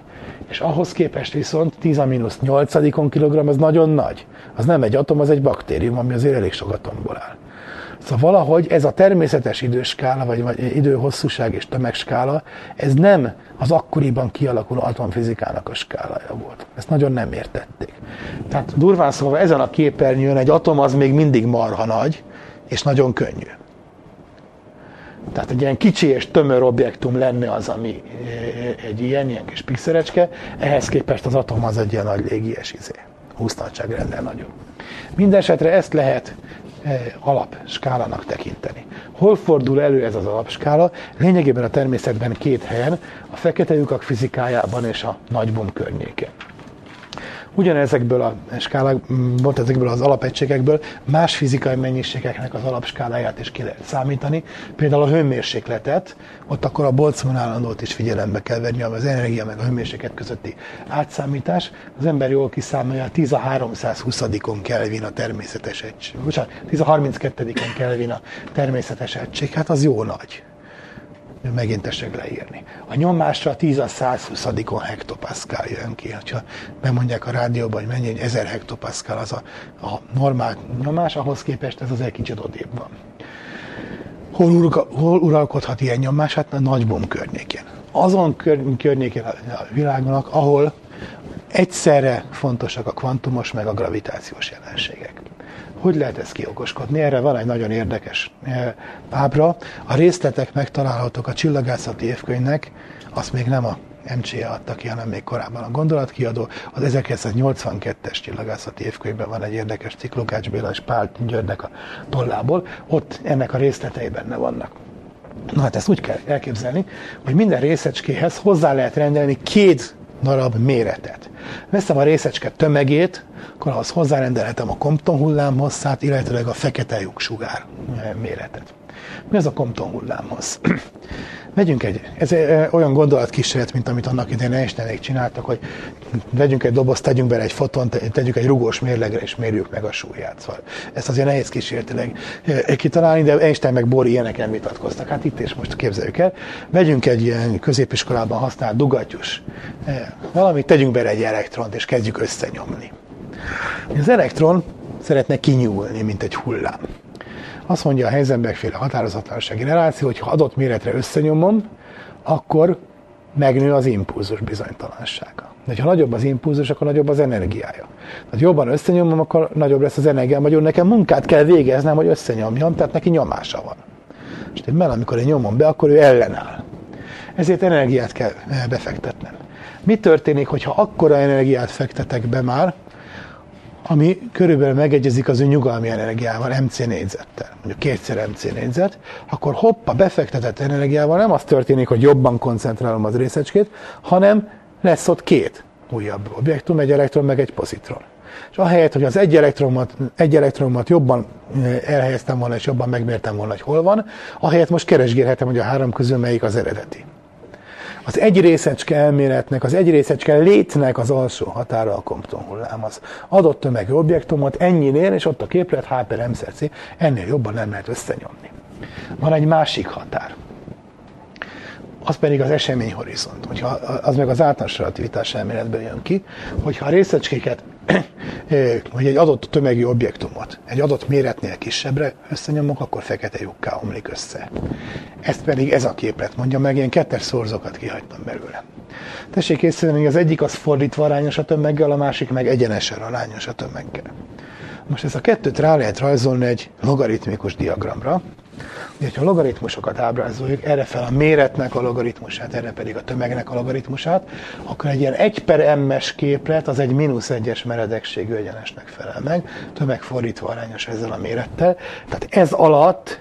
És ahhoz képest viszont 10⁻⁸ kilogramm az nagyon nagy. Az nem egy atom, az egy baktérium, ami azért elég sok atomból áll. Szóval valahogy ez a természetes időskála, vagy időhosszúság és tömegskála, ez nem az akkoriban kialakuló atomfizikának a skálája volt. Ezt nagyon nem értették. Tehát durván szóval ezen a képernyőn egy atom az még mindig marha nagy, és nagyon könnyű. Tehát egy ilyen kicsi és tömör objektum lenne az, ami egy ilyen kis pixerecske, ehhez képest az atom az egy ilyen nagy légies izé, 20 nagyságrendel nagyobb. Mindenesetre ezt lehet alapskálának tekinteni. Hol fordul elő ez az alapskála? Lényegében a természetben két helyen, a fekete lyukak fizikájában és a Nagy Bumm környéken. Ugyanezekből a skálákból, ezekből az alapegységekből más fizikai mennyiségeknek az alapskáláját is ki lehet számítani. Például a hőmérsékletet, ott akkor a Boltzmann állandót is figyelembe kell venni, ami az energia meg a hőmérséklet közötti átszámítás. Az ember jól kiszámolja, 10⁻320 Kelvin a természetes egység. Bocsánat, 10⁻32 Kelvin a természetes egység, hát az jó nagy. Megint tessék leírni. A nyomásra 10⁻120 hektopaszkál jön ki. Ha bemondják a rádióban, hogy mennyi, 1000 hektopaszkál az a normál nyomás, ahhoz képest ez az egy kicsit odébb van. Hol uralkodhat ilyen nyomás? Hát a Nagy Bumm környékén. Azon környékén a világnak, ahol egyszerre fontosak a kvantumos meg a gravitációs jelenségek. Hogy lehet ezt kiokoskodni? Erre van egy nagyon érdekes ábra. A részletek megtalálhatók a Csillagászati Évkönyvnek, azt még nem a MCA adta ki, hanem még korábban a Gondolatkiadó. Az 1982-es Csillagászati Évkönyvben van egy érdekes cikk Kovács Béla és Pál Györgynek a tollából. Ott ennek a részletei benne vannak. Na hát ezt úgy kell elképzelni, hogy minden részecskéhez hozzá lehet rendelni két darab méretet. Veszem a részecske tömegét, akkor ahhoz hozzárendelhetem a Compton hullámhosszát, illetőleg a fekete lyuk sugár méretet. Mi az a Compton hullámhossz? Vegyünk ez olyan gondolatkísérlet, mint amit annak idején Einsteinék csináltak, hogy vegyünk egy dobozt, tegyünk bele egy fotont, tegyük egy rugós mérlegre, és mérjük meg a súlyát. Szóval ezt azért nehéz kísérletileg kitalálni, de Einstein meg Bohr ilyeneken vitatkoztak. Hát itt és most képzeljük el. Vegyünk egy ilyen középiskolában használt dugattyús valamit, tegyünk bele egy elektront, és kezdjük összenyomni. Az elektron szeretne kinyúlni, mint egy hullám. Azt mondja a Heisenberg-féle határozatlansági reláció, hogy ha adott méretre összenyomom, akkor megnő az impulzus bizonytalansága. De ha nagyobb az impulzus, akkor nagyobb az energiája. Ha jobban összenyomom, akkor nagyobb lesz az energiám, vagy nekem munkát kell végeznem, hogy összenyomjam, tehát neki nyomása van. És mert amikor én nyomom be, akkor ő ellenáll. Ezért energiát kell befektetnem. Mi történik, hogyha akkora energiát fektetek be már, ami körülbelül megegyezik az ő nyugalmi energiával, mc², mondjuk kétszer mc², akkor hoppa, befektetett energiával nem az történik, hogy jobban koncentrálom az részecskét, hanem lesz ott két újabb objektum, egy elektron meg egy pozitron. És ahelyett, hogy az egy elektronomat jobban elhelyeztem volna, és jobban megmértem volna, hogy hol van, ahelyett most keresgélhetem, hogy a három közül melyik az eredeti. Az egy részecske elméletnek, az egy részecske létnek az alsó határa a Compton hullám. Az adott tömegű objektumot ennyinél, és ott a képlet H/mc, ennél jobban nem lehet összenyomni. Van egy másik határ. Az pedig az eseményhorizont. Az meg az általános relativitás elméletben jön ki, hogyha a részecskéket, vagy egy adott tömegű objektumot egy adott méretnél kisebbre összenyomok, akkor fekete lyukká omlik össze. Ezt pedig ez a képlet mondja meg, ilyen kettes szorzókat kihagytam belőle. Tessék észrevenni, hogy az egyik az fordítva arányos a tömeggel, a másik meg egyenesen arányos a tömeggel. Most ezt a kettőt rá lehet rajzolni egy logaritmikus diagramra. Ha a logaritmusokat ábrázoljuk, erre fel a méretnek a logaritmusát, erre pedig a tömegnek a logaritmusát, akkor egy ilyen 1/m-es képlet az egy -1-es meredekségű egyenesnek felel meg, tömeg fordítva arányos ezzel a mérettel. Tehát ez alatt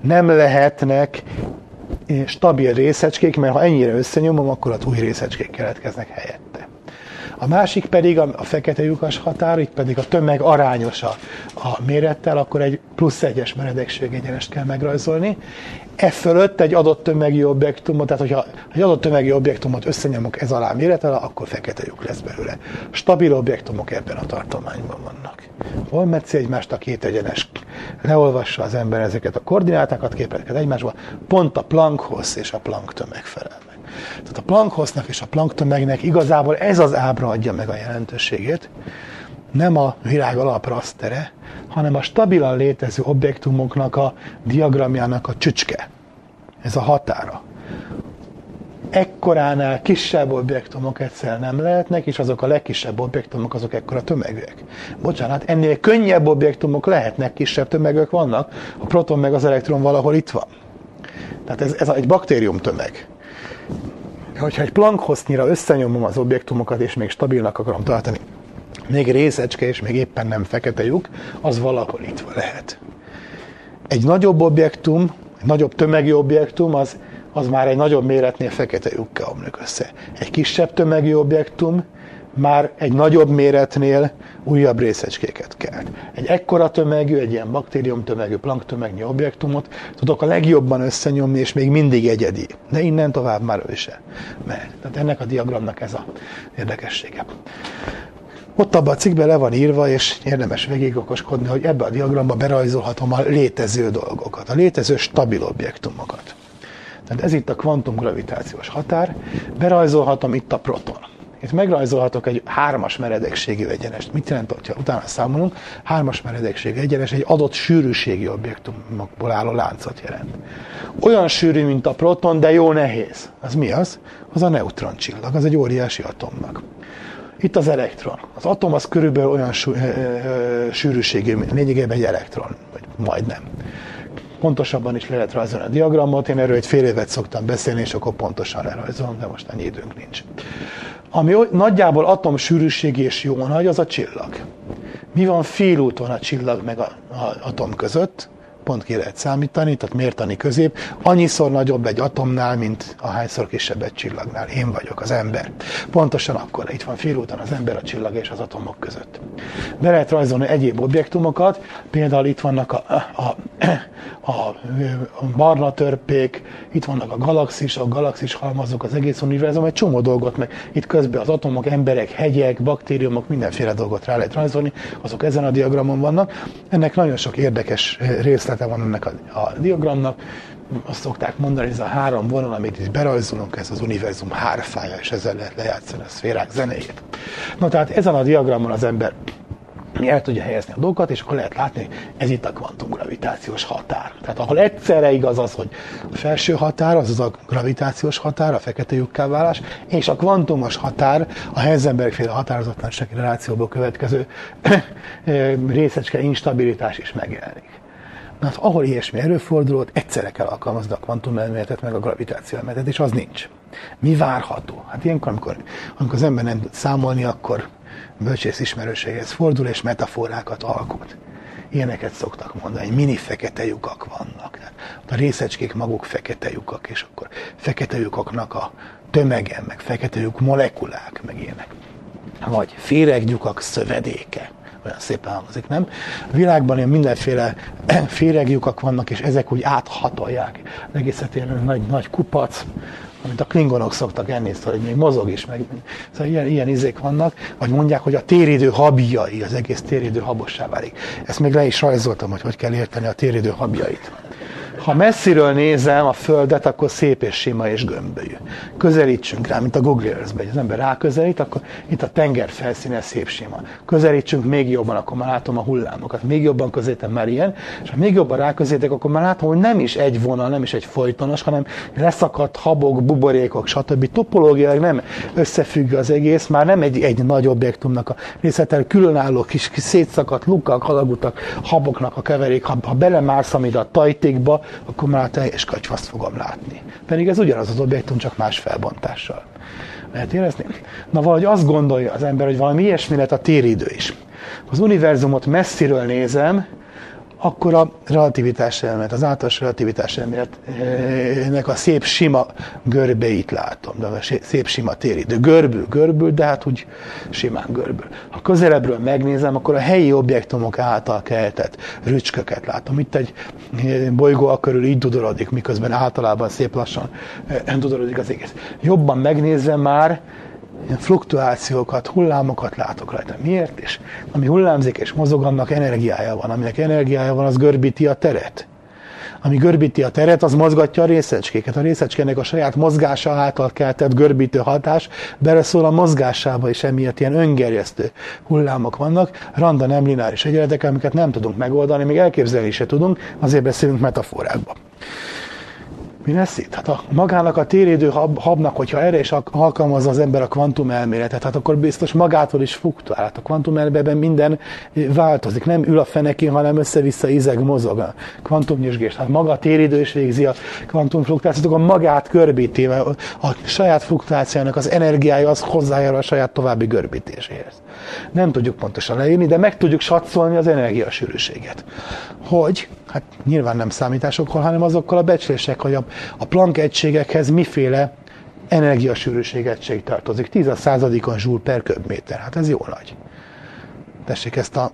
nem lehetnek stabil részecskék, mert ha ennyire összenyomom, akkor az új részecskék keletkeznek helyette. A másik pedig a fekete lyukas határ, itt pedig a tömeg arányosa a mérettel, akkor egy +1-es meredekségegyenest kell megrajzolni. E fölött egy adott tömegű objektumot, tehát hogyha egy adott tömegű objektumot összenyomok ez alá mérettel, akkor fekete lyuk lesz belőle. Stabil objektumok ebben a tartományban vannak. Hol metszé egymást a két egyenes? Leolvassa az ember ezeket a koordinátákat, képeket egymásba, pont a Planck hossz és a Planck tömeg felel meg. Tehát a Planck hossznak és a Planck tömegnek igazából ez az ábra adja meg a jelentőségét, nem a világ alaplasztere, hanem a stabilan létező objektumoknak a diagramjának a csücske. Ez a határa. Ekkoránál kisebb objektumok egyszer nem lehetnek, és azok a legkisebb objektumok, azok ekkora tömegűek. Bocsánat, ennél könnyebb objektumok lehetnek, kisebb tömegök vannak, a proton meg az elektron valahol itt van. Tehát ez egy baktérium tömeg. Hogyha egy Planck hossznyira összenyomom az objektumokat, és még stabilnak akarom tartani, még részecske, és még éppen nem fekete lyuk, az valahol itt van lehet. Egy nagyobb objektum, egy nagyobb tömegű objektum, az már egy nagyobb méretnél fekete lyukká omlik össze. Egy kisebb tömegű objektum már egy nagyobb méretnél újabb részecskéket kelt. Egy ekkora tömegű, egy ilyen baktérium tömegű, Planck tömegű objektumot tudok a legjobban összenyomni, és még mindig egyedi. De innen tovább már ő se mehet. Tehát ennek a diagramnak ez az érdekessége. Ott abban a cikkben le van írva, és érdemes végigokoskodni, hogy ebbe a diagramba berajzolhatom a létező dolgokat, a létező stabil objektumokat. Tehát ez itt a kvantumgravitációs határ, berajzolhatom itt a proton. Itt megrajzolhatok egy 3-as meredekségű egyenest. Mit jelent, hogyha utána számolunk? 3-as meredekségű egyenes egy adott sűrűségi objektumokból álló láncot jelent. Olyan sűrű, mint a proton, de jó nehéz. Az mi az? Az a neutroncsillag, az egy óriási atomnak. Itt az elektron. Az atom az körülbelül olyan sűrűségű, mint lényegében egy elektron, vagy majdnem. Pontosabban is lehet rajzolni a diagramot, én erről egy fél évet szoktam beszélni, és akkor pontosan lerajzolom, de most annyi időnk nincs. Ami nagyjából atom sűrűségi és jó nagy, az a csillag. Mi van félúton a csillag meg az atom között? Pont ki lehet számítani, tehát mértani közép. Annyiszor nagyobb egy atomnál, mint ahányszor kisebb egy csillagnál. Én vagyok az ember. Pontosan akkor, itt van félúton az ember, a csillag és az atomok között. Be lehet rajzolni egyéb objektumokat, például itt vannak a barna törpék, itt vannak a galaxis halmazok, az egész univerzum, egy csomó dolgot meg. Itt közben az atomok, emberek, hegyek, baktériumok, mindenféle dolgot rá lehet rajzolni, azok ezen a diagramon vannak. Ennek nagyon sok érdekes részlete van ennek a diagramnak. Azt szokták mondani, ez a 3 vonal, amit itt berajzolunk, ez az univerzum hárfája, és ezzel lehet lejátszani a szférák zenéjét. Na tehát ezen a diagramon az ember el tudja helyezni a dolgokat, és akkor lehet látni, hogy ez itt a kvantumgravitációs határ. Tehát ahol egyszerre igaz az, hogy a felső határ, azaz a gravitációs határ, a fekete lyukká válás, és a kvantumos határ, a Heisenberg-féle határozatlansági relációból következő részecske instabilitás is megjelenik. Na, hát ahol ilyesmi erőfordul, ott egyszerre kell alkalmazni a kvantumelméletet, meg a gravitációelméletet, és az nincs. Mi várható? Hát ilyenkor, amikor az ember nem tud számolni, akkor bölcsész ismerőséghez fordul, és metaforákat alkot. Ilyeneket szoktak mondani, hogy mini fekete lyukak vannak. A részecskék maguk fekete lyukak, és akkor fekete lyukaknak a tömege, meg fekete lyuk molekulák, meg ilyenek. Vagy féreglyukak szövedéke. Olyan szépen hangzik, nem? A világban ilyen mindenféle féregjukak vannak, és ezek úgy áthatolják. Egészet ilyen nagy kupac, amit a klingonok szoktak enni, szóval még mozog is, meg szóval ilyen izék vannak, vagy mondják, hogy a téridő habjai, az egész téridő habossá válik. Ezt még le is rajzoltam, hogy kell érteni a téridő habjait. Ha messziről nézem a Földet, akkor szép és sima és gömbölyű. Közelítsünk rá, mint a Google Earth-ben, az ember ráközelít, akkor itt a tenger felszíne szép sima. Közelítsünk még jobban, akkor már látom a hullámokat. Még jobban közéltem már ilyen, és ha még jobban ráközelítek, akkor már látom, hogy nem is egy vonal, nem is egy folytonos, hanem leszakadt habok, buborékok, stb. Topológiailag nem összefügg az egész, már nem egy nagy objektumnak a részletel különálló kis szétszakadt lukak, halagutak, haboknak a keverék. Ha belemársz amit a tajtékba, akkor már a teljes katyvaszt fogom látni. Pedig ez ugyanaz az objektum, csak más felbontással. Lehet érezni? Na valahogy azt gondolja az ember, hogy valami ilyesmi lett a téridő is. Az univerzumot messziről nézem, akkor a relativitáselmélet, az általános relativitáselméletnek a szép sima görbeit látom, de a szép sima téridő. Görbül, de hát úgy simán görbül. Ha közelebbről megnézem, akkor a helyi objektumok által keltett rücsköket látom. Itt egy bolygó a körül így dudorodik, miközben általában szép lassan dudorodik az egész. Jobban megnézem már, fluktuációkat, hullámokat látok rajta. Miért? És ami hullámzik és mozog, annak energiája van. Aminek energiája van, az görbíti a teret. ami görbíti a teret, az mozgatja a részecskéket. A részecskének a saját mozgása által keltett görbítő hatás beleszól a mozgásába, és emiatt ilyen öngerjesztő hullámok vannak, randa nem lineáris egyenletek, amiket nem tudunk megoldani, még elképzelni se tudunk, azért beszélünk metaforákban. Mi lesz itt? Hát magának a téridő habnak, hogyha erre is alkalmazza az ember a kvantumelméletet, hát akkor biztos magától is fluktuál. Hát a kvantumelméletben minden változik. Nem ül a fenekén, hanem össze-vissza izeg, mozog. Kvantumnyüzsgés. Hát maga a téridő is végzi a kvantumfluktuációt, akkor magát görbítéve a saját fluktuációnak az energiája az hozzájárul a saját további görbítéséhez. Nem tudjuk pontosan leírni, de meg tudjuk satszolni az energiasűrűséget. Hogy? Hát nyilván nem számításokkal, hanem azokkal a becslések, hogy a Planck egységekhez miféle energiasűrűség egység tartozik. 10 a századikon joule per köbméter. Hát ez jó nagy. Tessék ezt a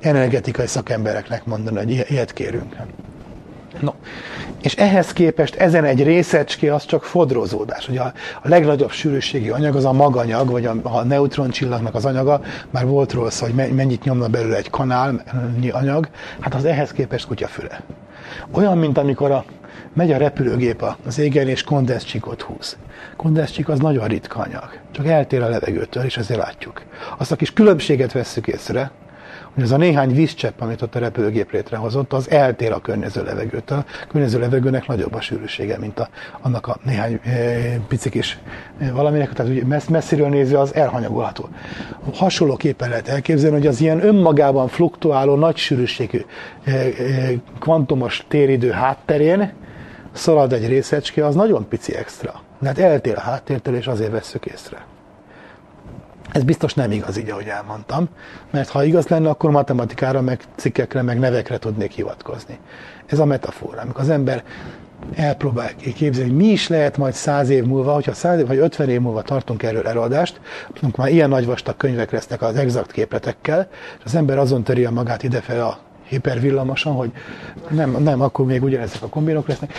energetikai szakembereknek mondani, hogy ilyet kérünk. No. És ehhez képest ezen egy részecské az csak fodrozódás. Ugye a legnagyobb sűrűségi anyag az a maganyag, vagy a neutroncsillagnak az anyaga, már volt róla szó, hogy mennyit nyomna belőle egy kanálnyi anyag, hát az ehhez képest kutyafüle. Olyan, mint amikor megy a repülőgép az égen, és kondenszcsíkot húz. Kondenszcsík az nagyon ritka anyag, csak eltér a levegőtől, és ezért látjuk. Azt a kis különbséget vesszük észre, hogy az a néhány vízcsepp, amit ott a repülőgép létrehozott, az eltér a környező levegőtől. A környező levegőnek nagyobb a sűrűsége, mint annak a néhány pici kis valaminek, tehát messziről nézve az elhanyagolható. Hasonlóképpen lehet elképzelni, hogy az ilyen önmagában fluktuáló, nagy sűrűségű kvantumos téridő hátterén szalad egy részecske, az nagyon pici extra. Tehát eltér a háttértől, és azért vesszük észre. Ez biztos nem igaz így, ahogy elmondtam, mert ha igaz lenne, akkor matematikára, meg cikkekre, meg nevekre tudnék hivatkozni. Ez a metafora, amikor az ember elpróbál képzelni, mi is lehet majd 100 év múlva, hogyha 100 év vagy 50 év múlva tartunk erről előadást, akkor már ilyen nagy vastag könyvek lesznek az exakt képletekkel, és az ember azon töri a magát idefelé a hipervillamosan, hogy nem, akkor még ugyanezek a kombinok lesznek,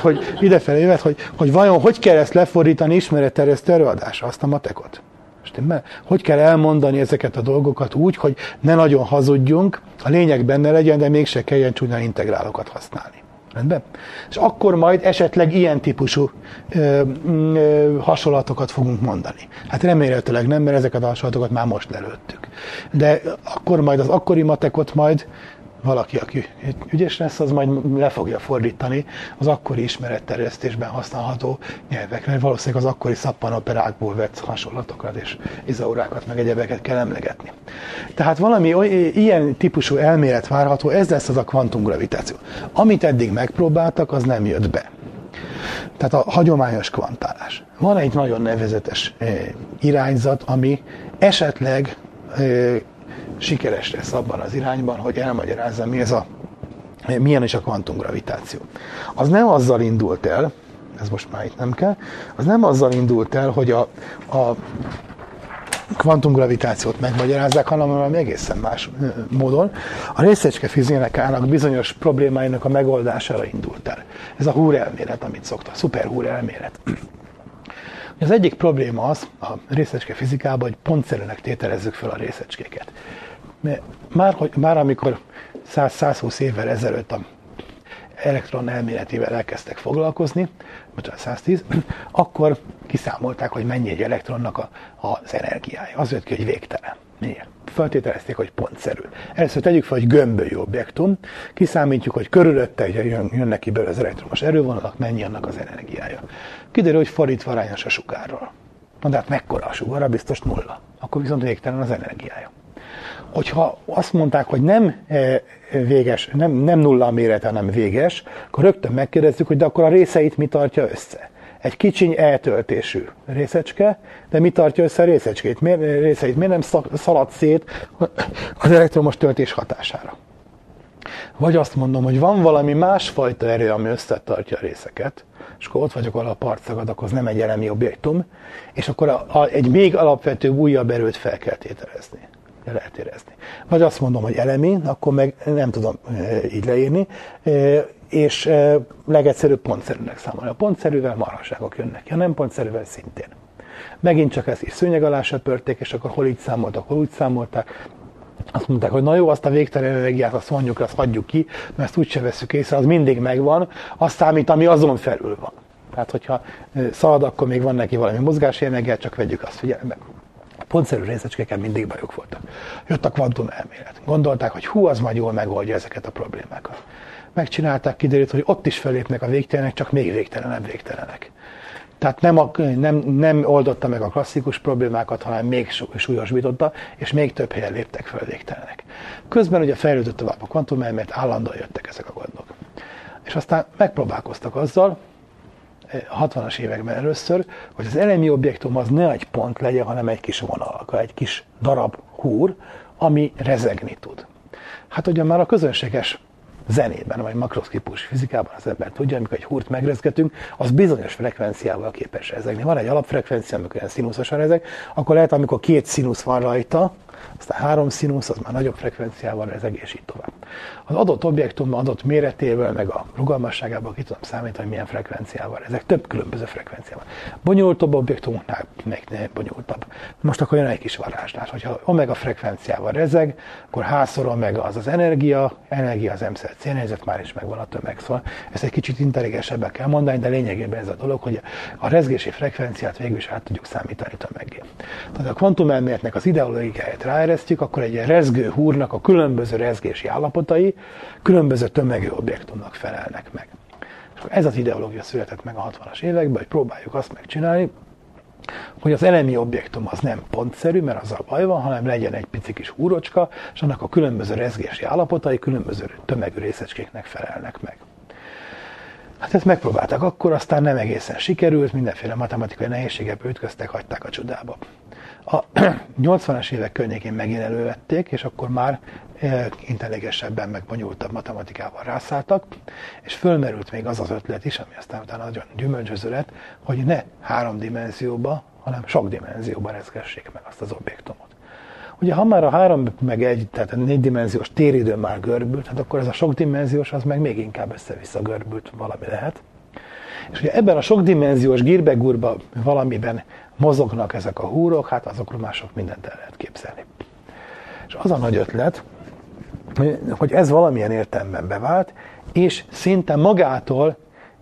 hogy idefelé jövet, hogy vajon hogy kell ezt lefordítani ismeretterjesztő előadásra, azt a matekot. Hogy kell elmondani ezeket a dolgokat úgy, hogy ne nagyon hazudjunk, a lényeg benne legyen, de mégse kelljen csúnya integrálokat használni. Rendben? És akkor majd esetleg ilyen típusú hasonlatokat fogunk mondani. Hát remélhetőleg nem, mert ezeket a hasonlatokat már most lelőttük. De akkor majd az akkori matekot majd valaki, aki ügyes lesz, az majd le fogja fordítani az akkori ismeretterjesztésben használható nyelvekre. Valószínűleg az akkori szappanoperákból vett hasonlatokat és izaurákat, meg egyebeket kell emlegetni. Tehát valami ilyen típusú elmélet várható, ez lesz az a kvantumgravitáció. Amit eddig megpróbáltak, az nem jött be. Tehát a hagyományos kvantálás. Van egy nagyon nevezetes irányzat, ami esetleg sikeres lesz abban az irányban, hogy elmagyarázza, milyen is a kvantumgravitáció. Az nem azzal indult el, ez most már itt nem kell, az nem azzal indult el, hogy a kvantumgravitációt megmagyarázzák, hanem valami egészen más módon. A részecske fizikának bizonyos problémáinak a megoldására indult el. Ez a Hur elmélet, amit szokta, szuperhúr elmélet. Az egyik probléma az a részecske fizikában, hogy pontszerűnek tételezzük fel a részecskéket. Már amikor 100-120 évvel ezelőtt a elektron elméletével elkezdtek foglalkozni, vagy 110, akkor kiszámolták, hogy mennyi egy elektronnak az energiája. Az jött ki, hogy végtelen. Miért? Feltételezték, hogy pontszerű. Először tegyük fel, hogy gömbölyű objektum, kiszámítjuk, hogy körülötte jönnek ki belőle az elektromos erővonalak, mennyi annak az energiája. Kiderül, hogy fordítva arányos a sugárral. Na de hát mekkora a sugara? Biztos nulla. Akkor viszont végtelen az energiája. Hogyha azt mondták, hogy nem véges, nem nulla a mérete, hanem véges, akkor rögtön megkérdezzük, hogy de akkor a részeit mi tartja össze? Egy kicsiny eltöltésű részecske, de mi tartja össze a részecskét? Miért nem szalad szét az elektromos töltés hatására? Vagy azt mondom, hogy van valami másfajta erő, ami összetartja a részeket, és akkor ott vagyok, ahol a partszagad, akkor az nem egy elemi objektum, és akkor egy még alapvetőbb, újabb erőt fel kell tételezni. Lehet érezni. Vagy azt mondom, hogy elemi, akkor meg nem tudom így leírni, és legegyszerűbb pontszerűnek számolni. A pontszerűvel marhaságok jönnek ki, a nem pontszerűvel szintén. Megint csak ezt is szőnyeg alá söpörték, és akkor hol így számoltak, hol úgy számolták, azt mondták, hogy na jó, azt a végtelen energiát, azt mondjuk, azt hagyjuk ki, mert ezt úgyse veszük észre, az mindig megvan, azt számít, ami azon felül van. Tehát, hogyha szalad, akkor még van neki valami mozgási energia, csak vegyük azt figyelembe. Pontszerű részecskéken mindig bajok voltak. Jött a kvantum-elmélet. Gondolták, hogy hú, az majd jól megoldja ezeket a problémákat. Megcsinálták, kiderült, hogy ott is fellépnek a végtelenek, csak még végtelenek. Tehát nem oldotta meg a klasszikus problémákat, hanem még súlyosbította, és még több helyen léptek fel a végtelenek. Közben ugye fejlődött tovább a kvantumelmélet, állandóan jöttek ezek a gondok. És aztán megpróbálkoztak azzal, 60-as években először, hogy az elemi objektum az ne egy pont legyen, hanem egy kis vonalka, egy kis darab húr, ami rezegni tud. Hát ugye már a közönséges zenében, vagy makroszkópus fizikában az ember tudja, amikor egy húrt megrezgetünk, az bizonyos frekvenciával képes rezegni. Van egy alapfrekvencia, amikor ilyen színuszosan rezeg, akkor lehet, amikor 2 színusz van rajta, aztán 3 színusz, az már nagyobb frekvenciával rezeg, és így tovább. Az adott objektum adott méretével, meg a rugalmasságával ki tudom számítani, hogy milyen frekvenciával rezeg. Több különböző frekvenciával. Bonyolultabb objektumoknál meg bonyolultabb. Most akkor jön egy kis varázslás, hogyha omega frekvenciával rezeg, akkor h-szor omega az az energia az m/c négyzet, már is megvan a tömeg. Szóval ezt egy kicsit intelligensebben kell mondani, de lényegében ez a dolog, hogy a rezgési frekvenciát végül is át tudjuk számítani tömeggé. Tehát a kvantumelméletnek az ideológiáját ráeresztjük, akkor egy ilyen rezgő húrnak a különböző rezgési állapotai különböző tömegű objektumnak felelnek meg. És akkor ez az ideológia született meg a 60-as években, hogy próbáljuk azt megcsinálni, hogy az elemi objektum az nem pontszerű, mert az a baj van, hanem legyen egy pici kis húrocska, és annak a különböző rezgési állapotai különböző tömegű részecskéknek felelnek meg. Hát ezt megpróbálták akkor, aztán nem egészen sikerült, mindenféle matematikai nehézségekbe ütköztek, hagyták a csodába. A 80-as évek környékén megint elővették, és akkor már intelligensebben, meg bonyolultabb matematikával rászálltak, és fölmerült még az az ötlet is, ami aztán utána nagyon gyümölcsöző lett, hogy ne 3 dimenzióba, hanem sok dimenzióba rezgessék meg azt az objektumot. Ugye ha már a 3 meg 1, tehát a 4 dimenziós téridő már görbült, hát akkor ez a sok dimenziós, az meg még inkább össze-vissza görbült valami lehet. És ugye ebben a sok dimenziós gírbe-gurba valamiben mozognak ezek a húrok, hát azokról már sok mindent el lehet képzelni. És az a nagy ötlet, hogy ez valamilyen értelemben bevált, és szinte magától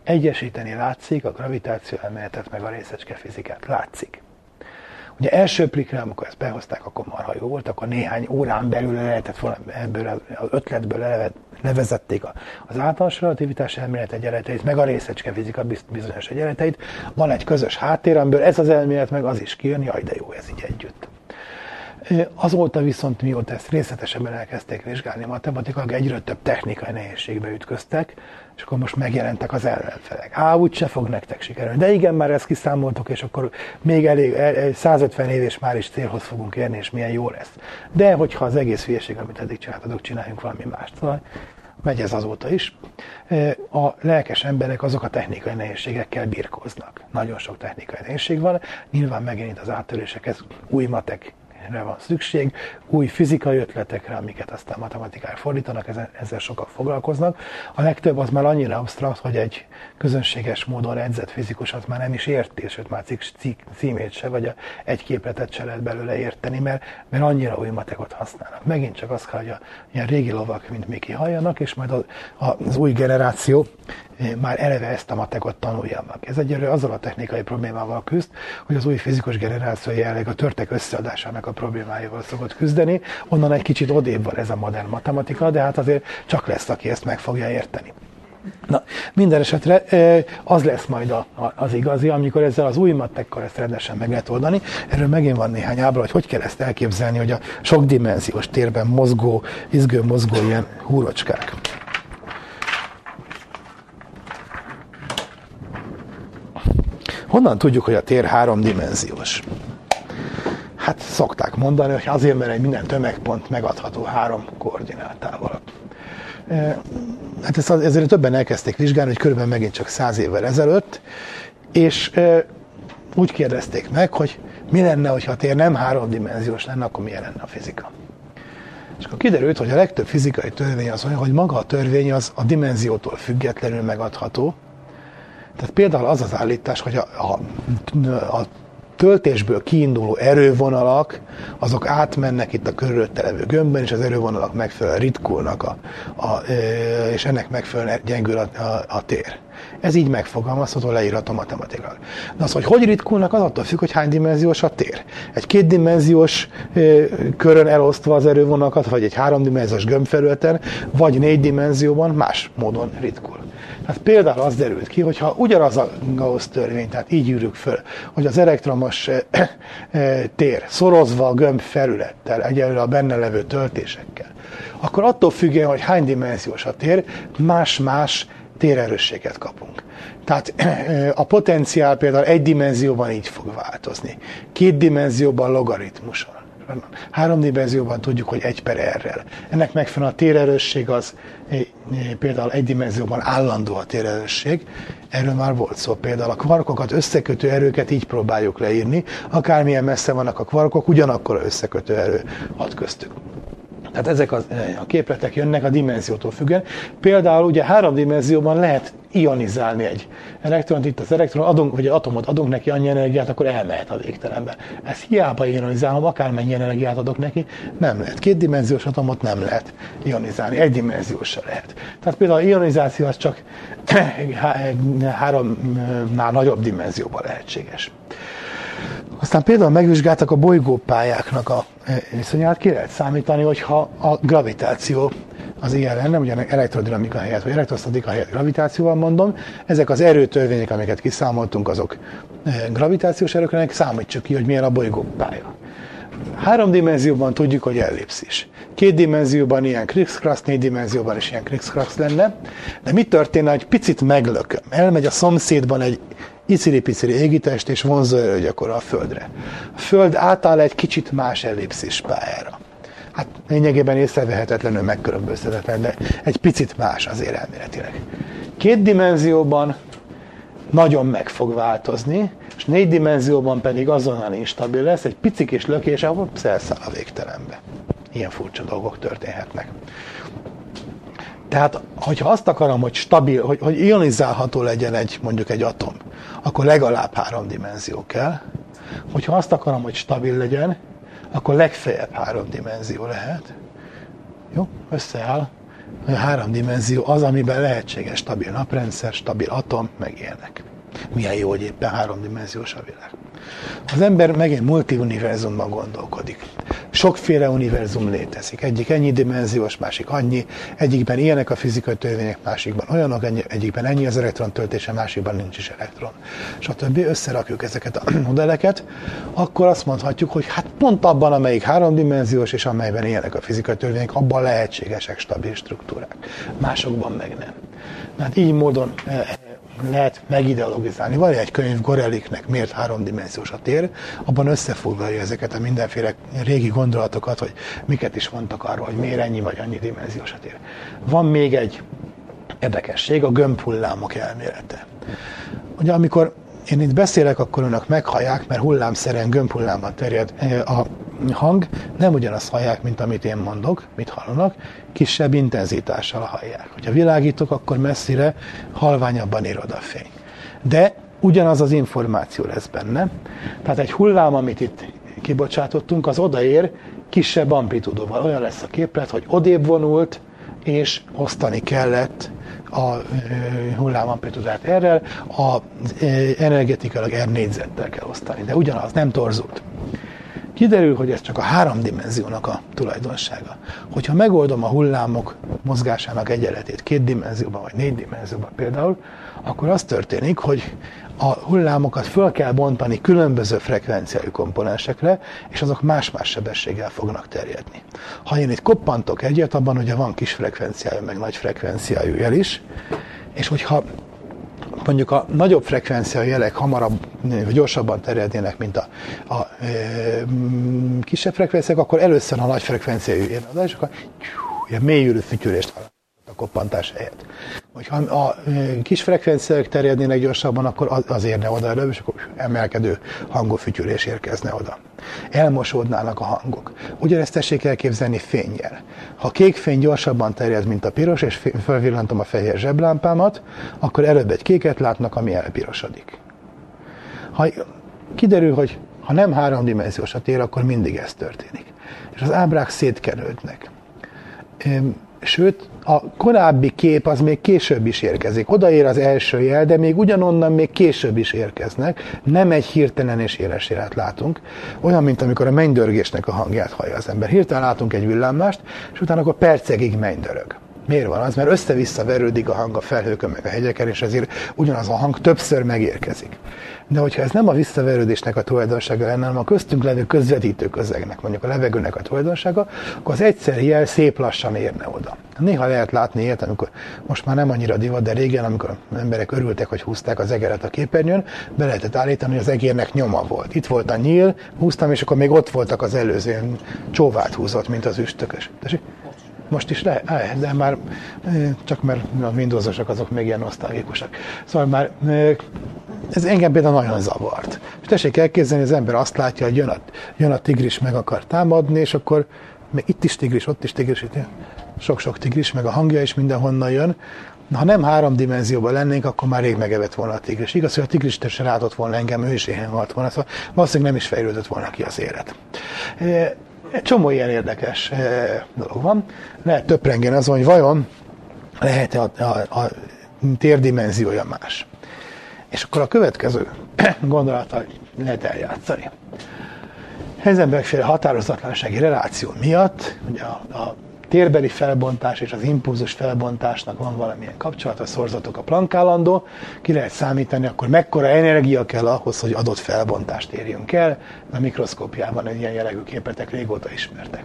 egyesíteni látszik a gravitáció elméletet, meg a részecske fizikát látszik. Ugye első prikre, amikor ezt behozták, akkor marha jó volt, akkor néhány órán belül lehetett volna ebből az ötletből levezették az általános relativitás elmélet egyenleteit, meg a részecske fizika bizonyos egyenleteit. Van egy közös háttér, amiből ez az elmélet meg az is kijön, jaj de jó, ez így együtt. Azóta viszont, mióta ezt részletesebben elkezdték vizsgálni matematikailag, egyre több technikai nehézségbe ütköztek, és akkor most megjelentek az ellenfelek. Á, úgyse fog nektek sikerülni. De igen, már ezt kiszámoltok, és akkor még elég 150 év, és már is célhoz fogunk érni, és milyen jó lesz. De hogyha az egész hülyeség, amit eddig csináltatok, csináljunk valami mást. Szóval megy ez azóta is. A lelkes emberek azok a technikai nehézségekkel birkóznak. Nagyon sok technikai nehézség van. Nyilván megint az áttörésekhez új matekre van szükség, új fizikai ötletekre, amiket aztán matematikára fordítanak, ezzel sokan foglalkoznak. A legtöbb az már annyira absztrakt, hogy egy közönséges módon edzett fizikusat már nem is érti, sőt már címét se, vagy egy képletet se lehet belőle érteni, mert annyira új matekot használnak. Megint csak az kell, hogy ilyen régi lovak, mint mi kihaljanak, és majd az új generáció már eleve ezt a matekot tanulja meg. Ez egyelőre azzal a technikai problémával küzd, hogy az új fizikus generáció jelenleg a törtek összeadásának a problémáival szokott küzdeni, onnan egy kicsit odébb van ez a modern matematika, de hát azért csak lesz, aki ezt meg fogja érteni. Na, minden esetre az lesz majd az igazi, amikor ezzel az új matekkal ezt rendesen meg lehet oldani. Erről megint van néhány ábra, hogy kell ezt elképzelni, hogy a sokdimenziós térben mozgó, izgő-mozgó ilyen húrocskák. Honnan tudjuk, hogy a tér 3 dimenziós? Hát szokták mondani, hogy azért, mert egy minden tömegpont megadható 3 koordinátával. Hát ezért többen elkezdték vizsgálni, hogy körülbelül megint csak 100 évvel ezelőtt, és úgy kérdezték meg, hogy mi lenne, hogyha a tér nem 3 dimenziós lenne, akkor milyen lenne a fizika. És akkor kiderült, hogy a legtöbb fizikai törvény az olyan, hogy maga a törvény az a dimenziótól függetlenül megadható. Tehát például az az állítás, hogy a töltésből kiinduló erővonalak, azok átmennek itt a körülötte levő gömbben, és az erővonalak megfelelően ritkulnak, és ennek megfelelően gyengül a tér. Ez így megfogalmazható, leírható matematikailag. De az, hogy ritkulnak, az attól függ, hogy hány dimenziós a tér. Egy kétdimenziós körön elosztva az erővonalakat, vagy egy háromdimenziós gömbfelületen, vagy négy dimenzióban más módon ritkul. Hát például az derült ki, hogy ha ugyanaz a Gauss-törvény, tehát így írjuk föl, hogy az elektromos tér szorozva a gömbfelülettel, egyenlő a benne levő töltésekkel, akkor attól függően, hogy hány dimenziós a tér, más-más térerősséget kapunk. Tehát a potenciál például egy dimenzióban így fog változni. Két dimenzióban logaritmuson. Három dimenzióban tudjuk, hogy 1/r-rel. Ennek megfelelően a térerősség az például egy dimenzióban állandó a térerősség. Erről már volt szó. Például a kvarkokat összekötő erőket így próbáljuk leírni. Akármilyen messze vannak a kvarkok, ugyanakkor összekötő erő hat köztük. Tehát ezek a képletek jönnek a dimenziótól függően. Például ugye három dimenzióban lehet ionizálni egy elektront, itt az elektron, vagy az atomot adunk neki annyi energiát, akkor elmehet a végtelenbe. Ezt hiába ionizálom, akármennyi energiát adok neki, nem lehet. Kétdimenziós atomot nem lehet ionizálni, egydimenziósra lehet. Tehát például a ionizáció az csak háromnál nagyobb dimenzióban lehetséges. Aztán például megvizsgáltak a bolygópályáknak a viszonyát, ki lehet számítani, hogyha a gravitáció az ilyen lenne, ugye elektrodinamika helyett, vagy elektrosztatika helyett gravitációval mondom, ezek az erőtörvények, amiket kiszámoltunk, azok gravitációs erőknek, számítsuk ki, hogy milyen a bolygópálya. Három dimenzióban tudjuk, hogy ellipszis. Két dimenzióban ilyen krikszkrasz, négy dimenzióban is ilyen krikszkrasz lenne, de mi történne, hogy picit meglököm? Elmegy a szomszédban egy icili-picili égitest és vonzóerő gyakorol a Földre. A Föld átáll egy kicsit más ellipszis pályára. Hát lényegében észrevehetetlenül megkülönböztetetlen, de egy picit más azért elméletileg. Két dimenzióban nagyon meg fog változni, és négy dimenzióban pedig azonnal instabil lesz, egy pici kis lökés, ahol elszáll a végtelenbe. Ilyen furcsa dolgok történhetnek. Tehát, hogyha azt akarom, hogy stabil, hogy ionizálható legyen mondjuk egy atom, akkor legalább három dimenzió kell. Hogyha azt akarom, hogy stabil legyen, akkor legfeljebb három dimenzió lehet. Jó, összeáll. A három dimenzió az, amiben lehetséges stabil naprendszer, stabil atom, meg ilyenek. Milyen jó, hogy éppen háromdimenziós a világ. Az ember megint multiuniverzumban gondolkodik. Sokféle univerzum létezik. Egyik ennyi dimenziós, másik annyi. Egyikben ilyenek a fizikai törvények, másikban olyanok, egyikben ennyi az elektron töltése, másikban nincs is elektron. És a többi, összerakjuk ezeket a modelleket, akkor azt mondhatjuk, hogy hát pont abban, amelyik háromdimenziós, és amelyben ilyenek a fizikai törvények, abban lehetségesek stabil struktúrák. Másokban meg nem. Hát így módon lehet megideologizálni. Van egy könyv Goreliknek, miért háromdimenziós a tér, abban összefoglalja ezeket a mindenféle régi gondolatokat, hogy miket is mondtak arról, hogy miért ennyi vagy annyi dimenziós a tér. Van még egy érdekesség, a gömbhullámok elmélete. Ugye amikor én itt beszélek, akkor önök meghallják, mert hullámszerűen gömbhullámban terjed a hang, nem ugyanazt hallják, mint amit én mondok, mit hallanak, kisebb intenzitással hallják. Hogyha világítok, akkor messzire halványabban ér oda a fény. De ugyanaz az információ lesz benne. Tehát egy hullám, amit itt kibocsátottunk, az odaér kisebb amplitúdóval. Olyan lesz a képlet, hogy odébb vonult, és osztani kellett a hullám amplitúdát errel, energetikailag R4-zettel kell osztani, de ugyanaz, nem torzult. Kiderül, hogy ez csak a háromdimenziónak a tulajdonsága. Hogyha megoldom a hullámok mozgásának egyenletét két dimenzióban, vagy négy dimenzióban például, akkor az történik, hogy a hullámokat föl kell bontani különböző frekvenciájú komponensekre, és azok más-más sebességgel fognak terjedni. Ha én itt koppantok egyet, abban ugye van kis frekvenciájú, meg nagy frekvenciájú jel is, és hogyha mondjuk a nagyobb frekvenciájú jelek hamarabb, vagy gyorsabban terjednének, mint a kisebb frekvenciák, akkor először a nagy frekvenciájú érne oda, és akkor ilyen mélyülő fütyülést hallom a koppantás helyett. Ha a kis frekvenciák terjednének gyorsabban, akkor az érne oda előbb, és akkor emelkedő hangú fütyülés érkezne oda. Elmosódnának a hangok. Ugyanezt tessék elképzelni fénnyel. Ha kék fény gyorsabban terjed, mint a piros, és felvillantom a fehér zseblámpámat, akkor előbb egy kéket látnak, ami elpirosodik. Ha kiderül, hogy Ha nem háromdimenziós a tér, akkor mindig ez történik. És az ábrák szétkenődnek. Sőt, a korábbi kép az még később is érkezik. Odaér az első jel, de még ugyanonnan még később is érkeznek. Nem egy hirtelen és éles jelet látunk. Olyan, mint amikor a mennydörgésnek a hangját hallja az ember. Hirtelen látunk egy villámást, és utána akkor percekig mennydörög. Miért van az? Mert össze-vissza verődik a hang a felhőkön, meg a hegyeken, és ezért ugyanaz a hang többször megérkezik. De hogyha ez nem a visszaverődésnek a tulajdonsága lenne, hanem a köztünk levő közvetítő közegnek, mondjuk a levegőnek a tulajdonsága, akkor az egyszerű jel szép lassan érne oda. Néha lehet látni ilyet, amikor most már nem annyira divat, de régen, amikor az emberek örültek, hogy húzták az egeret a képernyőn, be lehetett állítani, hogy az egérnek nyoma volt. Itt volt a nyíl, húztam, és akkor még ott voltak az előzőn, csóvát húzott, mint az üstökös. Most is lehet, de már csak mert a Windowsosak azok még ilyen nosztalgikusak. Szóval már ez engem például nagyon zavart. És tessék elképzelni, az ember azt látja, hogy jön a tigris, meg akar támadni, és akkor még itt is tigris, ott is tigris, itt sok-sok tigris, meg a hangja is mindenhonnan jön. Ha nem háromdimenzióban lennénk, akkor már rég megevett volna a tigris. Igaz, hogy a tigris se rátott volna engem, ő is éhen halt volna, szóval valószínűleg nem is fejlődött volna ki az élet. Egy csomó ilyen érdekes dolog van. Lehet töprengeni azon, hogy vajon lehet-e a térdimenziója más. És akkor a következő gondolattal lehet eljátszani. Az emberféle határozatlansági reláció miatt, hogy a térbeli felbontás és az impulzus felbontásnak van valamilyen kapcsolat, a szorzatok a Planck állandó, ki lehet számítani, akkor mekkora energia kell ahhoz, hogy adott felbontást érjünk el. A mikroszkópiában ilyen jellegű képetek régóta ismertek.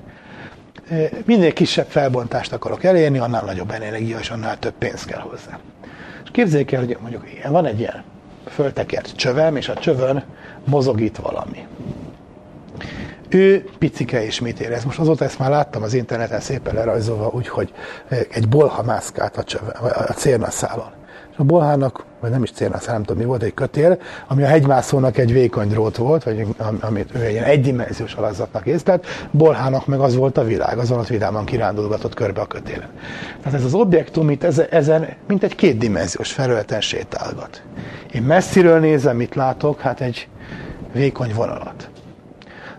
Minél kisebb felbontást akarok elérni, annál nagyobb energia, és annál több pénz kell hozzá. És képzeljék el, hogy mondjuk van egy ilyen föltekert csövem, és a csövön mozog itt valami. Ő picike és mit érez. Most azóta ezt már láttam az interneten szépen lerajzolva, úgyhogy egy bolha mászkált a cérnaszálon. És a bolhának, vagy nem is cérnaszál, nem tudom mi volt, egy kötél, ami a hegymászónak egy vékony drót volt, vagy amit ő egy ilyen egydimenziós alakzatnak észlelt, bolhának meg az volt a világ, azon ott vidáman kirándulgatott körbe a kötélen. Tehát ez az objektum itt ezen mint egy kétdimenziós felületen sétálgat. Én messziről nézem, mit látok? Hát egy vékony vonalat.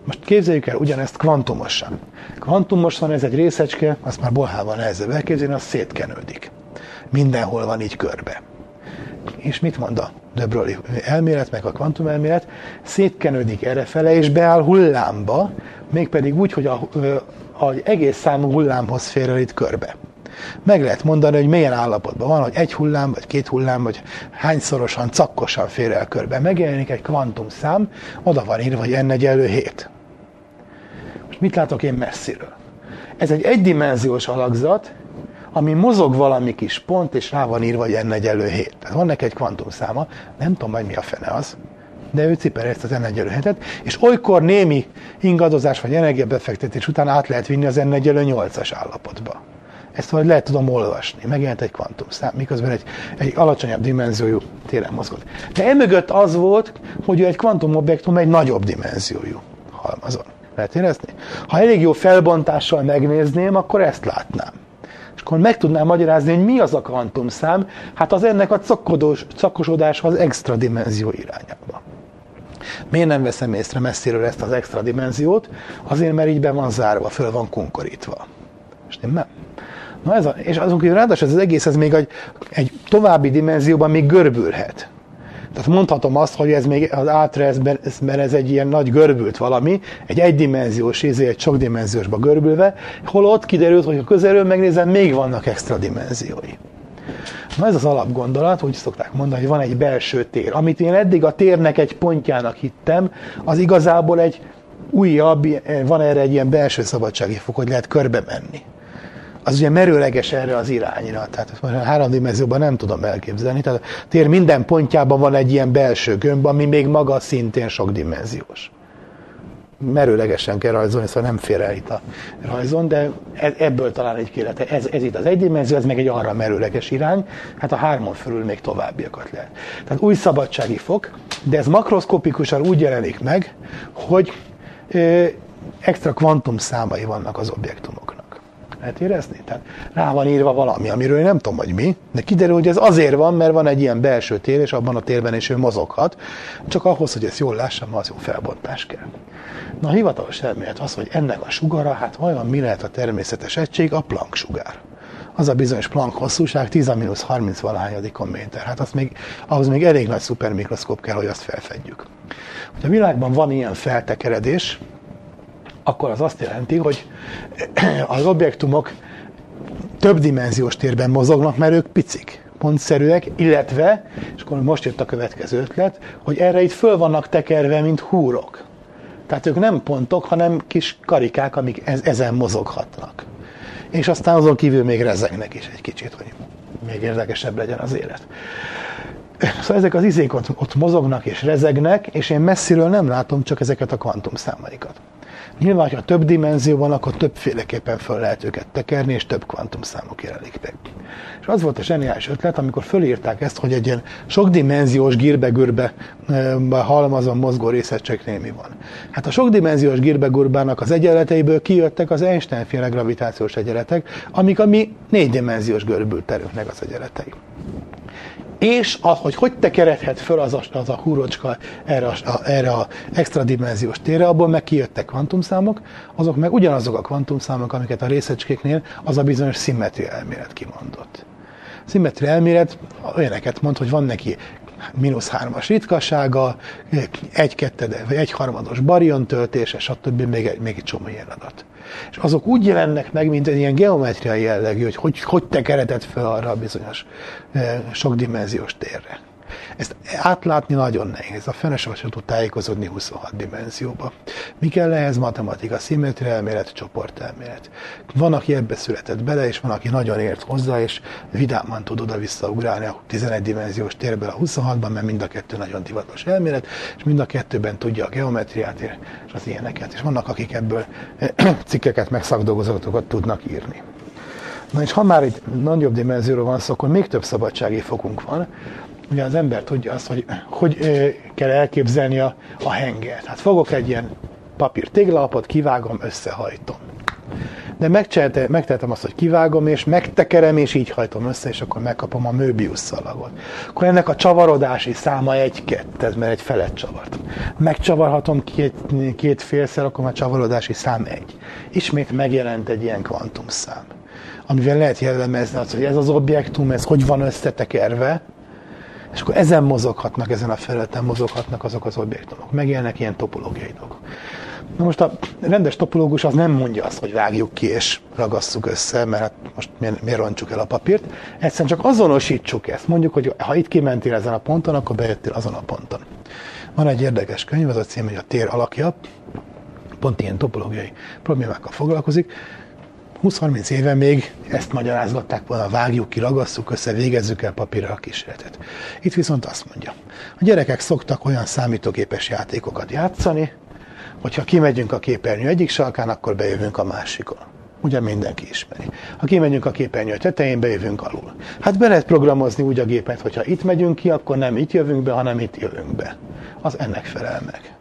Most képzeljük el ugyanezt kvantumosan. Kvantumosan ez egy részecske, azt már bolhával nehezebb elképzelni, az szétkenődik. Mindenhol van így körbe. És mit mond a de Broglie elmélet, meg a kvantumelmélet? Szétkenődik errefele, és beáll hullámba, mégpedig úgy, hogy az egész számú hullámhoz fér el itt körbe. Meg lehet mondani, hogy milyen állapotban van, hogy egy hullám, vagy két hullám, vagy hányszorosan, cakkosan fér el körbe. Megjelenik egy kvantumszám, oda van írva, hogy n=7. Most mit látok én messziről? Ez egy egydimenziós alakzat, ami mozog valami kis pont, és rá van írva, hogy n=7. Tehát van neki egy kvantumszáma, nem tudom majd mi a fene az, de ő cipeli ezt az n=7-et, és olykor némi ingadozás vagy energiabefektetés után át lehet vinni az n=8-as állapotba. Ezt valahogy lehet tudom olvasni. Megjelent egy kvantumszám, miközben egy alacsonyabb dimenziójú téren mozgott. De emögött az volt, hogy egy kvantumobjektum egy nagyobb dimenziójú halmazon. Lehet érezni? Ha elég jó felbontással megnézném, akkor ezt látnám. És akkor meg tudnám magyarázni, hogy mi az a kvantumszám, hát az ennek a cakkosodáshoz extra dimenzió irányába. Miért nem veszem észre messziről ezt az extra dimenziót? Azért, mert így be van zárva, föl van kunkorítva. Stimmel? Na ez és azon kívül ráadásul ez az egész, ez még egy további dimenzióban még görbülhet. Tehát mondhatom azt, hogy ez még az átreszben, ez egy ilyen nagy görbült valami, egy egydimenziós egy sokdimenziósba görbülve, hol ott kiderült, hogy ha közelről megnézem, még vannak extra dimenziói. Na ez az alapgondolat, úgy szokták mondani, hogy van egy belső tér. Amit én eddig a térnek egy pontjának hittem, az igazából egy újabb, van erre egy ilyen belső szabadsági fok, hogy lehet körbe menni. Az ugye merőleges erre az irányra, tehát most a háromdimenzióban nem tudom elképzelni, tehát a tér minden pontjában van egy ilyen belső gömb, ami még maga szintén sokdimenziós. Merőlegesen kell rajzolni, szóval nem fér el itt a rajzon, de ebből talán egy kélete. Ez itt az egydimenzió, ez meg egy arra merőleges irány, hát a hármon fölül még továbbiakat lehet. Tehát új szabadsági fok, de ez makroszkopikusan úgy jelenik meg, hogy extra kvantum számai vannak az objektumoknak. Lehet érezni? Tehát rá van írva valami, amiről én nem tudom, hogy mi. De kiderül, hogy ez azért van, mert van egy ilyen belső tér, és abban a térben is ő mozoghat. Csak ahhoz, hogy ezt jól lássam, az jó felbontás kell. Na, a hivatalos elmélet az, hogy ennek a sugara, hát vajon mi lehet a természetes egység? A Planck sugár. Az a bizonyos Planck hosszúság 10-30 valahányadikon méter. Hát az még, ahhoz még elég nagy szupermikroszkóp kell, hogy azt felfedjük. Hogy a világban van ilyen feltekeredés, akkor az azt jelenti, hogy az objektumok több dimenziós térben mozognak, mert ők picik, pontszerűek, illetve, és akkor most jött a következő ötlet, hogy erre itt föl vannak tekerve, mint húrok. Tehát ők nem pontok, hanem kis karikák, amik ezen mozoghatnak. És aztán azon kívül még rezegnek is egy kicsit, hogy még érdekesebb legyen az élet. Szóval ezek az izék ott mozognak és rezegnek, és én messziről nem látom csak ezeket a kvantumszámaikat. Nyilván, ha több dimenzió van, akkor többféleképpen föl lehet őket tekerni, és több kvantumszámok jelenik meg. És az volt a zseniális ötlet, amikor fölírták ezt, hogy egy ilyen sokdimenziós gírbe-görbe halmazon mozgó részecskeknél mi van. Hát a sokdimenziós gírbe-görbának az egyenleteiből kijöttek az Einstein-féle gravitációs egyenletek, amik a mi négydimenziós görbült terünknek az egyenletei. És hogy tekeredhet föl az a húrocska erre a extra dimenziós térre, abból meg kijöttek kvantumszámok, azok meg ugyanazok a kvantumszámok, amiket a részecskéknél az a bizonyos szimmetria elmélet kimondott. Szimmetria elmélet olyaneket mond, hogy van neki -3-as ritkassága, 1/3-os bariontöltése, stb. Még egy csomó ilyen adat. És azok úgy jelennek meg, mint egy ilyen geometriai jellegű, hogy tekeredett fel arra a bizonyos sokdimenziós térre. Ezt átlátni nagyon nehéz. A fene sem tud tájékozódni 26 dimenzióba. Mi kell ehhez? Matematika, szimmetria elmélet, csoportelmélet. Van, aki ebbe született bele, és van, aki nagyon ért hozzá, és vidáman tud oda-vissza ugrálni a 11 dimenziós térből a 26-ban, mert mind a kettő nagyon divatos elmélet, és mind a kettőben tudja a geometriát és az ilyeneket. És vannak, akik ebből cikkeket, meg szakdolgozatokat tudnak írni. Na és ha már itt nagyobb dimenzióról van szó, akkor még több szabadsági fokunk van. Ugye az ember tudja azt, hogy kell elképzelni a hengert. Hát fogok egy ilyen papír téglalapot, kivágom, összehajtom. De megtehetem azt, hogy kivágom, és megtekerem, és így hajtom össze, és akkor megkapom a Möbius szalagot. Akkor ennek a csavarodási száma 1/2, ez mert egy felet csavart. Megcsavarhatom két félszer, akkor már csavarodási szám 1. Ismét megjelent egy ilyen kvantumszám, amivel lehet jellemezni azt, hogy ez az objektum, ez hogy van összetekerve, és akkor ezen mozoghatnak, ezen a felületen mozoghatnak azok az objektumok. Megélnek ilyen topológiai dolgok. Na most a rendes topológus az nem mondja azt, hogy vágjuk ki és ragasszuk össze, mert hát most miért rontsuk el a papírt. Egyszerűen csak azonosítsuk ezt. Mondjuk, hogy ha itt kimentél ezen a ponton, akkor bejöttél azon a ponton. Van egy érdekes könyv, az a cím, hogy a tér alakja. Pont ilyen topológiai problémákkal foglalkozik. 20-30 éve még ezt magyarázgatták volna, vágjuk ki, ragasszuk össze, végezzük el papírra a kísérletet. Itt viszont azt mondja, a gyerekek szoktak olyan számítógépes játékokat játszani, hogyha kimegyünk a képernyő egyik sarkán, akkor bejövünk a másikon. Ugye mindenki ismeri. Ha kimegyünk a képernyő tetején, bejövünk alul. Hát be lehet programozni úgy a gépet, hogyha itt megyünk ki, akkor nem itt jövünk be, hanem itt jövünk be. Az ennek felel meg.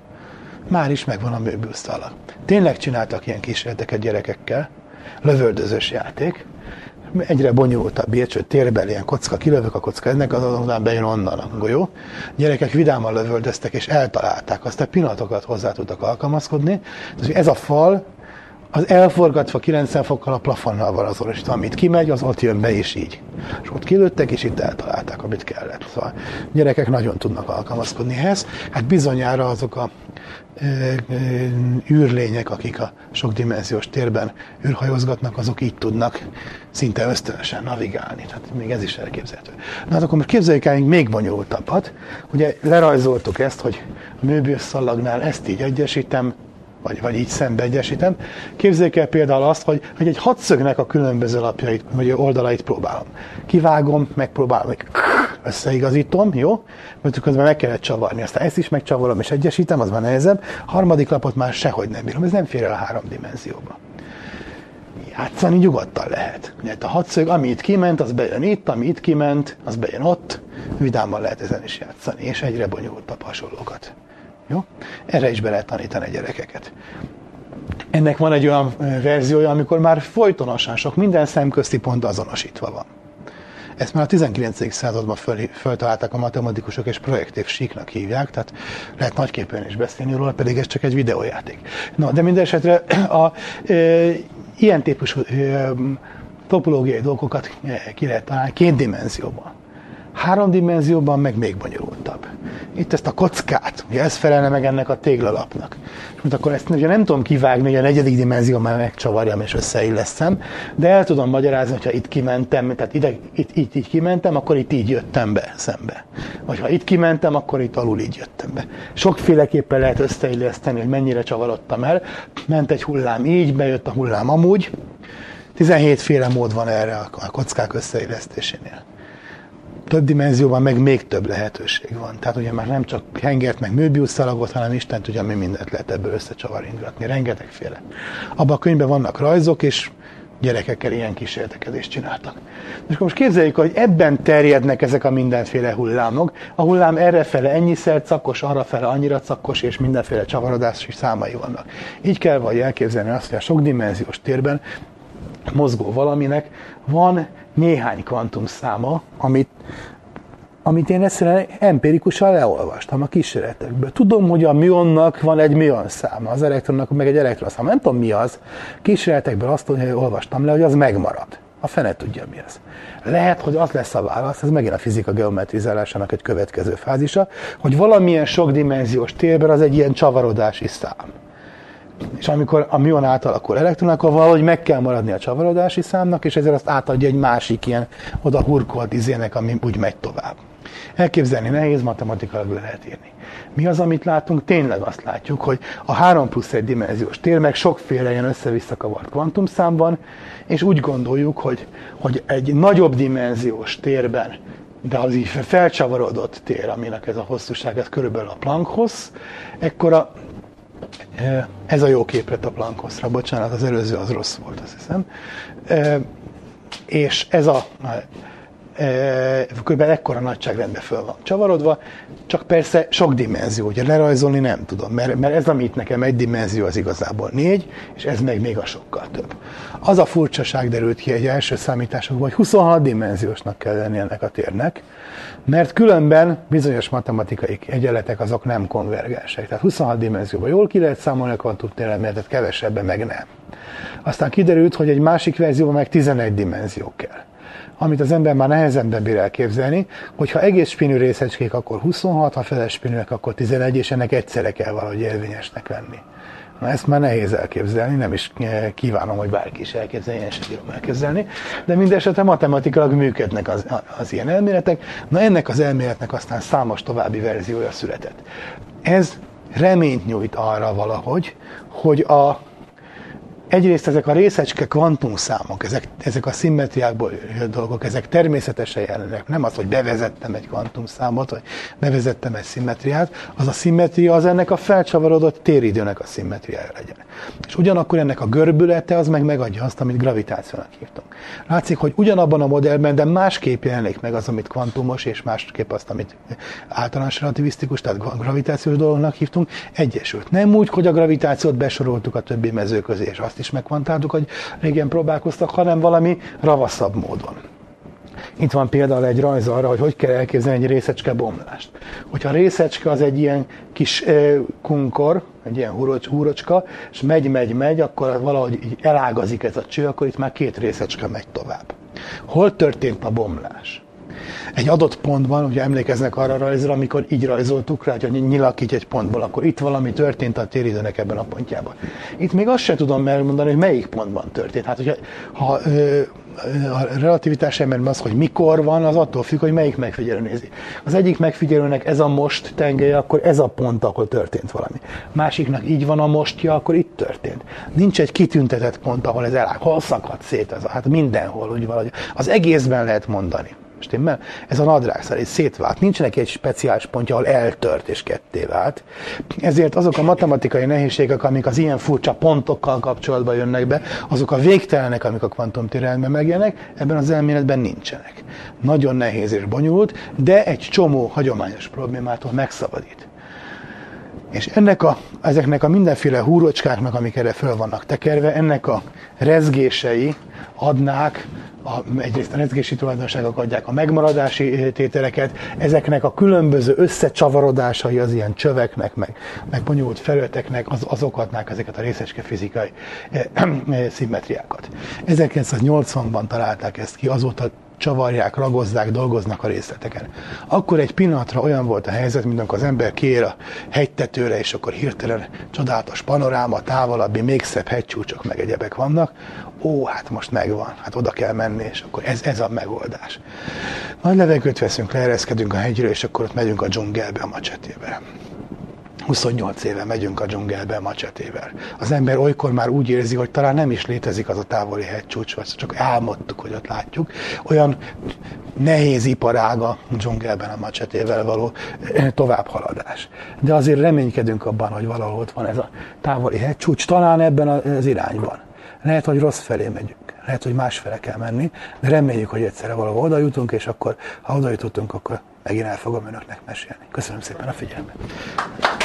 Már is megvan a Möbius szalag. Tényleg csináltak ilyen kísérleteket gyerekekkel? Lövöldözős játék, egyre bonyolultabb ilyet, sőt térben ilyen kocka, kilövök a kocka, ennek azonban bejön onnan a golyó. Gyerekek vidáman lövöldöztek és eltalálták, aztán pillanatokat hozzá tudtak alkalmazkodni. Ez a fal, az elforgatva 90 fokkal a plafonnal van azonosítva, amit kimegy, az ott jön be és így. És ott kilőttek és itt eltalálták, amit kellett. Szóval gyerekek nagyon tudnak alkalmazkodni ehhez. Hát bizonyára azok a űrlények, akik a sokdimenziós térben űrhajózgatnak, azok így tudnak szinte ösztönösen navigálni. Tehát még ez is elképzelhető. Na hát akkor most képzeljük el még bonyolultabbat. Ugye lerajzoltuk ezt, hogy a Möbius szallagnál ezt így egyesítem, vagy így szembeegyesítem. Képzeljük el például azt, hogy egy hatszögnek a különböző lapjait, vagy oldalait próbálom. Kivágom, megpróbálom, összeigazítom, jó? Mert közben meg kellett csavarni, aztán ezt is megcsavarom és egyesítem, az már nehezebb. A harmadik lapot már sehogy nem bírom, ez nem fér el a 3 dimenzióba. Játszani nyugodtan lehet. Mert a hatszög, ami itt kiment, az bejön itt, ami itt kiment, az bejön ott. Vidámban lehet ezen is játszani, és egyre bonyolultabb hasonlókat. Jó? Erre is be lehet tanítani a gyerekeket. Ennek van egy olyan verziója, amikor már folytonosan sok minden szemközti pont azonosítva van. Ezt már a 19. században föltalálták a matematikusok, és projektív síknak hívják, tehát lehet nagyképpen is beszélni róla, pedig ez csak egy videójáték. Na, de mindenesetre ilyen típusú topológiai dolgokat ki lehet találni két dimenzióban. Három dimenzióban meg még bonyolultabb. Itt ezt a kockát, ugye ez felelne meg ennek a téglalapnak. És most akkor ezt ugye nem tudom kivágni, hogy a negyedik dimenzió már megcsavarjam és összeilleszem, de el tudom magyarázni, hogyha itt kimentem, tehát itt kimentem, akkor itt így jöttem be szembe. Vagy ha itt kimentem, akkor itt alul így jöttem be. Sokféleképpen lehet összeilleszteni, hogy mennyire csavarodtam el. Ment egy hullám így, bejött a hullám amúgy. 17 féle mód van erre a kockák összeillesztésénél. Több dimenzióban meg még több lehetőség van. Tehát ugye már nem csak hengert, meg Möbius szalagot, hanem Isten tudja, mi mindent lehet ebből összecsavaringatni. Rengetegféle. Abban a könyvben vannak rajzok, és gyerekekkel ilyen kísérleteket csináltak. És akkor most képzeljük, hogy ebben terjednek ezek a mindenféle hullámok. A hullám errefele ennyiszer cakkos, arrafele annyira cakkos, és mindenféle csavarodási számai vannak. Így kell vagy elképzelni azt, hogy a sokdimenziós térben mozgó valaminek van néhány kvantumszáma, amit én egyszerűen empirikusan leolvastam a kísérletekből. Tudom, hogy a mionnak van egy mion száma, az elektronnak meg egy elektron száma. Nem tudom, mi az. Kísérletekből azt olvastam le, hogy az megmarad. A fene tudja, mi az. Lehet, hogy az lesz a válasz, ez megint a fizika geometrizálásának egy következő fázisa, hogy valamilyen sokdimenziós térben az egy ilyen csavarodási szám. És amikor a mion átalakul elektron, akkor valahogy meg kell maradni a csavarodási számnak, és ezért azt átadja egy másik ilyen oda hurkolt izének, ami úgy megy tovább. Elképzelni nehéz, matematikailag lehet írni. Mi az, amit látunk? Tényleg azt látjuk, hogy a 3+1 dimenziós tér meg sokféle ilyen össze-visszakavart kvantumszám van, és úgy gondoljuk, hogy egy nagyobb dimenziós térben, de az így felcsavarodott tér, aminek ez a hosszúság, ez körülbelül a Planck hossz, ekkora. Ez a jó képlet a Planck-hosszra, bocsánat, az előző az rossz volt, azt hiszem. És ez a kb. Ekkora nagyságrendben föl van csavarodva, csak persze sok dimenzió, ugye lerajzolni nem tudom, mert ez, amit nekem egy dimenzió, az igazából 4, és ez meg még a sokkal több. Az a furcsaság derült ki egy első számításokban, hogy 26 dimenziósnak kell lenni ennek a térnek, mert különben bizonyos matematikai egyenletek azok nem konvergensek. Tehát 26 dimenzióban jól ki lehet számolni a kvantumtérelméletet, kevesebben meg nem. Aztán kiderült, hogy egy másik verzióban meg 11 dimenzió kell, amit az ember már nehezen bír elképzelni, hogy ha egész spinű részecskék, akkor 26, ha feles spinűek, akkor 11, és ennek egyszerre kell valahogy érvényesnek lenni. Na, ezt már nehéz elképzelni, nem is kívánom, hogy bárki is elképzelje, én sem tudom elképzelni, de mindesetre matematikailag működnek az ilyen elméletek. Na, ennek az elméletnek aztán számos további verziója született. Ez reményt nyújt arra valahogy, hogy egyrészt ezek a részecske kvantumszámok, ezek a szimmetriákból jövő dolgok, ezek természetesen jelennek. Nem az, hogy bevezettem egy kvantumszámot, vagy bevezettem egy szimmetriát, az a szimmetria az ennek a felcsavarodott téridőnek a szimmetriája legyen. És ugyanakkor ennek a görbülete az meg megadja azt, amit gravitációnak hívtunk. Látszik, hogy ugyanabban a modellben, de másképp jelenik meg az, amit kvantumos, és másképp azt, amit általános relativisztikus, tehát gravitációs dolognak hívtunk, egyesült. Nem úgy, hogy a gravitációt besoroltuk a többi mező közé, és azt is megvantáltuk, hogy régen próbálkoztak, hanem valami ravaszabb módon. Itt van például egy rajz arra, hogy kell elképzelni egy részecske bomlást. Hogyha a részecske az egy ilyen kis kunkor, egy ilyen húrocska, és megy, akkor valahogy elágazik ez a cső, akkor itt már két részecske megy tovább. Hol történt a bomlás? Egy adott pontban, ugye emlékeznek arra a rajzra, amikor így rajzoltuk rá, hogy nyilak így egy pontból, akkor itt valami történt a téridőnek ebben a pontjában. Itt még azt sem tudom elmondani, hogy melyik pontban történt. Hát, hogyha, a relativitás elméletben az, hogy mikor van, az attól függ, hogy melyik megfigyelő nézi. Az egyik megfigyelőnek ez a most tengelye, akkor ez a pont, akkor történt valami. Másiknak így van a mostja, akkor itt történt. Nincs egy kitüntetett pont, ahol ez eláll. Hol szakad szét ez? Hát mindenhol, úgy valahogy. Az egészben lehet mondani. Stimmel? Ez a nadrágszál szétvált. Nincs neki egy speciális pontja, ahol eltört és ketté vált. Ezért azok a matematikai nehézségek, amik az ilyen furcsa pontokkal kapcsolatban jönnek be, azok a végtelenek, amik a kvantumtérelmben megjelennek, ebben az elméletben nincsenek. Nagyon nehéz és bonyolult, de egy csomó hagyományos problémától megszabadít. És ezeknek a mindenféle húrocskáknak, amik erre föl vannak tekerve, ennek a rezgései adnák, egyrészt a rezgési tulajdonságok adják a megmaradási tételeket, ezeknek a különböző összecsavarodásai az ilyen csöveknek, meg bonyolult felületeknek, azok adnák ezeket a részecske fizikai szimmetriákat. 1980-ban találták ezt ki, azóta csavarják, ragozzák, dolgoznak a részleteken. Akkor egy pillanatra olyan volt a helyzet, mint amikor az ember kiér a hegytetőre, és akkor hirtelen csodálatos panoráma, távolabbi, még szebb hegycsúcsok, meg egyebek vannak. Ó, hát most megvan, hát oda kell menni, és akkor ez a megoldás. Nagy levegőt veszünk, leereszkedünk a hegyről, és akkor ott megyünk a dzsungelbe a macsetével. 28 éve megyünk a dzsungelbe a macsetével. Az ember olykor már úgy érzi, hogy talán nem is létezik az a távoli hegycsúcs, vagy csak álmodtuk, hogy ott látjuk. Olyan nehéz iparág a dzsungelben a macsetével való továbbhaladás. De azért reménykedünk abban, hogy valahol ott van ez a távoli hegycsúcs, talán ebben az irányban. Lehet, hogy rossz felé megyünk, lehet, hogy másfele kell menni, de reméljük, hogy egyszerre valahol oda jutunk, és akkor, ha oda jutottunk, akkor megint el fogom önöknek mesélni. Köszönöm szépen a figyelmet!